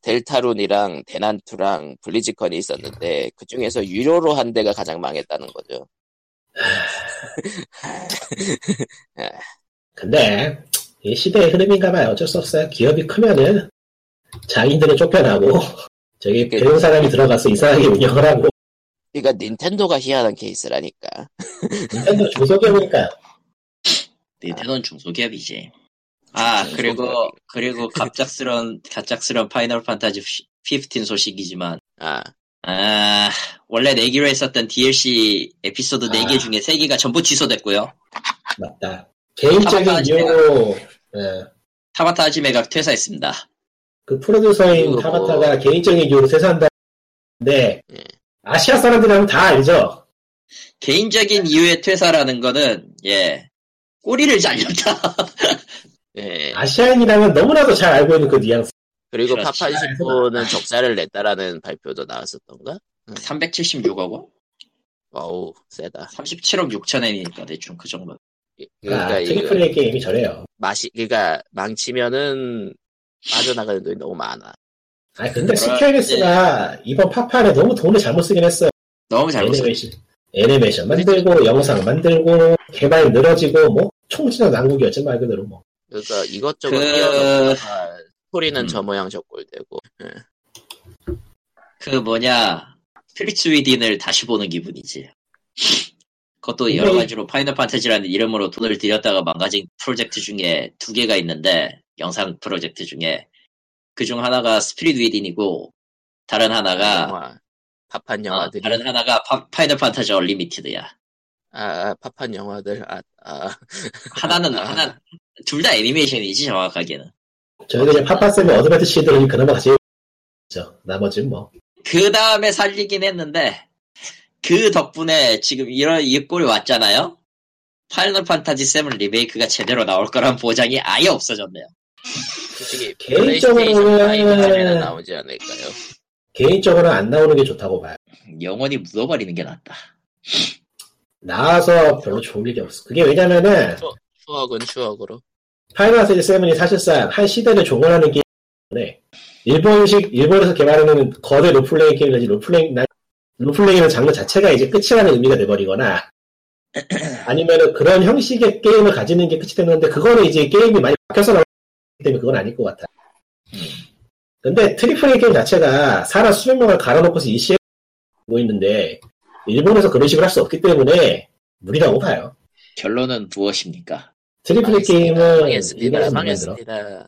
델타룬이랑 대난투랑 블리즈컨이 있었는데 그 중에서 유료로 한 대가 가장 망했다는 거죠. 근데 이 시대의 흐름인가봐요. 어쩔 수 없어요. 기업이 크면은 장인들은 쫓겨나고 저기 배운 사람이 들어가서 이상하게 운영을 하고. 그러니까 닌텐도가 희한한 케이스라니까. 닌텐도 중소기업이니까요. 닌텐도는 중소기업이지. 그리고 갑작스런 파이널 판타지 15 소식이지만 원래 내기로 했었던 DLC 에피소드 4개 중에 3개가 전부 취소됐고요. 맞다. 개인적인 이유로 타바타 하지메가 퇴사했습니다. 그 프로듀서인 타바타가 개인적인 이유로 퇴사한다는데 아시아 사람들이라면 다 알죠. 개인적인 이유의 퇴사라는 거는 꼬리를 잘렸다. 예. 아시아인이라면 너무나도 잘 알고 있는 그 뉘앙스. 그리고 파판신포는 적자를 냈다라는 발표도 나왔었던가? 376억 원? 어우 세다. 37억 6천엔이니까 대충 그 정도. 그러니까 트리플 게임이 저래요. 그러니까 망치면은 빠져나가는 돈이 너무 많아. 아 근데 스퀘어엑스가 이번 파판에 너무 돈을 잘못 쓰긴 했어요. 너무 잘못 쓰긴. 애니메이션 만들고 영상 만들고 개발 늘어지고 뭐 총진한 난국이었지 말 그대로 뭐. 그러니까 이것저것 뛰어넘다가 스토리는 저 모양 저 꼴 되고. 필릭스 위딘을 다시 보는 기분이지. 그것도 여러 가지로 파이널 판타지라는 이름으로 돈을 들였다가 망가진 프로젝트 중에 2개가 있는데 영상 프로젝트 중에 그중 하나가 스피릿 위딘이고 다른 하나가 파판 영화들. 다른 하나가 파이널 판타지 얼리미티드야. 파판 영화들. 하나는 둘 다 애니메이션이지 정확하게는. 저희들이 파파쌤이 어드밴트 시들이 그나마 같이 저 나머지는 뭐. 그 다음에 살리긴 했는데 그 덕분에 지금 이 꼴이 왔잖아요. 파이널 판타지 7 리메이크가 제대로 나올 거란 보장이 아예 없어졌네요. 솔직히 개인적으로는 나오지 않을까요? 개인적으로는 안 나오는 게 좋다고 봐요. 영원히 묻어버리는 게 낫다. 나와서 별로 좋을 일이 없어. 그게 왜냐면은. 추억은 추억으로. 파이널 판타지 7이 사실상 한 시대를 종언하는 게임이기 때문에 일본에서 개발하는 거대 롤플레잉 게임이라든지 롤플레잉이라는 장르 자체가 이제 끝이라는 의미가 돼버리거나 아니면은 그런 형식의 게임을 가지는 게 끝이 되는 건데 그거는 이제 게임이 많이 바뀌어서 나오기 때문에 그건 아닐 것 같아. 근데 트리플 A 게임 자체가 사람 수백 명을 갈아놓고서 이 시에 모이는데 일본에서 그런 식으로 할 수 없기 때문에 무리라고 봐요. 결론은 무엇입니까? 트리플 게임은 일본에서 망했습니다.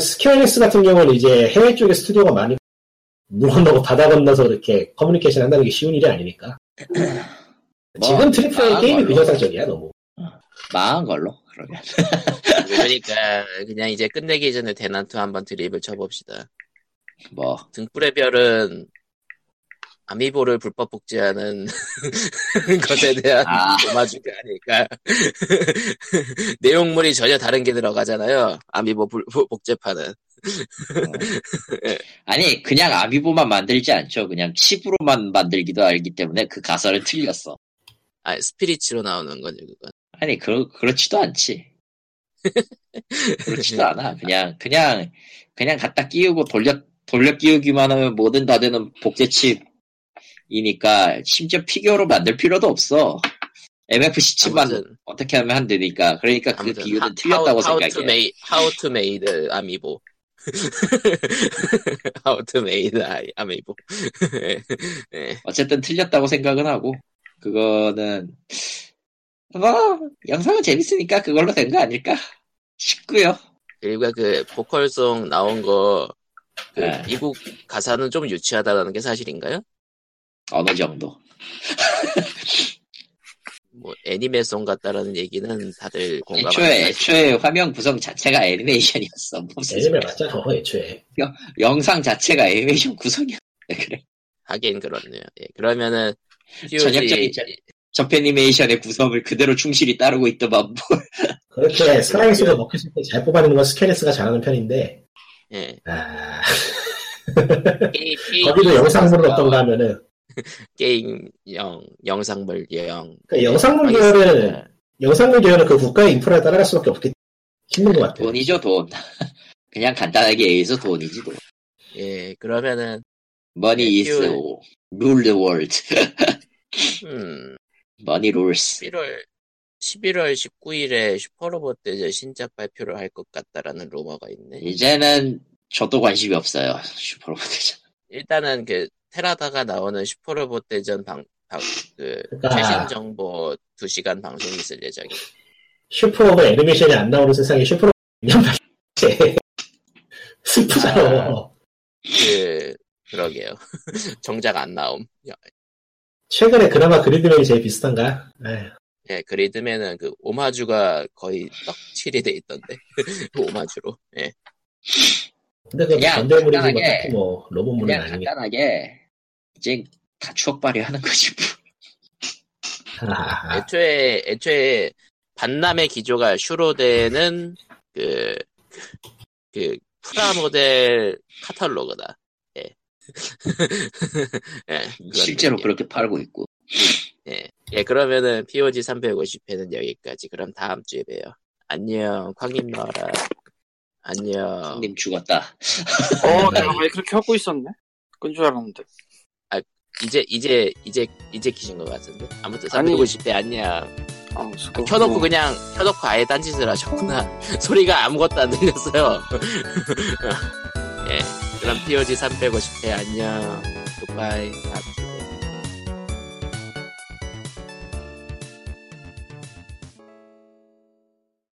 스퀘어닉스 같은 경우는 이제 해외 쪽에 스튜디오가 많이 물 건너고 바다 건너서 이렇게 커뮤니케이션 한다는 게 쉬운 일이 아니니까. 지금 트리플 게임이 비정상적이야 너무. 망한 걸로 그러면. 그러니까 그냥 이제 끝내기 전에 대난투 한번 드립을 쳐봅시다. 등불의 별은 아미보를 불법 복제하는 것에 대한 도마주가 아닐까. 내용물이 전혀 다른 게 들어가잖아요. 아미보 복제판은. 아니 그냥 아미보만 만들지 않죠. 그냥 칩으로만 만들기도 알기 때문에 그 가설은 틀렸어. 아 스피릿으로 나오는 거죠 그건. 아니 그렇지도 않지. 그렇지도 않아. 그냥 갖다 끼우고 돌려 끼우기만 하면 뭐든 다 되는 복제칩이니까 심지어 피규어로 만들 필요도 없어. MFC 칩만 아무튼, 어떻게 하면 안 되니까. 그러니까 그 비유는 틀렸다고 생각해. How to made amiibo. How to made amiibo. 네. 어쨌든 틀렸다고 생각은 하고 그거는 영상은 재밌으니까 그걸로 된 거 아닐까 싶고요. 그리고 그 보컬송 나온 거 그 미국 가사는 좀 유치하다라는 게 사실인가요? 어느 정도. 뭐 애니메이션 같다라는 얘기는 다들 공감하는. 애초에 화면 구성 자체가 애니메이션이었어. 애니메 맞잖아. 애초에 영상 자체가 애니메이션 구성이야. 그래. 하긴 그렇네요. 예, 그러면은 전형적인 저패니메이션의 구성을 그대로 충실히 따르고 있더만 뭘. 그렇게 슬라이스가 먹혔을 때 잘 뽑아내는 건 스케일스가 잘하는 편인데. 예. 아... 게임 거기도 영상물은 없던가 하면은 게임 영상물 계열. 그러니까 영상물 계열은 그 국가의 인프라에 따라갈 수밖에 없기 힘든 것 같아요. 돈이죠 돈. 그냥 간단하게 얘기해서 돈이지 돈. 예 그러면은 Money is rule the world. Money rules. 11월 19일에 슈퍼로봇대전 신작 발표를 할 것 같다라는 루머가 있네. 이제는 저도 관심이 없어요. 슈퍼로봇대전. 일단은 그 테라다가 나오는 슈퍼로봇대전 최신 정보 2시간 방송이 있을 예정이에요. 슈퍼로봇 애니메이션이 안 나오는 세상에 슈퍼로봇 슬프잖아. 그러게요. 정작 안 나옴. 최근에 그나마 그리드맨이 제일 비슷한가? 에휴. 예, 그리드맨은 그 오마주가 거의 떡칠이 돼 있던데. 그 오마주로. 예. 근데 그 건달물이지 뭐 딱히 뭐 로봇물은 아니니까. 그냥 간단하게 이제 다 추억발휘하는 거지. 아. 애초에 반남의 기조가 슈로데는 그 프라모델 카탈로그다. 예. 예, 실제로 그렇게 팔고 있고. 예, 그러면은 POG 350회는 여기까지. 그럼 다음 주에 봬요. 안녕, 광님 나와라. 안녕. 광님 죽었다. 내가 왜 그렇게 하고 있었네? 그건 줄 알았는데. 아, 이제 키신 것 같은데. 아무튼 350회 안녕. 켜놓고 켜놓고 아예 딴짓을 하셨구나. 소리가 아무것도 안 들렸어요. 예, 그럼 POG 350회 안녕. 굿바이.